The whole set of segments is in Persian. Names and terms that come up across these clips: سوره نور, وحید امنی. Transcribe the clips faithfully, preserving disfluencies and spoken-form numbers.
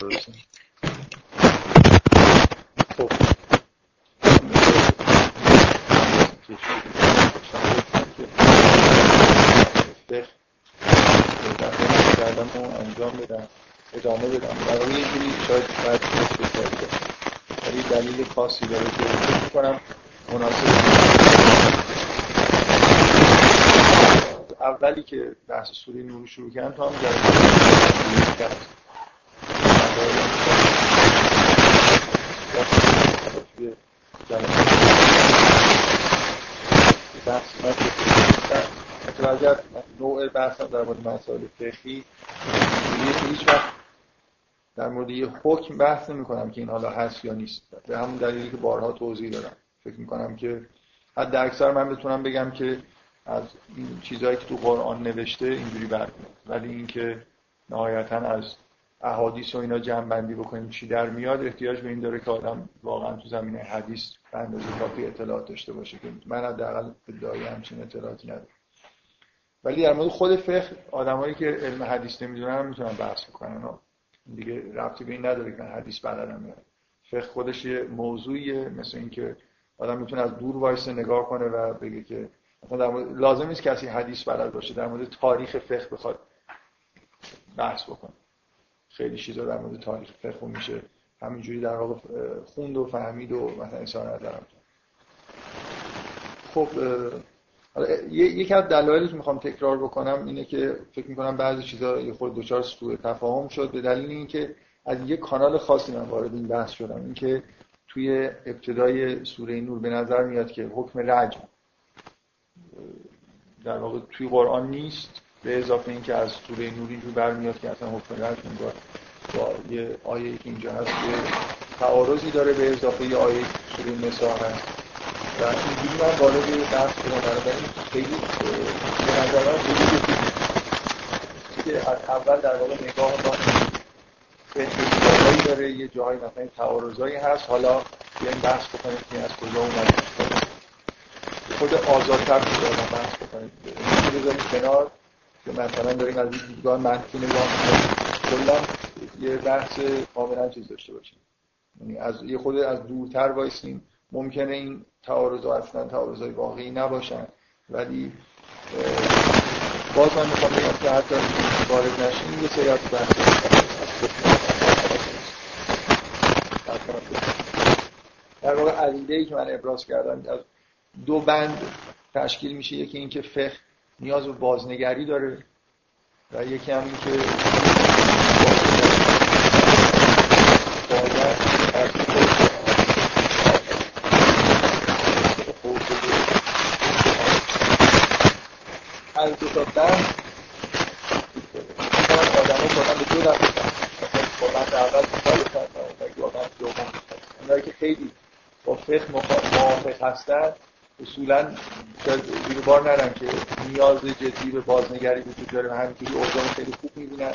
خودتون. خب انجام بدم، ادامه بدم، برای یه جوری شاید باید بسید ولی دلیل خاصی داره که فکر کنم مناسب. اولی که بحث سوره نور شروع کردم تا هم جلسه بحث متوجه نوع بحث در مورد مسائل فقهی هیچ وقت در مورد یه حکم بحث نمی کنم که این حالا هست یا نیست، به همون دلیلی که بارها توضیح دادم. فکر می کنم که حد اکثر من بتونم بگم که از این چیزایی که تو قرآن نوشته اینجوری برمیاد، ولی اینکه نهایتاً از احادیث و اینا جمع بندی بکنیم چی در میاد احتیاج به این داره که آدم واقعا تو زمینه حدیث به اندازه کافی اطلاعات داشته باشه که من حداقل ادعای همچین اطلاعاتی ندارم. ولی در مورد خود فقه آدمایی که علم حدیث نمیدونن هم میتونن بحث بکنن، دیگه ربطی به این نداره که من حدیث بلدم یا نه. فقه خودش یه موضوعیه، مثل اینکه آدم میتونه از دور وایسه نگاه کنه و بگه که در مورد لازم نیست کسی حدیث بلد باشه در مورد تاریخ فقه بخواد بحث بکنه. خیلی چیزا در مورد تاریخ فقه میشه همینجوری در واقع خوند و فهمید و مثلا انسان ندارم. خب یکی از دلایلی که میخوام تکرار بکنم اینه که فکر میکنم بعضی چیزا یه خورده دوچار سوء تفاهم شد به دلیل اینکه از یه کانال خاصی من وارد این بحث شدم. اینکه توی ابتدای سوره نور به نظر میاد که حکم رجم در واقع توی قرآن نیست، به اضافه اینکه از سوره نور اینجور برمیاد که اصلا حکم رجم با یه آیه که اینجا هست که تعارضی داره، به اضافه یه آیه سوره نساء هست و اینجوری من وارد بحث شدم. بنابراین خیلی به نظر من خیلی که از اول در واقع نگاه ما به جایی داره، یه جایی مثلا تعارضایی هست، حالا بیایم بحث بکنیم که از کجا اومده، خود آزادتر بذارم بحث بکنیم، بذاریم کنار که مثلا داریم از این دیدگاه منفی نگاه می‌کنیم، کلا یه بحث کاملا چیز داشته باشیم، یعنی از یه خود از دورتر وایسیم. ممکنه این تعارضا اصلا تعارضای واقعی نباشن، ولی باز من میخوام بگم که حتی وارد نشین یه سری از بحث در واقع عقیده‌ای که من ابراز کردم از دو بند تشکیل میشه، یکی این که فقه نیاز به بازنگری داره و یکی هم این که از دو تا بند آدم ها کنم به دو دفت کنم به اول بسایی کنم اونهایی که خیلی با فقه موافق هستن اصولاً زیر بار نرن که نیاز جدی به بازنگری وجود داره و همینطوری اوضاع خیلی خوب می‌بینن.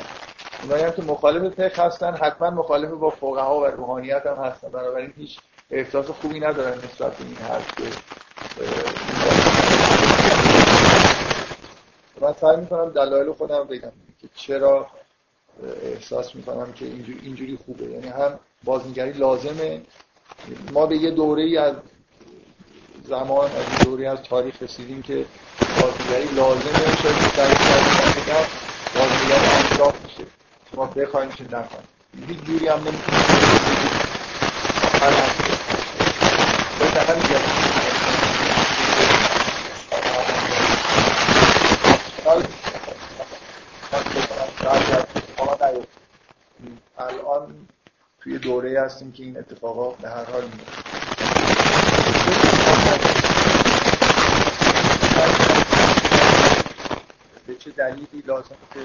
اونایی هم که مخالف فقه هستن حتما مخالف با فقها و روحانیت هم هستن، بنابراین هیچ احساس خوبی ندارن نسبت به این حرف که من سعی می‌کنم دلایل خودم بگم که چرا احساس می‌کنم که اینجوری اینجوری خوبه. یعنی هم بازنگری لازمه، ما به یه دوره‌ای از زمان از این دوری از تاریخ رسیدیم که بازنگری لازمه، شاید مختلف تاریخ بگم بازنگری انصاف میشه، شما بخواین چه نخواین هیچ جوری هم نمیتونید هر هسته باید نخواهی گرم الان توی دوره هستیم که این اتفاقات به هر حال میفته. به چه دلیلی لازم که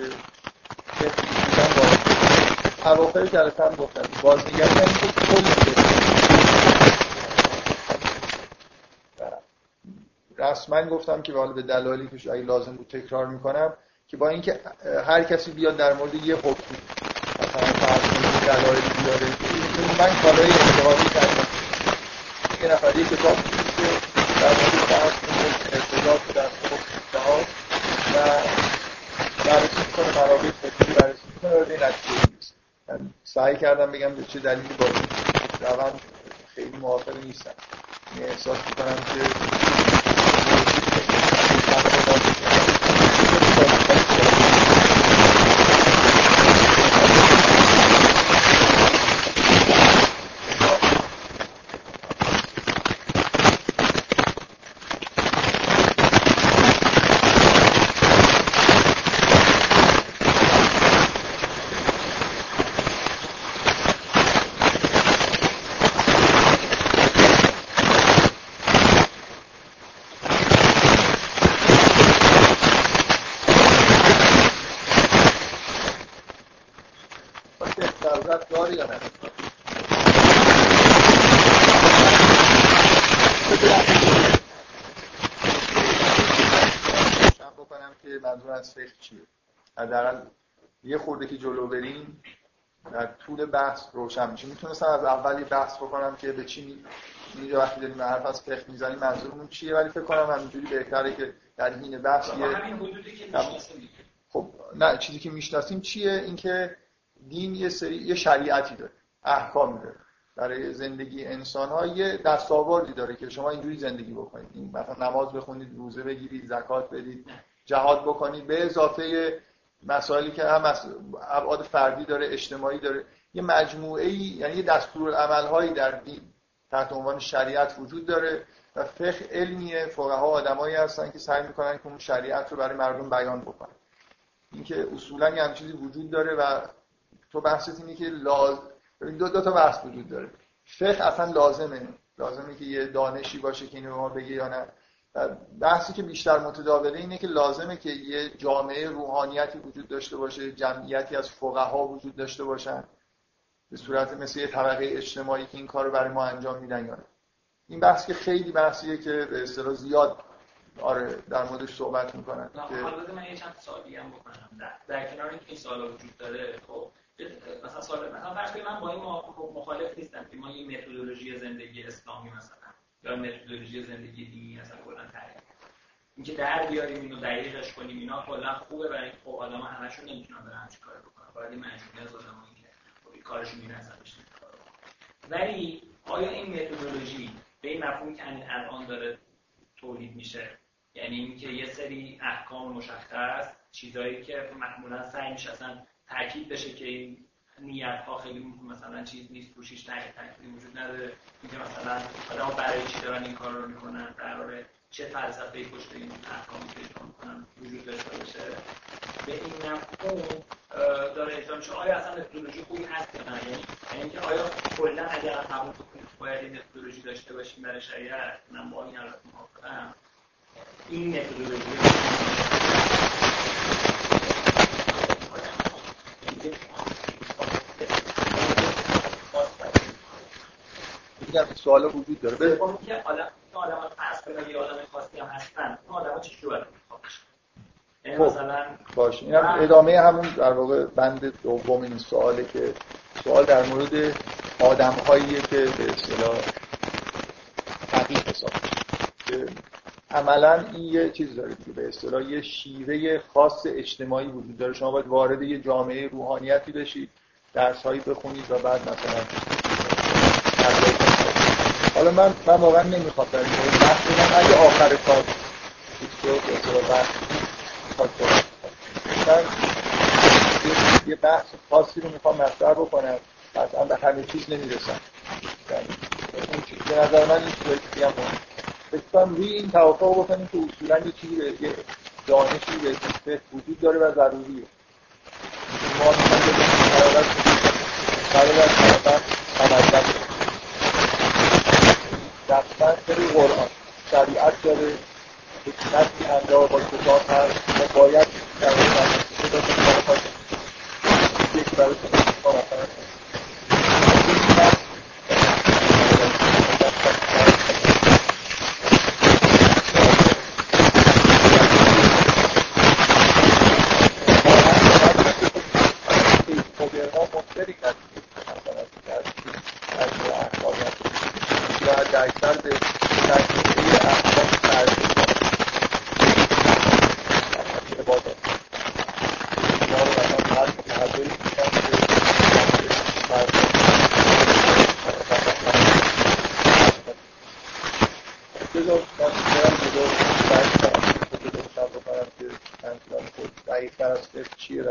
تفکیدن باید اواخر جلسه هم گفتن بازنگری یعنی که کلی رسما گفتم که حالا به دلایلی که اگه لازم بود تکرار میکنم که با اینکه هر کسی بیاد در مورد یه حکم مثلا فرض دلایل بیاره من کالای انتقادی کردم، یه نفری کتاب که در مورد فرض اختلاف در حکم و بررسی کنه، مرابط فکری بررسی کنه و به نتیجه میرسه. سعی کردم بگم به چه دلیلی با این روند خیلی موافق نیستم. این احساس می‌کنم که حداقل یه خورده که جلو بریم در طول بحث روشن میشه. میتونستم از اولی بحث بکنم که به چی اینجا وقتی داریم حرف از فقه میزنیم منظورمون چیه، ولی فکر کنم همینجوری بهتره که در حین بحث خب نه چیزی که میشناسیم چیه، اینکه دین یه سری یه شریعتی داره، احکامی داره برای زندگی انسان‌ها، یه دستاوردی داره که شما اینجوری زندگی بکنید، این مثلا نماز بخونید، روزه بگیرید، زکات بدید، جهاد بکنید، به اضافه مسائلی که هم ابعاد فردی داره، اجتماعی داره، یه مجموعه‌ای یعنی یه دستورالعمل‌هایی در دین تحت عنوان شریعت وجود داره و فقه علمیه. فقها آدمایی هستن که سعی می‌کنن که اون شریعت رو برای مردم بیان بکنن. اینکه اصولاً یه همچین چیزی وجود داره و تو بحثت اینه که لازم دو, دو تا بحث وجود داره. فقه اصلا لازمه، لازمه که یه دانشی باشه که اینو ما بگه یا نه. بحثی که بیشتر متداوله اینه که لازمه که یه جامعه روحانیتی وجود داشته باشه، جمعیتی از فقها وجود داشته باشن به صورت مثل یه طبقه اجتماعی که این کارو برای ما انجام میدن یا نه. این بحث که خیلی بحثیه که به اصطلاح زیاد آره در موردش صحبت میکنن. البته من یه چند سوالی هم بکنم در کنار اینکه این سوالا وجود داره. خب مثلا سوال مثلا فرض کنید من با این مخالف نیستم که ما یه متدولوژی زندگی اسلامی مثلا یا متدولوژی زندگی دینی اصلا کلا تعریف اینکه در بیاریم اینو دقیقش کنیم اینا کلا خوبه، برای اینکه خب آدم همشون نمیتونن برن چیکار بکنن، ولی مجموعه از آدمایی که خب کارشون این اصلا نمیشه کار بکنن. ولی آیا این متدولوژی به این مفهومی که الان داره تولید میشه، یعنی اینکه یه سری احکام مشخص، چیزایی که معمولا سعی میشه اصلا تأکید بشه که این نیت‌ها خیلی مثلا چیز نیست، پوشش نشه، تأکیدی وجود نداره، اینکه مثلا آدم‌ها برای چی دارن این کار رو میکنن، قراره چه فلسفه‌ای پشت این احکام پیدا کنن وجود داشته باشه. به این مفهوم داره اجرا میشه. آیا اصلا متدولوژی خوبی هست یا نه؟ یعنی اینکه آیا کلا اگر قبول بکنیم باید متدولوژی داشته باشیم برای شریعت، من با این حالت موافقم. این متدولوژی دیگه سوالا وجود داره. به اون که آدم آدم‌ها اصلا یه آدم خاصی هم هستن، اون آدم‌ها چه جوری میخوان؟ مثلا باشه، اینم هم ادامه همون در واقع بند دوم این سواله که سوال در مورد آدم‌هایی که به اصطلاح حقیقت حساب میشه. عملاً این یه چیز داره که به اصطلاح یه شیوه خاص اجتماعی وجود داره. شما باید وارد یه جامعه روحانیتی بشید، درس‌هایی بخونید و بعد مثلا حالا من من واقعا نمی‌خوام در این مورد بحث کنم. اگه آخر کار یک اصطلاح بحث خاصه، من یه بحث خاصی رو می‌خوام مطرح بکنم، اصلا به همه چیز نمی‌رسم. به نظر من این چیزی که میگم بسیار روی این توافق بکنیم که اصولاً یه چیزی به دانشی به فقه وجود داره و ضروریه. ما می‌خوایم به قرارداد قرارداد قرارداد قرارداد دستان سری قرآن شریعت داره، حکمتی همراه با کتاب هست و باید در این مسئله داشته باشیم. یک برای شما مثلا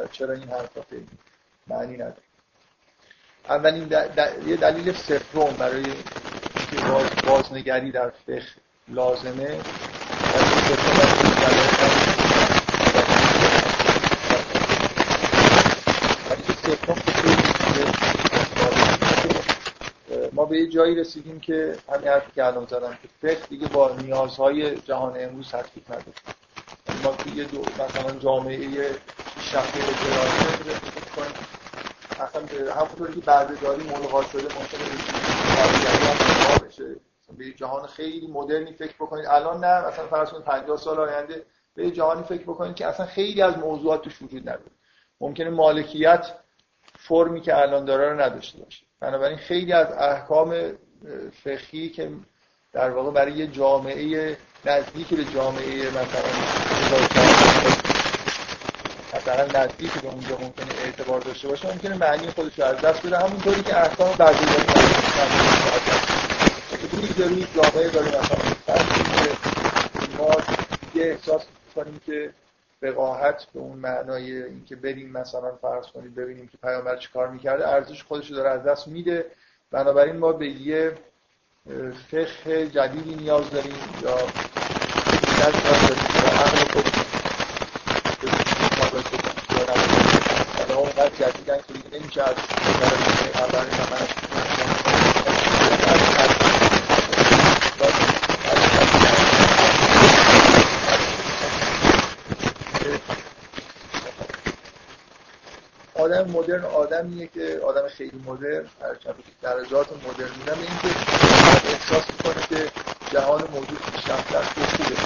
دارد، چرا این حرفا خیلی معنی نداره. اولین دل... دل... یه دلیل سوم برای که باز... بازنگری در فقه لازمه، ما به یه جایی رسیدیم که همین حرفی که الان زدم که فقه دیگه با نیازهای جهان امروز تطبیق نداره. ما توی دو مثلا جامعه شفیه جراحی رو کنیم، مثلا همونطوری که برده‌داری ملغا شده ممکنه بشه بشه به جهان خیلی مدرنی فکر بکنید. الان نه، مثلا فرض کنید پنجاه سال آینده به جهانی فکر بکنید که اصلا خیلی از موضوعات توش وجود نداره. ممکنه مالکیت فرمی که الان داره رو نداشته باشه. بنابراین خیلی از احکام فقهی که در واقع برای یه جامعه نزدیک به جامعه مثلا مثلا نزدیک به اونجا ممکنه اعتبار داشته باشه، ممکنه معنی خودش رو از دست بده، همونطوری که احکام بعضی وقتا از دست جامعه داره. مثلا ما یه احساس می‌کنیم که وقاحت به اون معنای اینکه بریم مثلا فرض کنید ببینیم که پیامبر چیکار می‌کرده ارزش خودش رو داره از دست میده. بنابراین ما به یه فقه جدیدی نیاز داریم یا نیاز داریم که عقل خود یا اونقدر جدیدن که دیگه نمیشه از اولین همه آدم مدرن آدمیه که آدم خیلی مدرن هرچند درجات مدرن میدم این که احساس میکنه که جهان موجود پیشرفت در خوبه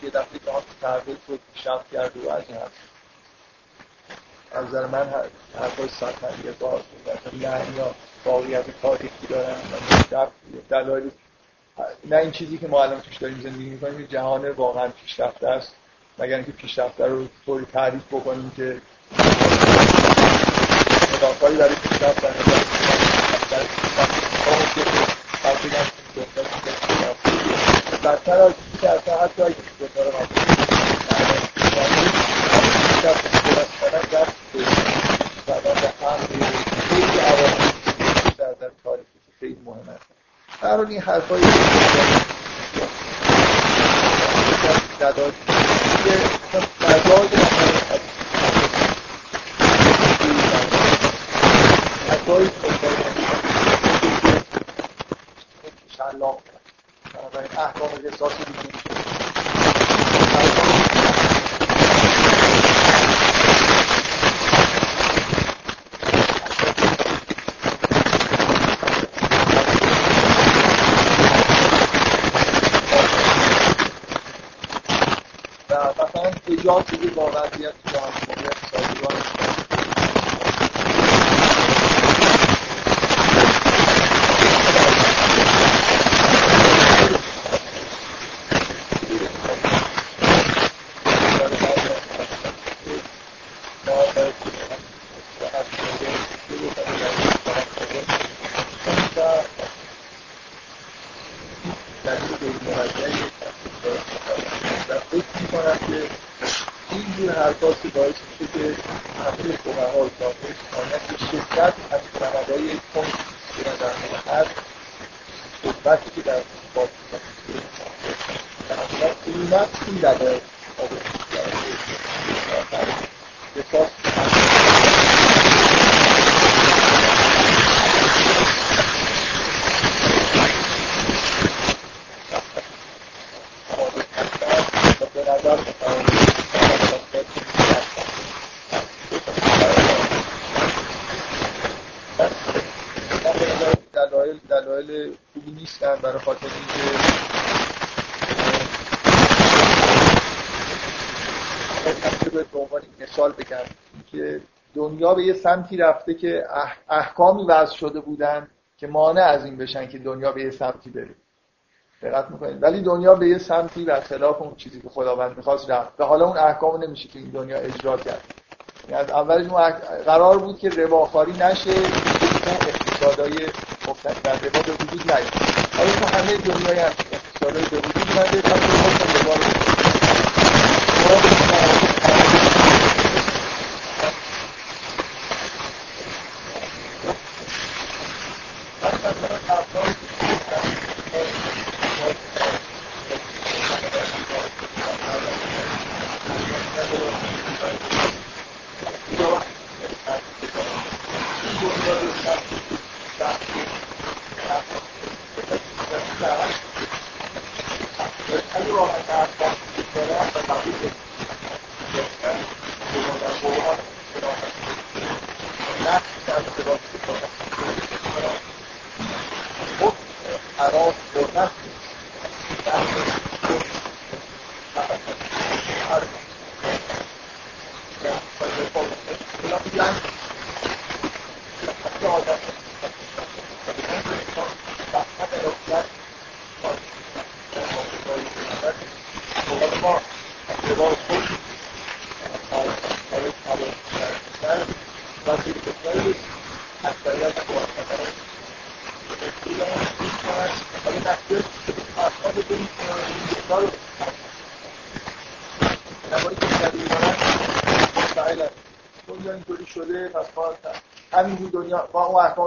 که دفعی که ها تحویل تو شفت کرد و از این هست. از نظر من هر بای سطحیه با لحنی ها باقیت تاریخی دارن و دلایل نه این چیزی که ما الان توش داریم زندگی میکنیم که جهان واقعا پیشرفته است، مگر اینکه پیشرفته رو طوری تعریف بکنیم که مدافعی برای پیشرفته هست و پیشرفته بدتر از این که اصلا حتی اگه این دوتا رو مدید خیلی مهم است. هر اون این حرفایی داداد داداد حرفایی شلاق برای احکام احساسی بکنیم و مثلا اجاز دیگه با وضعیت جهان اقتصادیان به یه سمتی رفته که اح... احکامی وضع شده بودن که مانع از این بشن که دنیا به یه سمتی بره. دقت میکنید. ولی دنیا به یه سمتی برخلاف اون چیزی که خداوند میخواست رفت و حالا اون احکام نمیشه که این دنیا اجرا کرد. از اولش قرار بود که رباخواری نشه، اقتصادهای مختلف در ربا به وجود نیاد. حالا تو همه دنیای هم اقتصادهای به وجود اومده، تا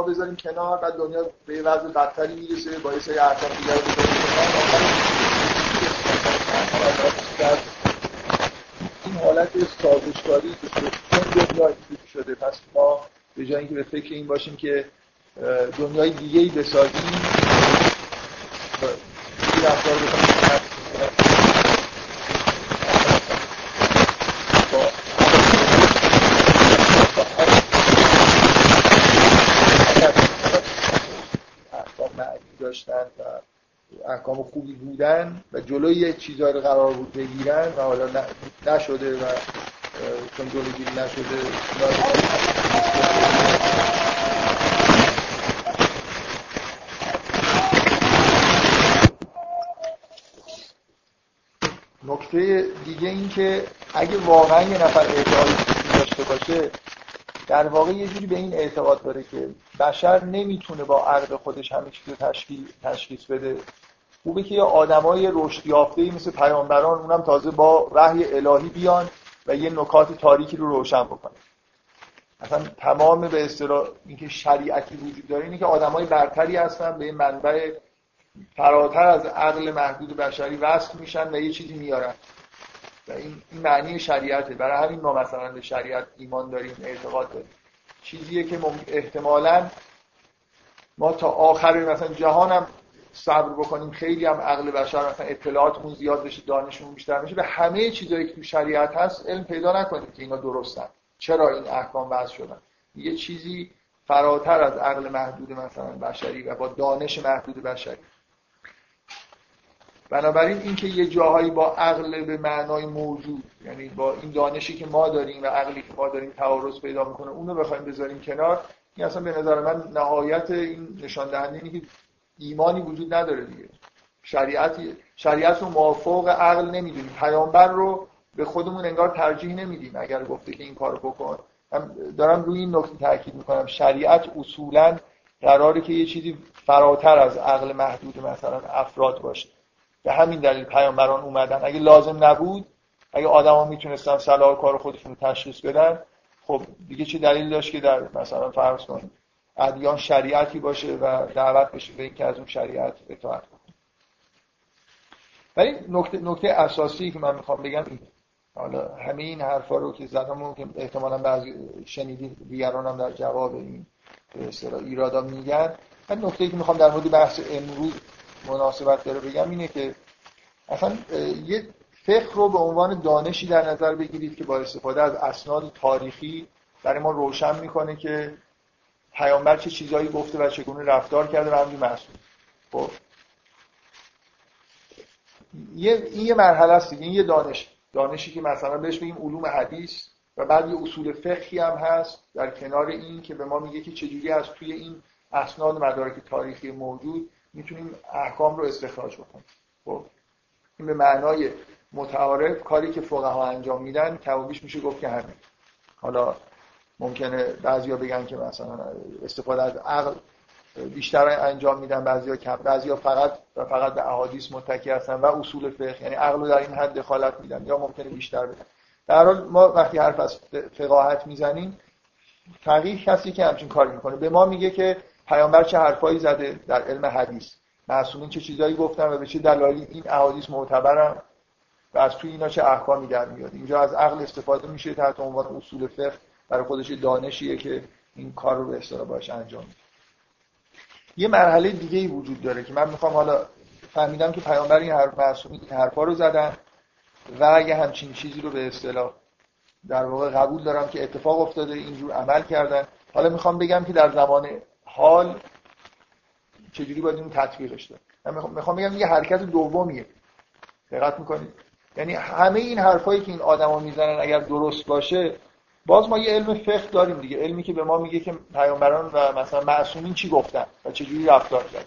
بذاریم کنار و دنیا به وضع بدتری میرسه با یه سری احکام دیگر رو بذاریم کنار. این حالت سازشکاری که دنیا ایجاد شده، پس ما به جای اینکه به فکر این باشیم که دنیای دیگه‌ای بسازیم این رفتار بکنیم و احکام خوبی بودن و جلوی چیزها رو قرار بود بگیرن و حالا نشده و چون جلوگیری نشده نکته دیگه این که اگه واقعا یه نفر اعتقاد داشته باشه، در واقع یه جوری به این اعتقاد داره که بشر نمیتونه با عقل خودش همه چیز رو تشکیل تشخیص بده. خوبه که یه آدمای رشد یافته‌ای مثل پیامبران، اونم تازه با وحی الهی بیان و یه نکات تاریکی رو روشن بکنه. اصلا تمام به اصطلاح اینکه شریعتی وجود داره اینه که آدمای برتری هستن، به منبع فراتر از عقل محدود بشری وصل میشن و یه چیزی میارن. و این معنی شریعته. برای همین ما مثلا به شریعت ایمان داریم، اعتقاد داریم. چیزیه که احتمالاً ما تا آخر مثلا جهانم صبر بکنیم، خیلی هم عقل بشر مثلا اطلاعاتمون زیاد بشه، دانشمون بیشتر بشه، به همه چیزایی که تو شریعت هست علم پیدا نکنیم که اینا درستن، چرا این احکام وضع شدن. یه چیزی فراتر از عقل محدود مثلا بشری و با دانش محدود بشری. بنابراین اینکه یه جاهایی با عقل به معنای موجود، یعنی با این دانشی که ما داریم و عقلی که ما داریم تعارض پیدا میکنه، اون رو بخوایم بذاریم کنار، این اصلا به نظر من نهایت این نشان دهنده اینه که ایمانی وجود نداره دیگه. شریعت شریعت رو موافق عقل نمیدونیم، پیامبر رو به خودمون انگار ترجیح نمیدیم اگر گفته که این کارو بکن. من دارم روی این نکته تاکید میکنم، شریعت اصولا قراره که یه چیزی فراتر از عقل محدود مثلا افراد باشه. به همین دلیل پیامبران اومدن. اگه لازم نبود، اگه آدما میتونستن صلاح کار خودشون رو تشخیص بدن، خب دیگه چه دلیل داشت که در مثلا فرض کن ادیان شریعتی باشه و دعوت بشه به اینکه از اون شریعت اطاعت کنه. ولی نکته نکته اساسی که من میخوام بگم اینه. حالا همه این حرفا رو که زدم ممکن احتمالاً بعضی شنیدید، دیگران هم در جواب این به اصطلاح ایرادا میگن. من نکته‌ای که میخوام در مورد بحث امروز مناسبت داره بگم اینه که اصلا یه فقه رو به عنوان دانشی در نظر بگیرید که با استفاده از اسناد تاریخی برای ما روشن میکنه که پیامبر چه چیزایی گفته و چگونه رفتار کرده و همین مسئول. خب این یه مرحله است دیگه، این یه دانش دانشی که مثلا بهش بگیم علوم حدیث و بعد یه اصول فقهی هم هست در کنار این که به ما میگه که چجوری از توی این اسناد مدارک تاریخی موجود میتونیم احکام رو استخراج بکنیم. خب این به معنای متعارف کاری که فقها انجام میدن کمابیش میشه گفت که همین. حالا ممکنه بعضیا بگن که مثلا استفاده از عقل بیشتر انجام میدن، بعضیا کم، بعضیا فقط و فقط به احادیث متکی هستن و اصول فقه، یعنی عقل رو در این حد دخالت میدن یا ممکنه بیشتر بدن. در حال ما وقتی حرف از فقاهت میزنیم، فقیه کسی که همچین کاری میکنه، به ما میگه که پیامبر چه حرفایی زده در علم حدیث، معصومین چه چیزایی گفتن و به چه دلایلی این احادیث معتبرن و از توی اینا چه احکامی در میاد. اینجا از عقل استفاده میشه تحت عنوان اصول فقه، برای خودش دانشیه که این کار رو به اصطلاح باش انجام میده. یه مرحله دیگه ای وجود داره که من میخوام حالا فهمیدم که پیامبر این حرف معصومین این حرفا رو زدن و اگه همچین چیزی رو به اصطلاح در واقع قبول دارم که اتفاق افتاده، اینجور عمل کردن. حالا میخوام بگم که در زمان حال چجوری باید این تطبیقش داد. من میخوام بگم یه حرکت دومیه. دقت میکنید؟ یعنی همه این حرفایی که این آدما میزنن اگر درست باشه، باز ما یه علم فقه داریم دیگه، علمی که به ما میگه که پیامبران و مثلا معصومین چی گفتن و چجوری رفتار کردن.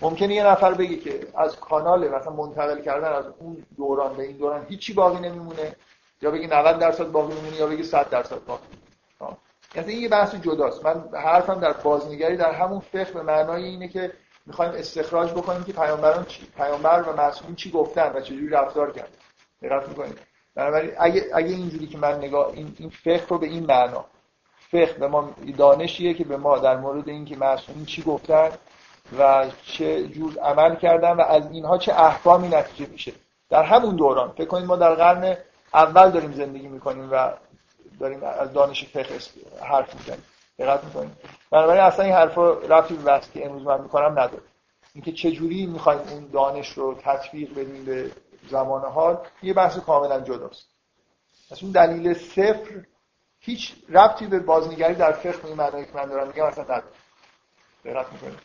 ممکنه یه نفر بگه که از کانال مثلا منتقل کردن از اون دوران به این دوران هیچی باقی نمیمونه، یا بگی نود درصد باقی میمونه، یا بگی صد درصد باقی. یعنی این یه بحث جداست. من حرفم در بازنگری در همون فقه به معنای اینه که می‌خوایم استخراج بکنیم که پیامبران چی، پیامبر و معصومین چی گفتن و چجوری رفتار کردن. دقت می‌کنید؟ بنابراین اگه اگه اینجوری که من نگاه این این فقه رو به این معنا، فقه به ما دانشیه که به ما در مورد اینکه معصومین چی گفتن و چه جور عمل کردن و از اینها چه احکامی نتیجه میشه در همون دوران. فکر کنید ما در قرن اول داریم زندگی می‌کنیم و داریم از دانش فقه حرف می‌زنیم. دقت می‌کنید؟ بنابراین اصلا این حرفا ربطی به بحثی که امروز من می‌کنم نداره. اینکه چه جوری می‌خوایم اون دانش رو تطبیق بدیم به زمان حال، یه بحث کاملا جداست. پس اون دلیل صفر هیچ ربطی به بازنگری در فقه این معنایی که من دارم میگم اصلا نداره. دقت می‌کنید؟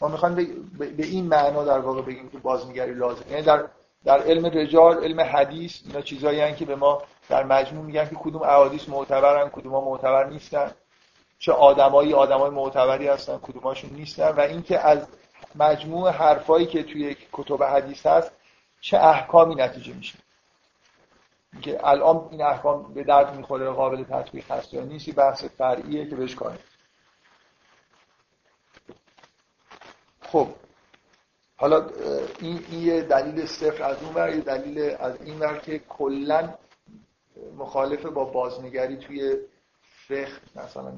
ما میخوام به این معنا در واقع بگیم که بازنگری لازمه. یعنی در در علم رجال، علم حدیث، اینا چیزایی هستن که به ما در مجموع میگن که کدوم احادیث معتبرن، کدوما معتبر نیستن، چه آدمایی آدمای معتبری هستن، کدوماشون نیستن، و اینکه از مجموع حرفایی که توی کتب حدیث هست چه احکامی نتیجه میشه. اینکه الان این احکام به درد میخوره، قابل تطبیق هست یا نیست، بحث فرعیه که بهش کاری. خب حالا این یه دلیل صفر از اون ور، یه دلیل از این ور که کلاً مخالفه با بازنگری توی فقه. مثلا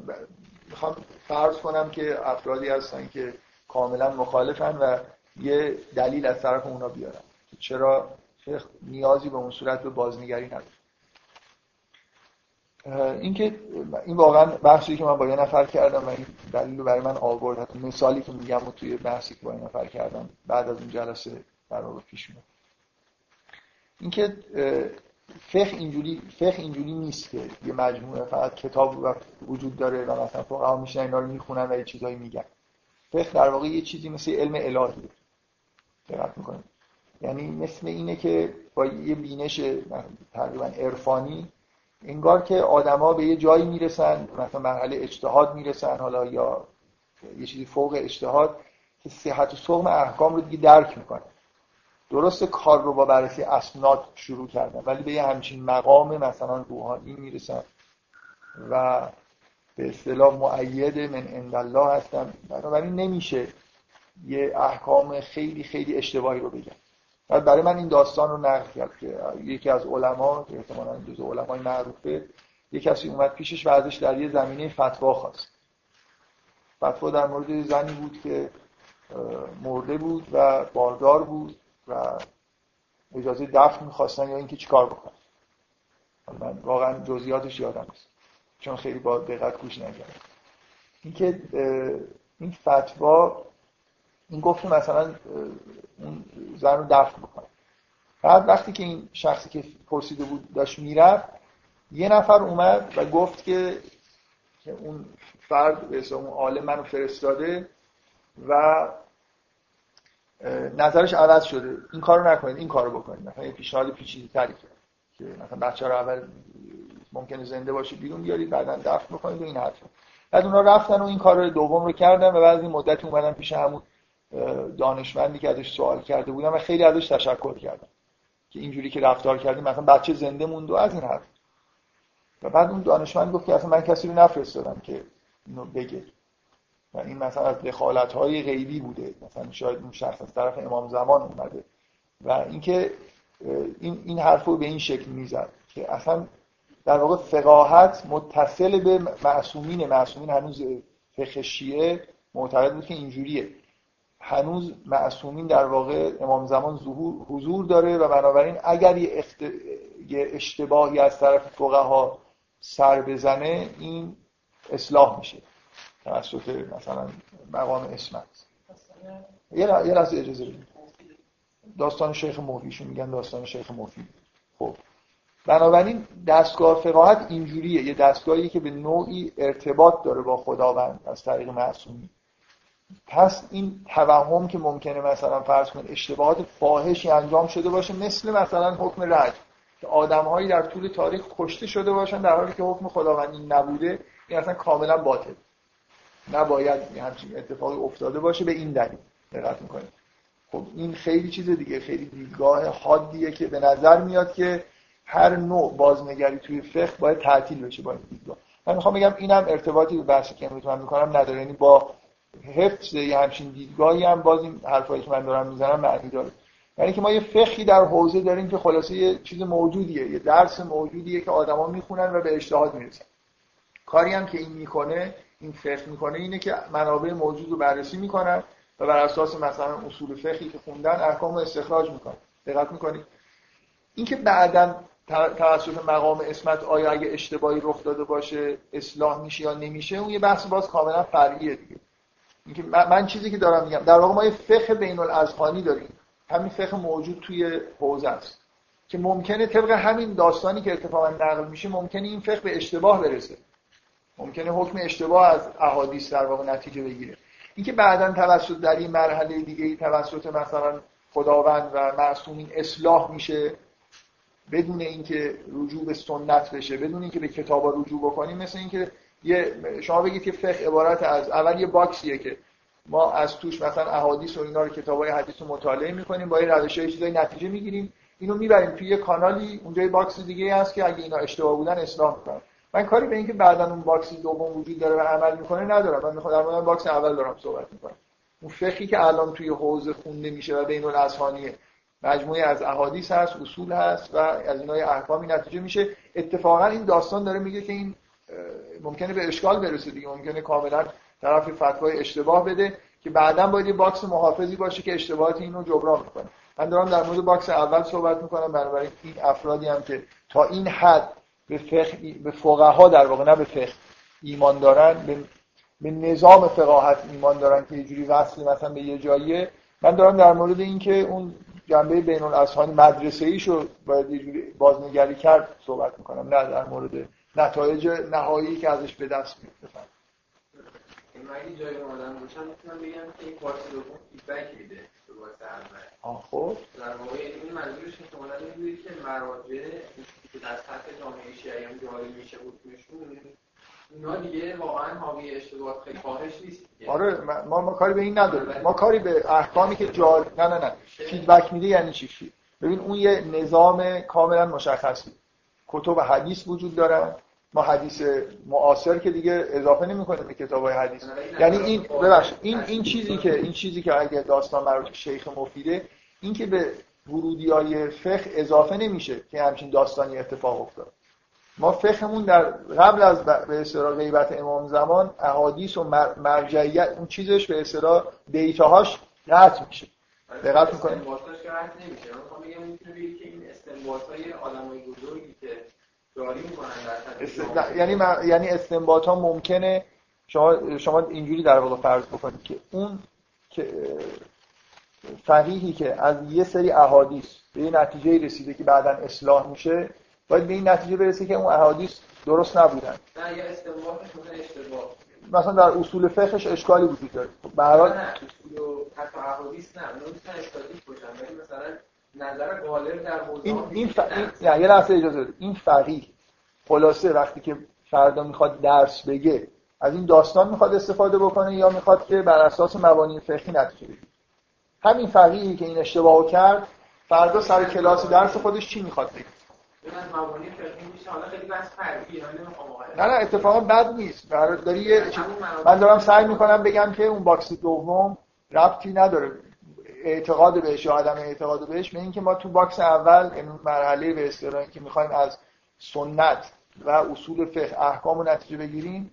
میخوام فرض کنم که افرادی هستن که کاملاً مخالفن و یه دلیل از طرف اونا بیارن که چرا فقه نیازی به اون صورت به بازنگری نداره. این که این واقعاً بحثی که من با یه نفر کردم و این دلیل رو برای من آورد، مثالی که میگم و توی بحثی که با یه نفر کردم بعد از اون جلسه قرار پیش میاد. اینکه فقه اینجوری فقه اینجوری نیست که یه مجموعه فقط کتاب و وجود داره و مثلا فقها میشن اینا رو میخونن و یه چیزایی میگن. فقه در واقع یه چیزی مثل علم الهیه. دقت می‌کنید؟ یعنی مثل اینه که با یه بینش تقریباً عرفانی، انگار که آدما به یه جایی میرسن، مثلا مرحله اجتهاد میرسن، حالا یا یه چیزی فوق اجتهاد، که صحت و سقم احکام رو دیگه درک میکنن. درست کار رو با بررسی اسناد شروع کردن، ولی به یه همچین مقام مثلا روحانی میرسن و به اصطلاح مؤید من عند الله هستن. بنابراین نمیشه یه احکام خیلی خیلی اشتباهی رو بگن. برای من این داستان رو نقل کرد که یکی از علما، احتمالاً جزء علمای معروفه، یک کسی اومد پیشش و ازش در یه زمینه فتوا خواست. فتوا در مورد زنی بود که مرده بود و باردار بود و اجازه دفن می‌خواستن یا اینکه چیکار بکنن. من واقعاً جزئیاتش یادم نیست چون خیلی با دقت گوش نکردم. اینکه این فتوا این گفت که مثلا اون زن رو دفن بکنه. بعد وقتی که این شخصی که پرسیده بود داشت میرفت، یه نفر اومد و گفت که که اون فرد به اسم اون عالم منو فرستاده و نظرش عوض شده، این کارو نکنید، این کارو بکنید. مثلا یه پیشنهاد پیچیده‌تری کرد که مثلا بچه‌رو اول ممکنه زنده باشه بیرون بیارید، بعداً دفن بکنید و این حرفا. بعد اونا رفتن و این کار دوم رو کردن و بعد این مدتی اومدن پیش همون دانشمندی که ازش سوال کرده بودم و خیلی ازش تشکر کردم که اینجوری که رفتار کردیم مثلا بچه زنده موند و از این حرف. و بعد اون دانشمند گفت که اصلا من کسی رو نفرستادم که اینو بگه و این مثلا از دخالت‌های غیبی بوده، مثلا شاید اون شخص از طرف امام زمان اومده و اینکه این این حرفو به این شکل میزد که اصلا در واقع فقاهت متصل به معصومین معصومین هنوز فقه شیعه معتقد بود که اینجوریه، هنوز معصومین در واقع امام زمان ظهور حضور داره و بنابراین اگر یه, افت... یه اشتباهی از طرف فقها سر بزنه این اصلاح میشه توسط مثلا مقام اسمت. یه لحظه اجازه بدید. داستان شیخ مفیدشون میگن داستان شیخ مفید. خب بنابراین دستگاه فقاهت اینجوریه، یه دستگاهی که به نوعی ارتباط داره با خداوند از طریق معصومین. پس این توهم که ممکنه مثلا فرض کنید اشتباهات فاحشی انجام شده باشه، مثل مثلا حکم رد که آدم‌هایی در طول تاریخ کشته شده باشن در حالی که حکم خداوندی نبوده، این اصلا کاملا باطل، نباید همچین اتفاقی افتاده باشه به این دلیل. دقت می‌کنید؟ خب این خیلی چیز دیگه، خیلی دیدگاه حادیه که به نظر میاد که هر نوع بازنگری توی فقه باید تعطیل بشه با این دیدگاه. من می‌خوام بگم اینم ارتباطی به بحثی که می‌تونم می‌کنم نداره، یعنی با حفظ یه همچین دیدگاهی هم باز این حرفایی که من دارم میزنم معنی داره. یعنی که ما یه فقهی در حوزه داریم که خلاصه یه چیز موجودیه، یه درس موجودیه که آدما میخونن و به اجتهاد میرسن. کاری هم که این میکنه، این فقه میکنه، اینه که منابع موجود رو بررسی میکنن و بر اساس مثلا اصول فقهی که خوندن احکام رو استخراج میکنن. دقت میکنید؟ اینکه بعداً توسط مقام اسمت آیا اگه اشتباهی رخ داده باشه اصلاح میشه یا نمیشه، اون یه بحث باز کاملا فرعیه دیگه. اینکه من چیزی که دارم میگم در واقع ما یه فقه بین الاذهانی داریم، همین فقه موجود توی حوزه است که ممکنه طبق همین داستانی که اتفاقا نقل میشه ممکنه این فقه به اشتباه برسه، ممکنه حکم اشتباه از احادیث در واقع نتیجه بگیره. اینکه بعداً توسط در این مرحله دیگه توسط مثلا خداوند و معصومین اصلاح میشه بدون اینکه رجوع به سنت بشه، بدون اینکه به کتابا رجوع بکنیم، مثل اینکه یه شما بگید که فقه عبارت از اول یه باکسیه که ما از توش مثلا احادیث و اینا رو کتابای حدیث رو مطالعه می‌کنیم، با این روش‌های چیزای نتیجه می‌گیریم، اینو می‌بریم توی یه کانالی، اونجا یه باکس دیگه هست که اگه اینا اشتباه بودن اصلاح می‌کنن. من کاری به این که بعداً اون باکس دوم وجود داره و عمل می‌کنه ندارم. من می‌خوام در مورد باکس اول دارم صحبت می‌کنم. اون فقهی که الان توی حوزه خونده میشه و بین الاذهانیه، مجموعه از احادیث هست، اصول هست و از اینا احکامی نتیجه میشه. اتفاقاً این داستان داره میگه که این ممکنه به اشکال برسه دیگه، ممکنه کاملا طرف فتوای اشتباه بده که بعداً باید یه باکس محافظی باشه که اشتباهات اینو جبران میکنه. من دارم در مورد باکس اول صحبت میکنم. بنابراین این افرادی هم که تا این حد به فقه به فقها در واقع نه به فقه ایمان دارن، به, به نظام فقاهت ایمان دارن که یه جوری وصل مثلا به یه جاییه، من دارم در مورد این که اون جنبه بین الاذهان مدرسه‌ایشو باید یه جوری بازنگری کرد صحبت میکنم، نه در مورد نتایج نهایی که ازش به دست میاد. اگه جای مادر باشم میتونم بگم که این باکس دوم فیدبک میده به باکس اول. آه خب در واقع این منظورش احتمالاً اینه که مراجع که در سطح جامعه شیعیان جاری میشه حکمشون، اونا دیگه واقعا حاوی اشتباهات خیلی فاحش نیست. آره ما ما کاری به این نداریم. ما کاری به احکامی که جاری نه نه نه فیدبک میده یعنی چی؟ ببین اون یه نظام کاملا مشخصه. کتب حدیث وجود داره. ما حدیث معاصر که دیگه اضافه نمی‌کنه به کتاب‌های حدیث. یعنی این ببخش این این چیزی که این چیزی که اگه داستان مربوط به شیخ مفیده، این که به ورودیای فقه اضافه نمیشه که همچین داستانی اتفاق افتاد. ما فقهمون در قبل از به اصطلاح غیبت امام زمان احادیث و مرجعیت اون چیزش به اصطلاح دیتاهاش قطع میشه. دقت می‌کنید؟ استنباطش قطع نمیشه. ما میگیم میتونه بگید که این استنباط‌های آدمای بزرگی که است... یعنی ما... یعنی استنباط ها ممکنه شما شما اینجوری در واقع فرض بکنید که اون که فقیهی که از یه سری احادیث به یه نتیجه رسیده که بعداً اصلاح میشه، باید به این نتیجه برسه که اون احادیث درست نبودن. نه یا استنباطش مثلا اشتباه، مثلا در اصول فقهش اشکالی وجود داره. به هر حال اصول و حتی احادیث نه نمیتونه اشکالی باشن، ولی مثلا نظر غالب در موضوع این این, ف... این... نه یه لحظه اجازه بده. این فقیه خلاصه وقتی که فردا میخواد درس بگه از این داستان میخواد استفاده بکنه یا میخواد که بر اساس مبانی فقهی نتیجه بگیره. همین فقیهی که این اشتباهو کرد فردا سر کلاس درس خودش چی میخواد بگه؟ من مبانی فقهی میشه حالا خیلی بس فرقیه، نه نه اتفاقا بد نیست. برادری من دارم سعی میکنم بگم که اون باکس دوم ربطی نداره اعتقاد بهش یا عدم اعتقاد بهش، به اینکه ما تو باکس اول این مرحله به استران که میخوایم از سنت و اصول فقه احکامو نتیجه بگیریم،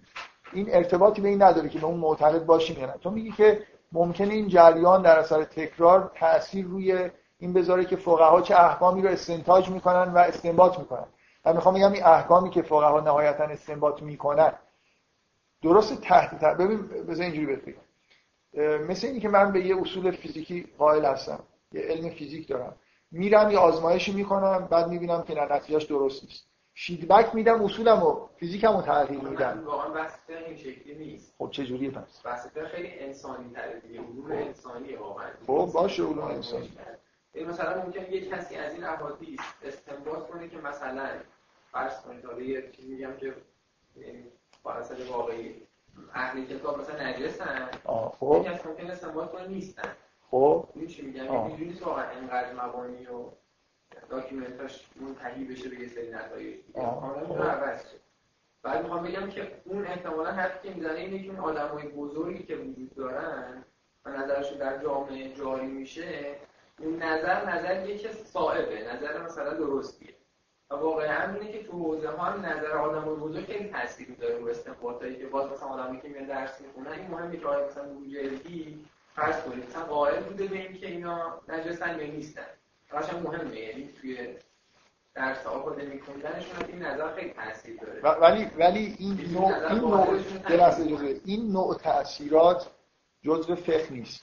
این ارتباطی به این نداره که به اون معتقد باشیم یا نه. تو میگی که ممکنه این جریان در اثر تکرار تأثیر روی این بذاره که فقها چه احکامی رو استنتاج میکنن و استنباط میکنن. من میخوام بگم این احکامی که فقها نهایتاً استنباط میکنن درست تحت تحت ببین بذار اینجوری بهت بگم، مثل اینی که من به یه اصول فیزیکی قائل هستم، یه علم فیزیک دارم، میرم یه آزمایشی میکنم، بعد میبینم که نتیجهش درست نیست، فیدبک میدم، اصولمو فیزیکمو تغییر میدم. واقعا بحث این شکلی نیست. خب چه جوریه پس؟ بحث خیلی انسانی تره دیگه، علوم انسانیه واقعا. خب باشه علوم انسانی. این مثلا ممکنه یه کسی از این احادیث استنباط کنه که مثلا فرض کنید حالا یه چیزی میگم که فرض واقعی اهل کتاب مثلا نجسن. خب یه کسی ممکنه استنباط کنه نیستن. خب این چی میگم؟ میدونی تو واقعا اینقدر مبانی رو داکیومنتاش منتهی بشه به یه سری نتایج دیگه کاملا میتونه عوض شه. بعد میخوام بگم که اون احتمالا حرفی که میزنه اینه که اون آدمای بزرگی که وجود دارن و نظرشون در جامعه جاری میشه، اون نظر نظر یکی صائبه، نظر مثلا درستیه و واقعا اینه که تو حوزه ها هم نظر آدمای بزرگ خیلی تاثیر داره رو استنباطایی که باز مثلا آدمی که میاد درس میخونه این مهمه که آیا مثلا بوجردی فرض کنید مثلا قائل بوده به اینکه اینا نجسن یا نیستن، راستش مهمه، یعنی توی درس آخوند می‌کننشون این نظر خیلی تاثیر داره. ولی ولی این نوع این نوع درس اجازه این نوع تأثیرات جزء فقه نیست.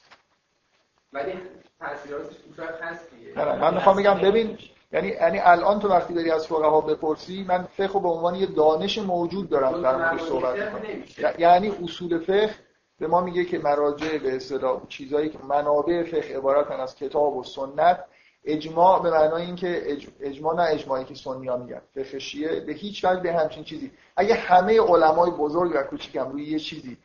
ولی تأثیراتش اصولاً خاص دیگه. نه من می‌خوام بگم ببین، یعنی یعنی الان تو وقتی داری از فقها بپرسی من فقه رو به عنوان یه دانش موجود دارم در موردش صحبت می‌کنم. یعنی اصول فقه به ما میگه که مراجع به اصطلاح چیزایی که منابع فقه عبارتن از کتاب و سنت، اجماع به معنای اینکه اج... اجماع نه اجماعی که سنی‌ها میگن، فقه شیعه به هیچ وجه به همچین چیزی. اگه همه علمای بزرگ و کوچیکم روی یه چیزی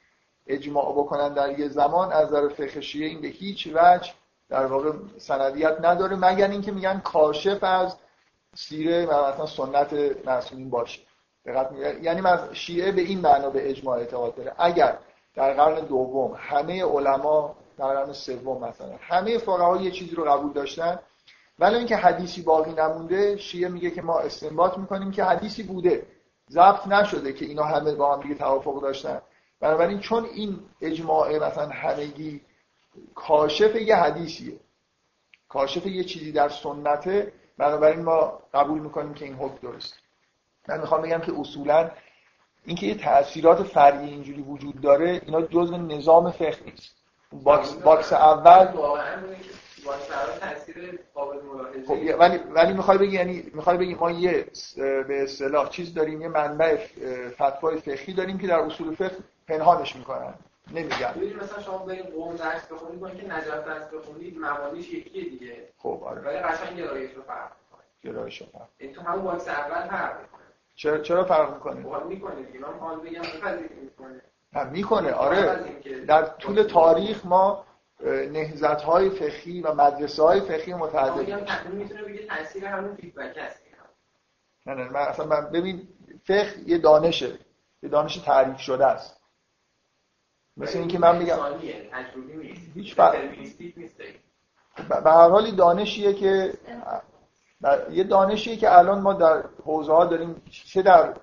اجماع بکنن در یه زمان، از نظر فقه شیعه این به هیچ وجه در واقع سندیت نداره، مگر اینکه میگن کاشف از سیره مثلا سنت معصومین باشه. دقت می‌کنید؟ یعنی از شیعه به این معنا به اجماع اعتقاد داره. اگر در قرن دوم همه علما، در قرن سوم مثلا همه فقها یه چیزی رو قبول داشتن، ولی اینکه حدیثی باقی نمونده، شیعه میگه که ما استنباط میکنیم که حدیثی بوده، ضبط نشده که اینا همه با هم دیگه توافق داشتن. بنابراین چون این اجماع مثلا همگی کاشف یه حدیثیه، کاشف یه چیزی در سنته، بنابراین ما قبول میکنیم که این حکم درست. من میخوام بگم که اصولا اینکه یه تأثیرات فرعی اینجوری وجود داره، اینا جزء نظام فقه نیست. باکس باکس اول واسه تاثیر قابل ملاحظه. خب ولی ولی میخوای بگی، یعنی میخوای بگی ما یه به اصطلاح چیز داریم، یه منبع فتوای فقهی داریم که در اصول فقه پنهانش میکنن، نمیگن. ببین مثلا شما برید قوم درس بخونید، با اینکه نجات درس بخونید معانیش یکیه دیگه. خب آره. ولی قشنگ گرایش رو فرق میکنه. گرایش رو فرق. این تو همون باکس اول فرق میکنه. چرا چرا فرق میکنه؟ فرق میکنه دیگه. من حال بگم بفرضید میکنه. هم میکنه آره. در طول تاریخ ما نهضت‌های فقهی و مدرسه‌های فقهی متعدد میشه. میگم میتونه بگه تاثیر همون فیدبک است. نه نه من اصلا من ببین فقه یه دانشه، یه دانش تعریف شده است. مثل اینکه من میگم تجربی نیست. هیچ فرقی نیست. به هر حال دانشیه که یه دانشیه که الان ما در حوزه‌ها داریم، چه در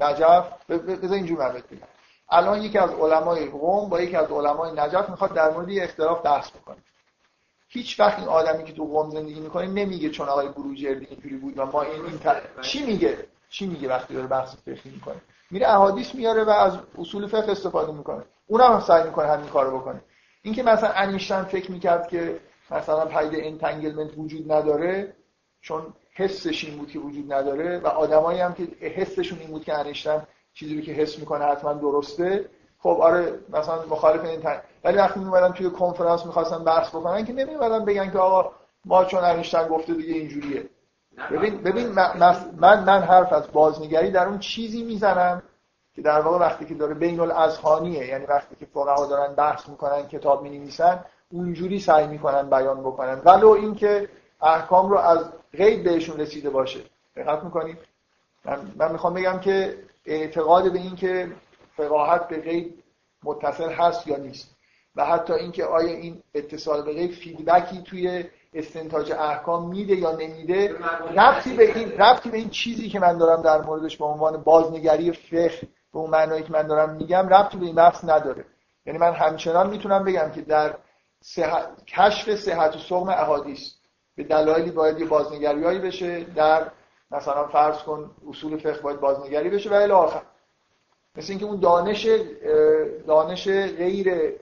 نجف بذار اینجوری بحث کنیم. الان یکی از علمای قم با یکی از علمای نجف میخواد در مورد اختلاف بحث بکنه. هیچ وقت این آدمی که تو قم زندگی میکنه نمیگه چون آقای بروجردی اینجوری بود و ما این این تر... چی میگه؟ چی میگه وقتی داره بحث فقهی میکنه؟ میره احادیث میاره و از اصول فقه استفاده میکنه. اونم هم سعی میکنه همین کارو بکنه. اینکه مثلا انیشتن فکر میکرد که مثلا پدیده انتنگلمنت وجود نداره، چون حسش این بود که وجود نداره و آدمایی هم که حسشون این بود که انیشتن چیزی که حس میکنه حتما درسته، خب آره مثلا مخالف این تن... ولی وقتی میومدن توی کنفرانس میخواستن بحث بکنن که نمیومدن بگن که آقا ما چون انیشتن گفته دیگه اینجوریه. ببین ببین من من حرف از بازنگری در اون چیزی میزنم که در واقع وقتی که داره بین الاذهانیه، یعنی وقتی که فقها دارن بحث میکنن، کتاب مینویسن، اونجوری سعی میکنن بیان بکنن، ولو اینکه احکام رو از غیب بهشون رسیده باشه. دقت میکنید؟ من, من میخوام بگم که اعتقاد به این که فقاهت به غیب متصل هست یا نیست و حتی اینکه آیا این اتصال به غیب فیدبکی توی استنتاج احکام میده یا نمیده، ربطی به این ربطی به این چیزی که من دارم در موردش به عنوان بازنگری فقه به اون معنایی که من دارم میگم ربطی به این بحث نداره. یعنی من همچنان میتونم بگم که در صحت، کشف صحت و صقم احادیث به دلایلی باید یه بازنگریایی بشه، در مثلا فرض کن اصول فقه باید بازنگری بشه و الی آخر. مثل اینکه اون دانش دانش غیر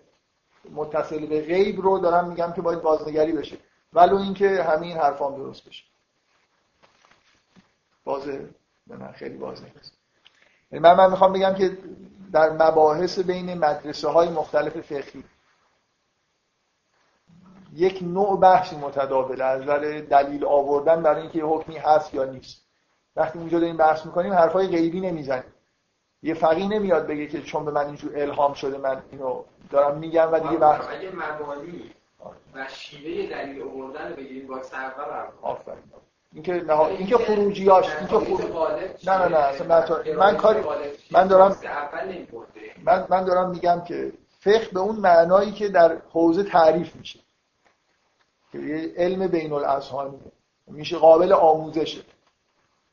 متصل به غیب رو دارم میگم که باید بازنگری بشه، ولو اینکه همین حرفام درست بشه. بازه من خیلی باز نیست. من من میخوام بگم که در مباحث بین مدرسه های مختلف فقهی یک نوع بحث متداوله از نظر دلیل آوردن برای اینکه حکمی هست یا نیست. وقتی اونجا داریم بحث میکنیم حرفای غیبی نمیزنیم. یه فقیه نمیاد بگه که چون به من اینجور الهام شده من اینو دارم میگم و دیگه بحث اگه مبانی و شیوه دلیل آوردن بگیریم با سرور آفرین. اینکه نه اینکه خروجیاش اینکه خروج نه نه نه اصلا من, من کاری من دارم من من دارم میگم که فقه به اون معنایی که در حوزه تعریف میشه که یه علم بین الاذهانیه، میشه قابل آموزشه.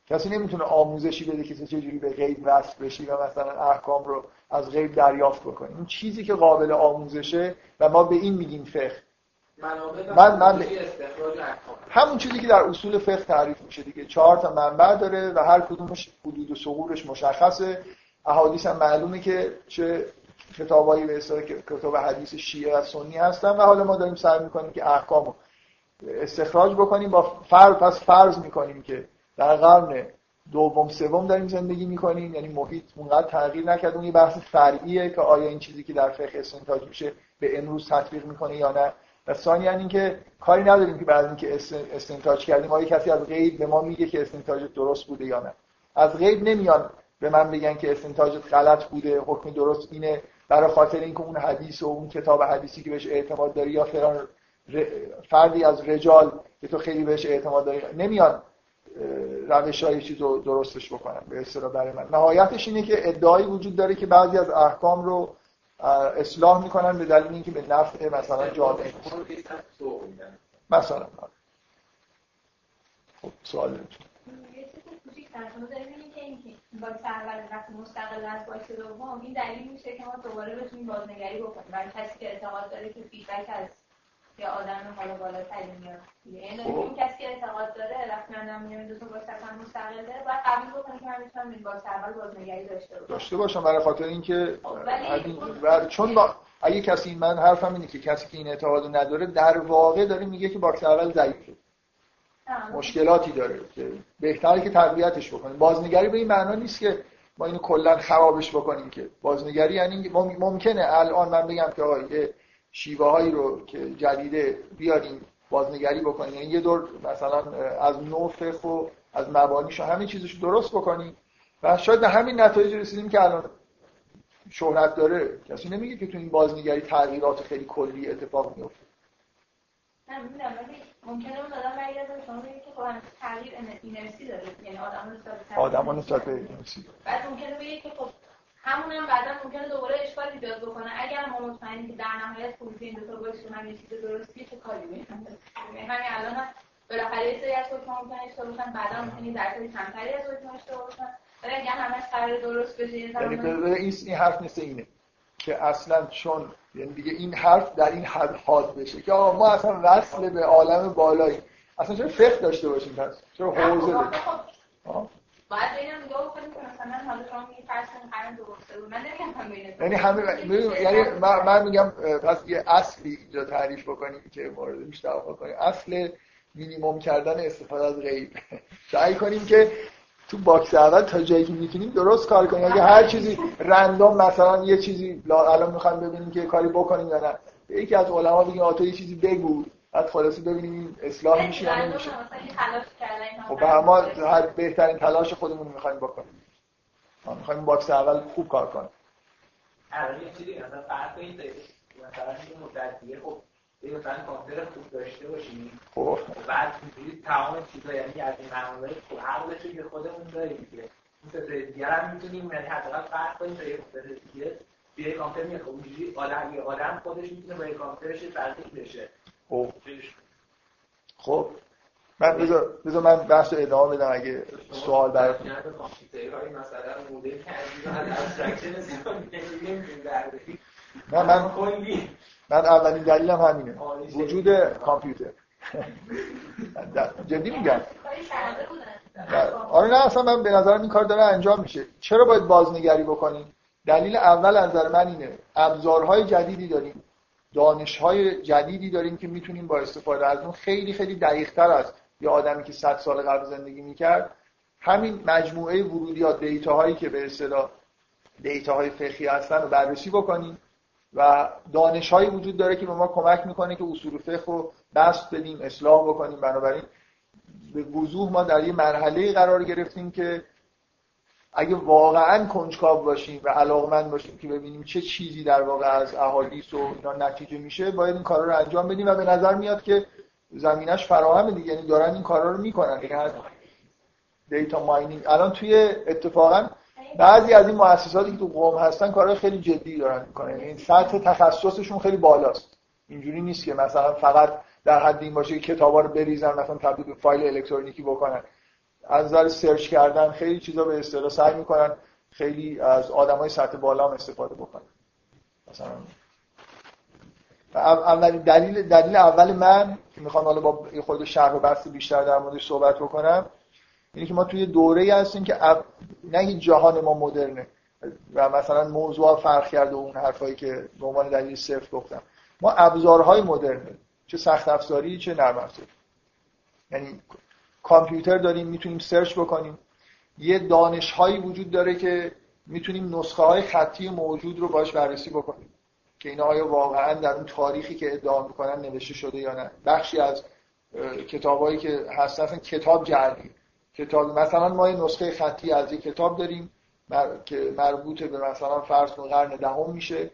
کسی نمیتونه آموزشی بده که چجوری به غیب وصل بشی و مثلا احکام رو از غیب دریافت بکنی. این چیزی که قابل آموزشه و ما به این میگیم فقه. من من به استخراج احکام، همون چیزی که در اصول فقه تعریف میشه دیگه، چهار تا منبع داره و هر کدومش حدود و ثغورش مشخصه. احادیث هم معلومه که چه کتابایی به اصطلاح کتاب حدیث شیعه و سنی هستن و حالا ما داریم سعی میکنیم که احکامو استخراج بکنیم با فرض. پس فرض میکنیم که در قرن دوم سوم داریم زندگی میکنیم، یعنی محیط اونقدر تغییر نکرد. اون یه بحث فرعیه که آیا این چیزی که در فقه استنتاج میشه به امروز تطبیق میکنه یا نه. و ثانیاً اینکه کاری نداریم که بعد اینکه استنتاج کردیم آیا کسی از غیب به ما میگه که استنتاجت درست بوده یا نه. از غیب نمیان به من بگن که استنتاجت غلط بوده، حکم درست اینه، برای خاطر اینکه اون حدیث و اون کتاب حدیثی که بهش اعتماد داری یا فلان فردی از رجال که تو خیلی بهش اعتماد داری، نمیان روش های چیز رو درستش بکنم. به اصطلاح برای من نهایتش اینه که ادعایی وجود داره که بعضی از احکام رو اصلاح میکنن به دلیل اینکه به نفع مثلا جامعه مثلا. خب سوال داریم یه چیز کوچیک ترجمه داریم اینکه اینکه با سرور وقت مستقل از باشه دوم این دلیل میشه که ما دوباره بتونیم بازنگری بکنیم برای کسی که اعتقاد داره که فیدبک از یا آدم حالا بالا تلیمیان یعنی این کسی که اعتقاد داره رفتنم میگم دو تا باشه هم مستقل داره بعد قبول بکنه که من میتونم این باکس اول بازنگری داشته باشم داشته باشم برای خاطر اینکه بعد چون با... اگه کسی من حرفم اینه که کسی که این اعتقادو نداره در واقع داره میگه که باکس اول ضعیفه، مشکلاتی داره که بهتره که تقویتش بکنیم. بازنگری به این معنا نیست که ما اینو کلا خرابش بکنیم که بازنگری یعنی مم... ممکنه الان من بگم که آقا شیوه هایی رو که جدیده بیاریم بازنگری بکنیم، یعنی یه دور مثلا از نو فقه و از مبانیش و همین چیزش درست بکنیم و شاید به همین نتایج رسیدیم که الان شهرت داره. کسی نمیگه که تو این بازنگری تغییرات خیلی کلی اتفاق میفته. نه میدونم ممکنه اون آدم برگرد شما بگید که خب تغییر اینرسی داره، یعنی آدم رو ساعت اینرسی داره، بعد ممکنه بگید که خب همون هم بعداً ممکنه دوباره اشکال ایجاد بکنه. اگر ما مطمئنیم که در نهایت خروجی این دو تا باشه هم یه چیز درستی چه کاری می‌کنیم. همین الان هم بالاخره یه سری از شما ممکنه اشتباه بکنن، بعداً ممکنه درصدی کمتری از شما اشتباه بکنن. ولی اگر همش قرار درست بشه یه زمانی یعنی این حرف نیست اینه که اصلاً چون یعنی دیگه این حرف در این حد حاد بشه که آقا ما اصلاً وصل به عالم بالایی اصلاً چه فقه داشته باشیم پس چه حوزه بده. بعد اینم دو خودم مثلا حالا شما میگید فرضاً قرن دوم من نمی‌فهمم ببینید یعنی همه یعنی من, من میگم پس یه اصلی اینجا تعریف بکنیم که واردش توافق کنیم، اصل مینیمم کردن استفاده از غیب. سعی کنیم که تو باکس اول تا جایی که میتونیم درست کار کنیم. اگه هر چیزی رندوم مثلا یه چیزی الان می‌خوام ببینیم که کاری بکنیم یا نه، یکی از علما بگیم آقا یه چیزی بگو بعد خلاصه ببینیم اصلاح میشه یا نمیشه. خب به ما هر بهترین تلاش خودمون میخوایم بکنیم. ما می‌خوایم باکس اول خوب کار کنیم. علاوه یه چیزی مثلا فرض کنید مثلا یه مدت دیگه خب یه مثلا کامپیوتر خوب داشته باشیم، خب بعد می‌بینید تمام چیزا یعنی از این معاملات خوب حقش رو خودمون داریم دیگه. مثلا دیگه هم می‌تونیم یعنی حداقل فرض کنید یه مدت دیگه یه کامپیوتر خوب می‌جوری آدم یه آدم خودش می‌تونه با یه کامپیوترش ترتیب بشه. خب خب من بذار بذار من بحث رو ادامه بدم اگه سوال براتون باشه. کامپیوترهای مثلا مدل تنظیم از ابسترکشن زیاد من کلی من اولین دلیلم همینه، وجود کامپیوتر. جدی میگم. آره نه اصلا من به نظرم این کار داره انجام میشه. چرا باید بازنگری بکنیم؟ دلیل اول از نظر من اینه ابزارهای جدیدی داریم، دانش‌های جدیدی داریم که میتونیم با استفاده از اون خیلی خیلی دقیق‌تر از یه آدمی که صد سال قبل زندگی میکرد. همین مجموعه ورودیات دیتاهایی که به اصطلاح دیتاهای فقهی هستن رو بررسی بکنیم و دانش‌هایی وجود داره که به ما کمک میکنه که اصول فقه رو بسط بدیم، اصلاح بکنیم. بنابراین به وضوح ما در یه مرحله قرار گرفتیم که اگه واقعاً کنجکاو باشیم و علاقمند باشیم که ببینیم چه چیزی در واقع از احادیث و اینا نتیجه میشه، باید این کارا رو انجام بدیم و به نظر میاد که زمینش فراهمه دیگه، یعنی دارن این کارا رو میکنن دیگه. از دیتا ماینینگ الان توی اتفاقاً بعضی از این مؤسساتی که تو قم هستن کارهای خیلی جدی دارن میکنن، این سطح تخصصشون خیلی بالاست. اینجوری نیست که مثلا فقط در حد این باشه که کتابا رو بریزن مثلا تبدیل به فایل الکترونیکی بکنن. از نظر سرچ کردن خیلی چیزا به اصطلاح سعی میکنن خیلی از آدمای سطح بالا هم استفاده بکنن. مثلا اولین دلیل دلیل اول من که میخوام حالا با خود شرح و بحث بیشتر در موردش صحبت بکنم اینه که ما توی دوره‌ای هستیم که نه جهان ما مدرنه و مثلا موضوع فرق کرده اون حرفایی که به عنوان دلیل صرف گفتم. ما ابزارهای مدرنه، چه سخت افزاری چه نرم افزاری، یعنی کامپیوتر داریم، میتونیم سرچ بکنیم، یه دانش‌هایی وجود داره که میتونیم نسخه‌های خطی موجود رو باش بررسی بکنیم که اینا آیا واقعاً در اون تاریخی که ادعا می‌کنن نوشته شده یا نه. بخشی از کتابایی که هست اصلا کتاب جعلی، کتاب مثلا ما یه نسخه خطی از یه کتاب داریم که مربوط به مثلا فرض کن قرن دهم میشه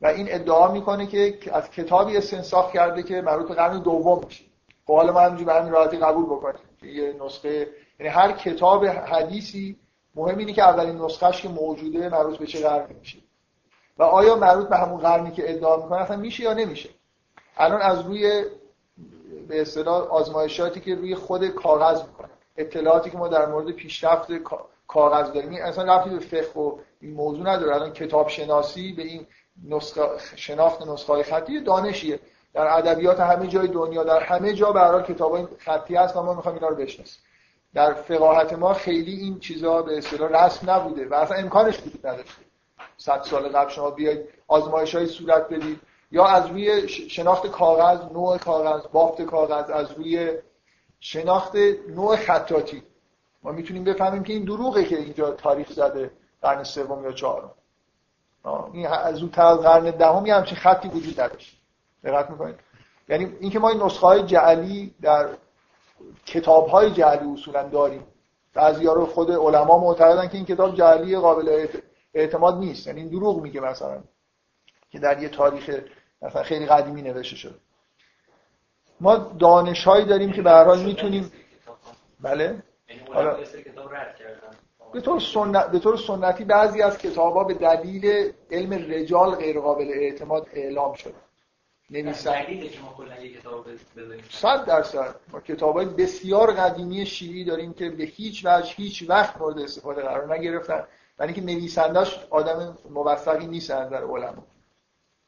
و این ادعا میکنه که از کتابی استنساخ کرده که مربوط به قرن دوم میشه. خب حالا ما همینجوری به همین راحتی قبول بکنیم یه نسخه، یعنی هر کتاب حدیثی مهم اینه که اولین نسخه‌اش که موجوده مربوط به چه قرنی میشه و آیا مربوط به همون قرنی که ادعا میکنه اصلا میشه یا نمیشه. الان از روی به اصطلاح آزمایشاتی که روی خود کاغذ میکنه، اطلاعاتی که ما در مورد پیشرفت کاغذ داریم، این اصلا ربطی به فقه و این موضوع نداره. الان کتاب شناسی به این نسخه شناخت نسخه‌های خطی دانشیه. در ادبیات همه جای دنیا در همه جا به هر حال کتابای خطی هست و ما می‌خوایم اینا رو بشناسیم. در فقاهت ما خیلی این چیزا به اصطلاح رسم نبوده و اصلا امکانش وجود نداشته. صد سال قبل شما بیاید آزمایش‌های صورت بدید یا از روی شناخت کاغذ، نوع کاغذ، بافت کاغذ، از روی شناخت نوع خطاطی ما میتونیم بفهمیم که این دروغه که اینجا تاریخ زده قرن سوم یا چهارم. این از اون تا قرن دهم همچین خطی وجود نداشته. دقت می‌کنید؟ یعنی اینکه ما این نسخه‌های جعلی در کتاب‌های جعلی اصولاً داریم. بعضی‌ها رو خود علما معتقدن که این کتاب جعلی قابل اعتماد نیست. یعنی این دروغ میگه مثلا که در یه تاریخ مثلا خیلی قدیمی نوشته شده. ما دانش‌هایی داریم که به هر حال میتونیم بله؟ حالا کتاب رد کردن. به طور سنت به طور سنتی بعضی از کتاب‌ها به دلیل علم رجال غیر قابل اعتماد اعلام شده. نمی‌سازه که ما کلا یک کتاب بزنیم. صد درصد ما کتاب‌های بسیار قدیمی شیعی داریم که به هیچ وجه هیچ وقت مورد استفاده قرار نگرفتن، یعنی که نویسنده‌اش آدم موثقی نیست از نظر علما.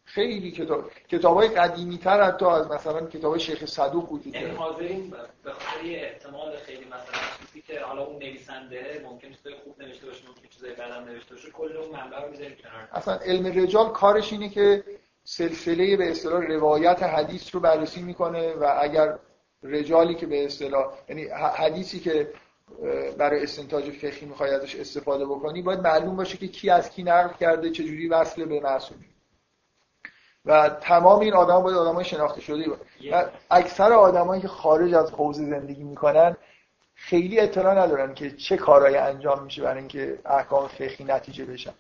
خیلی کتاب کتاب‌های قدیمی‌تر حتی از مثلا کتاب شیخ صدوق وجود داره. یعنی حاضرین به خاطر احتمال خیلی مثلا چیزی که حالا اون نویسنده ممکن چیزای خوب نوشته باشه، ممکن چیزای بدم نوشته باشه، کل اون منبع رو می‌ذاریم کنار. اصلا علم رجال کارش اینه که سلسله به اصطلاح روایت حدیث رو بررسی میکنه و اگر رجالی که به اصطلاح یعنی حدیثی که برای استنتاج فقهی میخوای ازش استفاده بکنی باید معلوم باشه که کی از کی نقل کرده، چه جوری وصل به معصومی و تمام این آدما باید آدمای شناخته شده باشه. اکثر آدمایی که خارج از حوزه زندگی میکنن خیلی اطلاع ندارن که چه کارهایی انجام میشه برای اینکه احکام فقهی نتیجه بشن.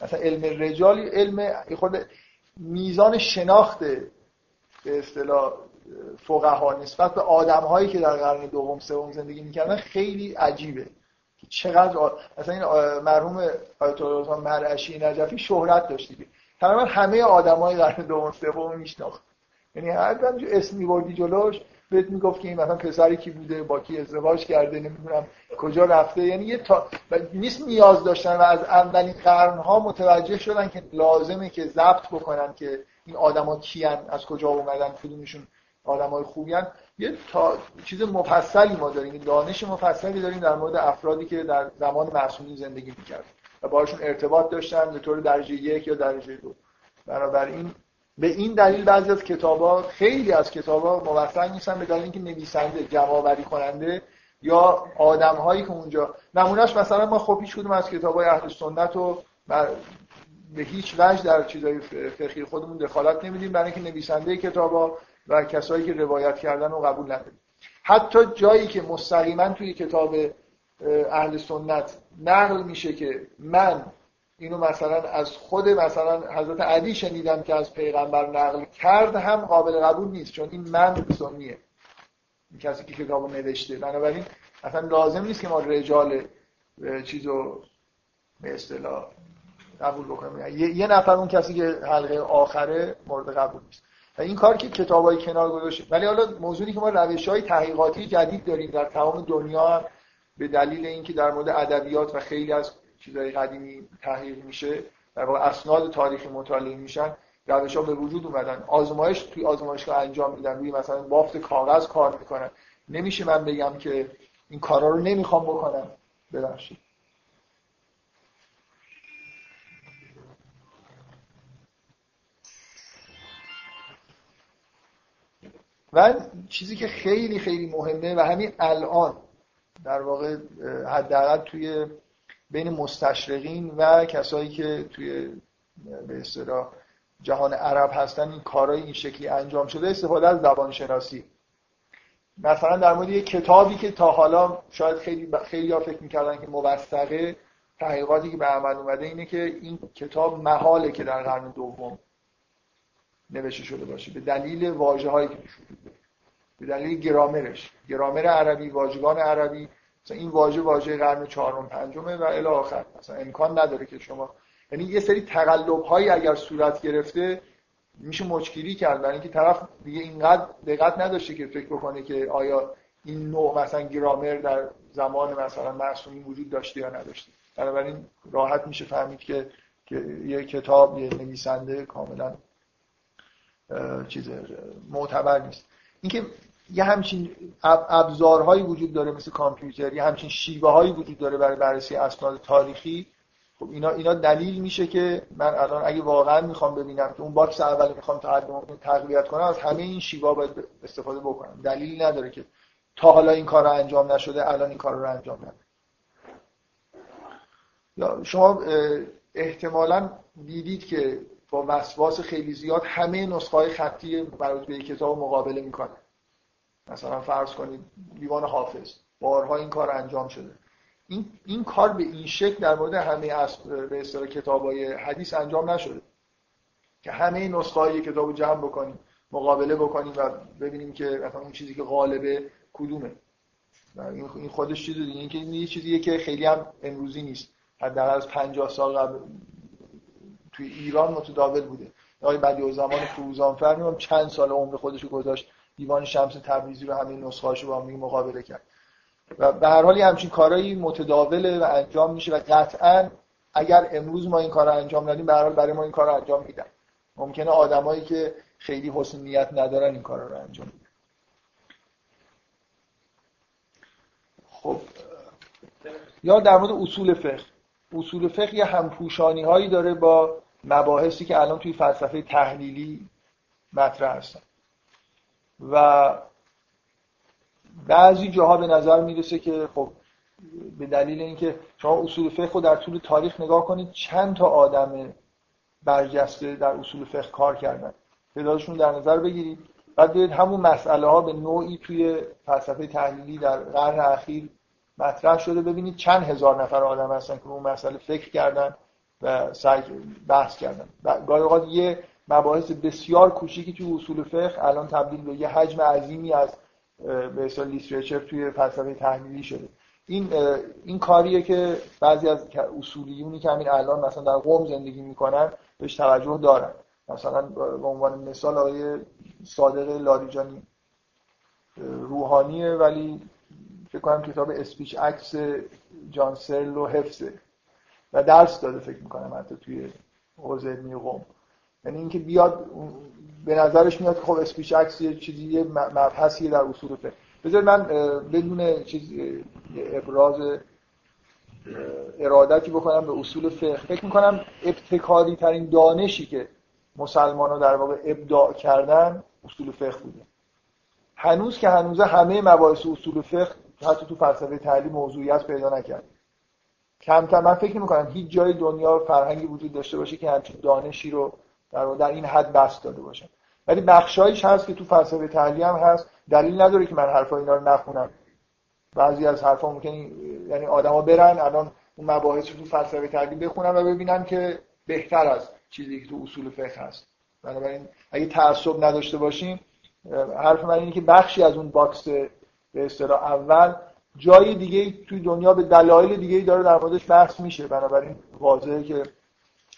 مثلا علم رجال علم خود میزان شناخت به اصطلاح فقها نسبت به آدم‌هایی که در قرن دوم سوم زندگی می‌کردن خیلی عجیبه که چقدر آ... مثلا این مرحوم آیت الله مرعشی نجفی شهرت داشت دیگه، تقریبا همه آدم‌های قرن دوم سوم میشناخت، یعنی هر دفعه اسمی بردی جلوش بهت میگفت که این مثلا پسری کی بوده، با کی ازدواج کرده، نمیدونم کجا رفته، یعنی یه تا نیست نیاز داشتن و از اولین قرن‌ها متوجه شدن که لازمه که ضبط بکنن که این آدم‌ها کیان، از کجا اومدن، کدومشون آدم‌های خوبیان. یه تا چیز مفصلی ما داریم، دانش مفصلی داریم در مورد افرادی که در زمان معصومین زندگی می‌کردن و باهاشون ارتباط داشتن به طور درجه یک یا درجه دو. بنابراین به این دلیل بعضی از کتاب‌ها، خیلی از کتاب‌ها موثق نیستن، به دلیل اینکه نویسنده، جمع‌آوری کننده یا آدم‌هایی که اونجا نمونهش، مثلا ما خب هیچ کدوم از کتاب‌های اهل سنت رو به هیچ وجه در چیزای فقهی خودمون دخالت نمی‌دیم، برای اینکه نویسنده کتاب‌ها و کسایی که روایت کردن رو قبول نداریم. حتی جایی که مستقیما توی کتاب اهل سنت نقل میشه که من اینو مثلا از خود مثلا حضرت علی شنیدم که از پیغمبر نقل کرد، هم قابل قبول نیست، چون این من سنیه، این کسی که کتابو نوشته. بنابراین اصلا لازم نیست که ما رجال چیزو به اصطلاح قبول بکنیم. یه نفر اون کسی که حلقه آخره مورد قبول نیست و این کار که کتابای کنار گذاشته. ولی حالا موضوعی که ما روش‌های تحقیقاتی جدید داریم در تمام دنیا به دلیل اینکه در مورد ادبیات و خیلی از چیزهای قدیمی تحقیق میشه، در واقع اسناد تاریخی مطالعه میشن، روش‌ها به وجود اومدن. آزمایش توی آزمایشگاه انجام میدن، روی مثلا بافت کاغذ کار میکنن. نمیشه من بگم که این کارا رو نمیخوام بکنم. ببخشید. و چیزی که خیلی خیلی مهمه و همین الان در واقع حداقل توی بین مستشرقین و کسایی که توی به اصطلاح جهان عرب هستن این کارهای این شکلی انجام شده، استفاده از زبانشناسی. مثلا در مورد یک کتابی که تا حالا شاید خیلی خیلی‌ها فکر می‌کردن که موثقه، تحقیقاتی که به عمل اومده اینه که این کتاب محاله که در قرن دوم نوشته شده باشه، به دلیل واژه‌هایی که توش بوده، به دلیل گرامرش، گرامر عربی، واژگان عربی. مثلا این واژه واژه قرن چهارم پنجمه و الی آخر. مثلا امکان نداره که شما، یعنی یه سری تقلب‌هایی اگر صورت گرفته میشه مشکلی کرد، یعنی که طرف دیگه اینقدر دقت نداشته که فکر بکنه که آیا این نوع مثلا گرامر در زمان مثلا معصومین وجود داشته یا نداشته. بنابراین راحت میشه فهمید که, که یه کتاب یه نویسنده کاملا چیز معتبر نیست. اینکه یه همچین ابزارهایی وجود داره مثل کامپیوتر، یه همچین شیوه‌هایی وجود داره برای بررسی اسناد تاریخی، خب اینا اینا دلیل میشه که من الان اگه واقعا میخوام ببینم که اون باکس اول میخوام تقویت کنم، از همه این شیوه‌ها باید استفاده بکنم. دلیل نداره که تا حالا این کار رو انجام نشده الان این کار رو انجام بده. یا شما احتمالاً دیدید که با وسواس خیلی زیاد همه نسخه‌های خطی مربوط به کتاب مقابله میکنه. مثلا فرض کنید دیوان حافظ، بارها این کار انجام شده. این این کار به این شکل در مورد همه به اصطلاح کتاب‌های حدیث انجام نشده که همه نسخه‌های کتابو جمع بکنیم، مقابله بکنیم و ببینیم که مثلا اون چیزی که غالبه کدومه. این خودش چیز دیگه، این که یه چیزیه که خیلی هم امروزی نیست. حداقل از پنجاه سال قبل توی ایران متداول بوده. آقای بلیعظمان فروزانفر میگم چند سال عمر خودش رو گذاشت دیوان شمس تبریزی رو همین نسخه‌هاشو با هم مقابله کرد. و به هر حال همین کارهایی متداوله و انجام میشه و قطعاً اگر امروز ما این کارو انجام ندیم به هر حال برای ما این کارو انجام میدن. ممکنه آدمایی که خیلی حسن نیت ندارن این کارا رو انجام بدن. خب یا در مورد اصول فقه، اصول فقه یه همپوشانی هایی داره با مباحثی که الان توی فلسفه تحلیلی مطرح هستن و بعضی جاها به نظر میرسه که خب به دلیل اینکه شما اصول فقه رو در طول تاریخ نگاه کنید چند تا آدم برجسته در اصول فقه کار کردن، تعدادشون در نظر بگیرید، بعد برید همون مسئله ها به نوعی توی فلسفه تحلیلی در قرن اخیر مطرح شده. ببینید چند هزار نفر آدم هستن که اون مسئله فکر کردن و سعی بحث کردن. گاهی اوقات یه مباحث بسیار کوچیکی توی اصول فقه الان تبدیل به یه حجم عظیمی از به اصطلاح لیتریچر توی فلسفه تحلیلی شده. این این کاریه که بعضی از اصولیونی که همین الان مثلا در قم زندگی میکنن بهش توجه دارن. مثلا به عنوان مثال آقای صادق لاریجانی روحانیه، ولی فکر کنم کتاب اسپیچ اکس جان سرلو حفظه و درس داده فکر میکنم حتی توی حوزه علمی قم. یعنی اینکه بیاد به نظرش میاد که خب اسپیچ اکس یه چیزیه مبحثیه در اصول فقه. بذار من بدون چیز ابراز ارادتی بکنم به اصول فقه، فکر میکنم ابتکاری ترین دانشی که مسلمان ها در واقع ابداع کردن اصول فقه بوده. هنوز که هنوزه همه مباحث اصول فقه حتی تو فلسفه تعلیم موضوعیت پیدا نکرد. کمتر من فکر نمی‌کنم هیچ جای دنیا فرهنگی وجود داشته باشه که همچین دانشی رو در واقع در این حد بس داده باشه. ولی بخشایش هست که تو فلسفه تعلیم هم هست. دلیل نداره که من حرفای اینا رو نخونم. بعضی از حرفا ممکنه یعنی آدما برن الان اون مباحث رو تو فلسفه تعلیم بخونن و ببینن که بهتر است چیزی که تو اصول فقه هست. بنابراین اگه تعصب نداشته باشیم، حرف من اینه که بخشی از اون باکس به اصطلاح اول جای دیگه توی دنیا به دلایل دیگه‌ای داره در موردش بحث میشه. بنابراین واضحه که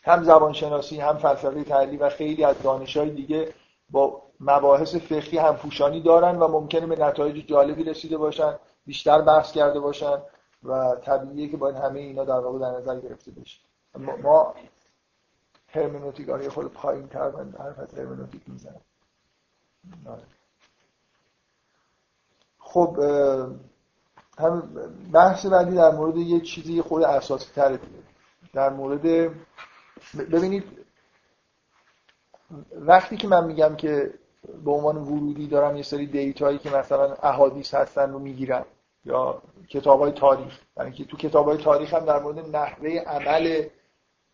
هم زبانشناسی، هم فلسفه تعلیل و خیلی از دانش‌های دیگه با مباحث فقهی همپوشانی دارن و ممکنه به نتایج جالبی رسیده باشن، بیشتر بحث کرده باشن و طبیعیه که باید همه اینا در واقع در نظر گرفته بشه. ما هرمنوتیک آره خود پایین تر من حرف هرمنوتیک میزنم. خب هم بحث بعدی در مورد یه چیزی خود اساسی تره دیده. در مورد ببینید وقتی که من میگم که به عنوان ورودی دارم یه سری دیتایی که مثلا احادیث هستن رو میگیرم یا کتاب‌های تاریخ، یعنی که تو کتاب‌های تاریخ هم در مورد نحوه عمل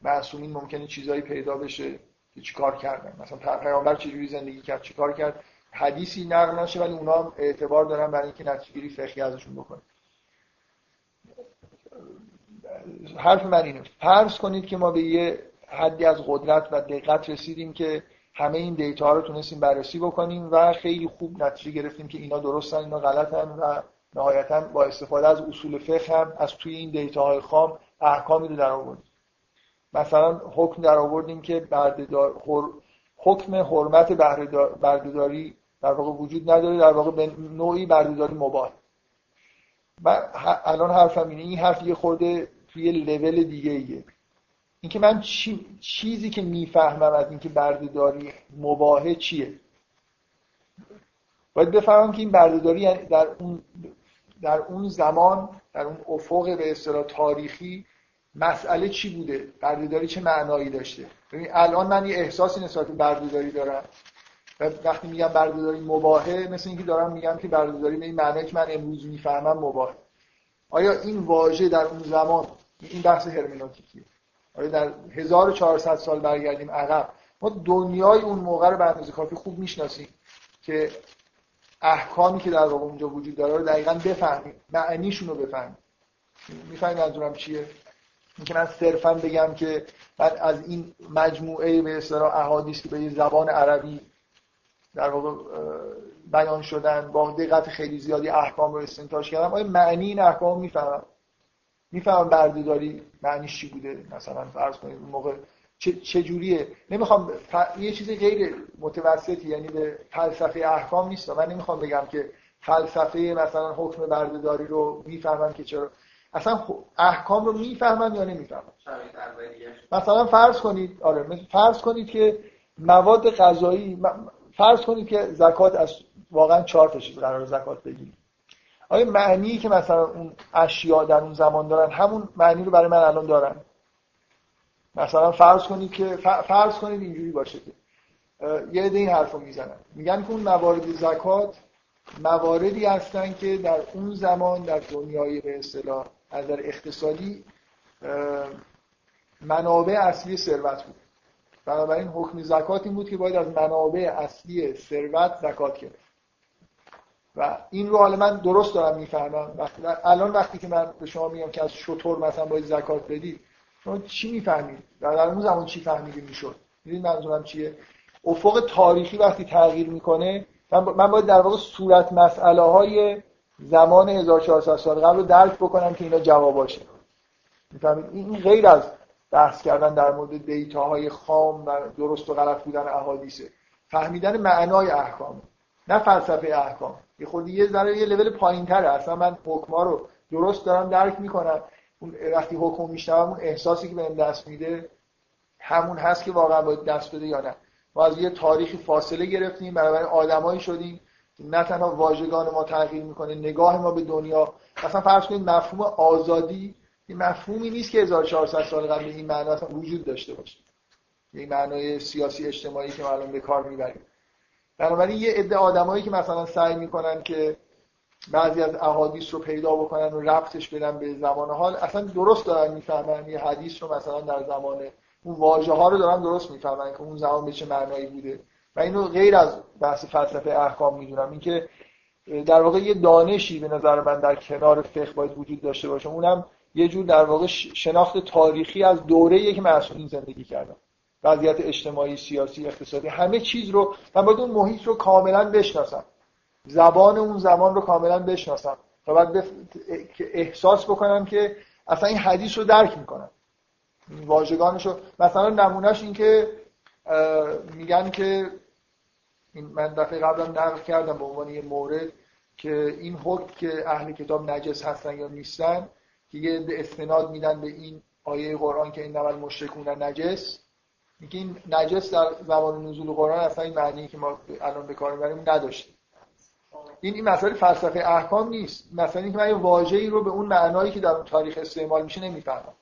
معصومین ممکنه چیزایی پیدا بشه که چیکار کردن، مثلا پیامبر چجوری زندگی کرد، چیکار کرد، حدیثی نقل نشه ولی اونا هم اعتبار دارن برای اینکه نتیجه‌گیری فقهی ازشون بکنه. حرف من اینه، فرض کنید که ما به یه حدی از قدرت و دقت رسیدیم که همه این دیتا رو تونستیم بررسی بکنیم و خیلی خوب نتیجه گرفتیم که اینا درستن، اینا غلطن و نهایتاً با استفاده از اصول فقه هم از توی این دیتاهای خام احکامی رو درآوردیم. مثلا حکم در آوردیم که بردهدار حر... حکم حرمت بردهدار... بردهداری در واقع وجود نداره، در واقع به نوعی بردهداری مباح. من ه... الان حرفم اینه، این حرف یه خورده توی لول دیگه ایه. این که من چی... چیزی که میفهمم از این که بردهداری مباح چیه، باید بفهمم که این بردهداری در اون در اون زمان، در اون افق به اصطلاح تاریخی مسئله چی بوده؟ بردهداری چه معنایی داشته؟ ببین الان من یه احساسی نسبت به بردهداری دارم و وقتی میگم بردهداری مباحه، مثل اینکه دارم میگم که بردهداری به این معنایی که من امروز میفهمم مباحه. آیا این واژه در اون زمان، این بحث هرمنوتیکیه، آیا در هزار و چهارصد سال برگردیم عقب ما دنیای اون موقع رو به اندازه کافی خوب میشناسیم که احکامی که در واقع اونجا وجود داره رو دقیقاً بفهمیم، معنیشون رو بفهمیم؟ میفهمید منظورم چیه؟ اینکه من صرفاً بگم که من از این مجموعه به اصطلاح احادیث که به زبان عربی در واقع بیان شدن با دقت خیلی زیادی احکام رو استنتاج کردم، آیا معنی این احکام رو میفهمم؟ میفهمم بردهداری معنیش چی بوده؟ مثلا فرض کنید اون موقع چه جوریه؟ نمیخوام ف... یه چیز غیر متوسطی، یعنی به فلسفه احکام نیست. من نمیخوام بگم که فلسفه مثلا حکم بردهداری رو میفهمم که چرا اصلا احکام رو میفهمم یا نمیفهمم. مثلا فرض کنید آره فرض کنید که مواد غذایی، فرض کنید که زکات از واقعا چهار تا چیز قرار زکات بگیریم، آیا معنی که مثلا اون اشیا در اون زمان دارن همون معنی رو برای من الان دارن؟ مثلا فرض کنید که فرض کنید اینجوری باشه که یه عده این حرفو میزنن، میگن که اون موارد زکات مواردی هستن که در اون زمان در دنیای به اصطلاح از نظر اقتصادی منابع اصلی ثروت بود، بنابراین حکم زکات این بود که باید از منابع اصلی ثروت زکات گرفت. و این رو حالا من درست دارم میفهمم. وقتی الان وقتی که من به شما میگم که از شطور مثلا باید زکات بدید، شما چی میفهمید؟ در اون زمان چی فهمیدید میشد؟ میدونید منظورم چیه؟ افق تاریخی وقتی تغییر میکنه، من من باید در واقع صورت مسئله های زمان هزار و چهارصد سال قبل رو درک بکنم که اینا جواباشه. میفهمید؟ این غیر از بحث کردن در مورد دیتاهای خام و درست و غلط بودن احادیثه، فهمیدن معنای احکام، نه فلسفه احکام. یه خود یه ذره یه لول پایین‌تره. اصلا من حکما رو درست دارم درک می‌کنم. اون وقتی حکم میشنوم اون احساسی که بهم دست میده همون هست که واقعا باید دست بده یا نه. ما از یه تاریخی فاصله گرفتیم، برابر آدمایی شدیم که نه تنها واژگان ما تغییر می‌کنه، نگاه ما به دنیا. اصلا فرض کنید مفهوم آزادی این مفهومی نیست که هزار و چهارصد سال قبل این معنا اصلا وجود داشته باشه. این معنای سیاسی اجتماعی که ما الان به کار می‌بریم. بنابراین یه عده آدمایی که مثلا سعی میکنن که بعضی از احادیث رو پیدا بکنن و ربطش بدن به زمان حال، اصلا درست دارن میفهمن. یه حدیث رو مثلا در زمان اون واژه ها رو دارن درست میفهمن که اون زمان به چه معنایی بوده. و اینو غیر از بحث فلسفه احکام میدونم. اینکه در واقع یه دانشی به نظر من در کنار فقه باید وجود داشته باشه، اونم یه جور در واقع شناخت تاریخی از دوره‌ای که مسئولین زندگی کردن، وضعیت اجتماعی، سیاسی، اقتصادی، همه چیز رو. من باید اون محیط رو کاملا بشناسم، زبان اون زمان رو کاملا بشناسم تا بعد بف... احساس بکنم که اصلا این حدیث رو درک میکنم، واژگانش رو. مثلا نمونهش این که میگن که این من دفعه قبلم نقل کردم به عنوان یه مورد که این حکم که اهل کتاب نجس هستن یا نیستن که یه استناد میدن به این آیه قرآن که این نمال مشرکون نجس، میگه این نجس در زمان نزول قرآن اصلا این معنی که ما الان به کار میبریم نداشتیم. این این مسئله فلسفه احکام نیست. مثلا اینکه من یه واژه‌ای رو به اون معنایی که در اون تاریخ استعمال میشه نمیفهمم،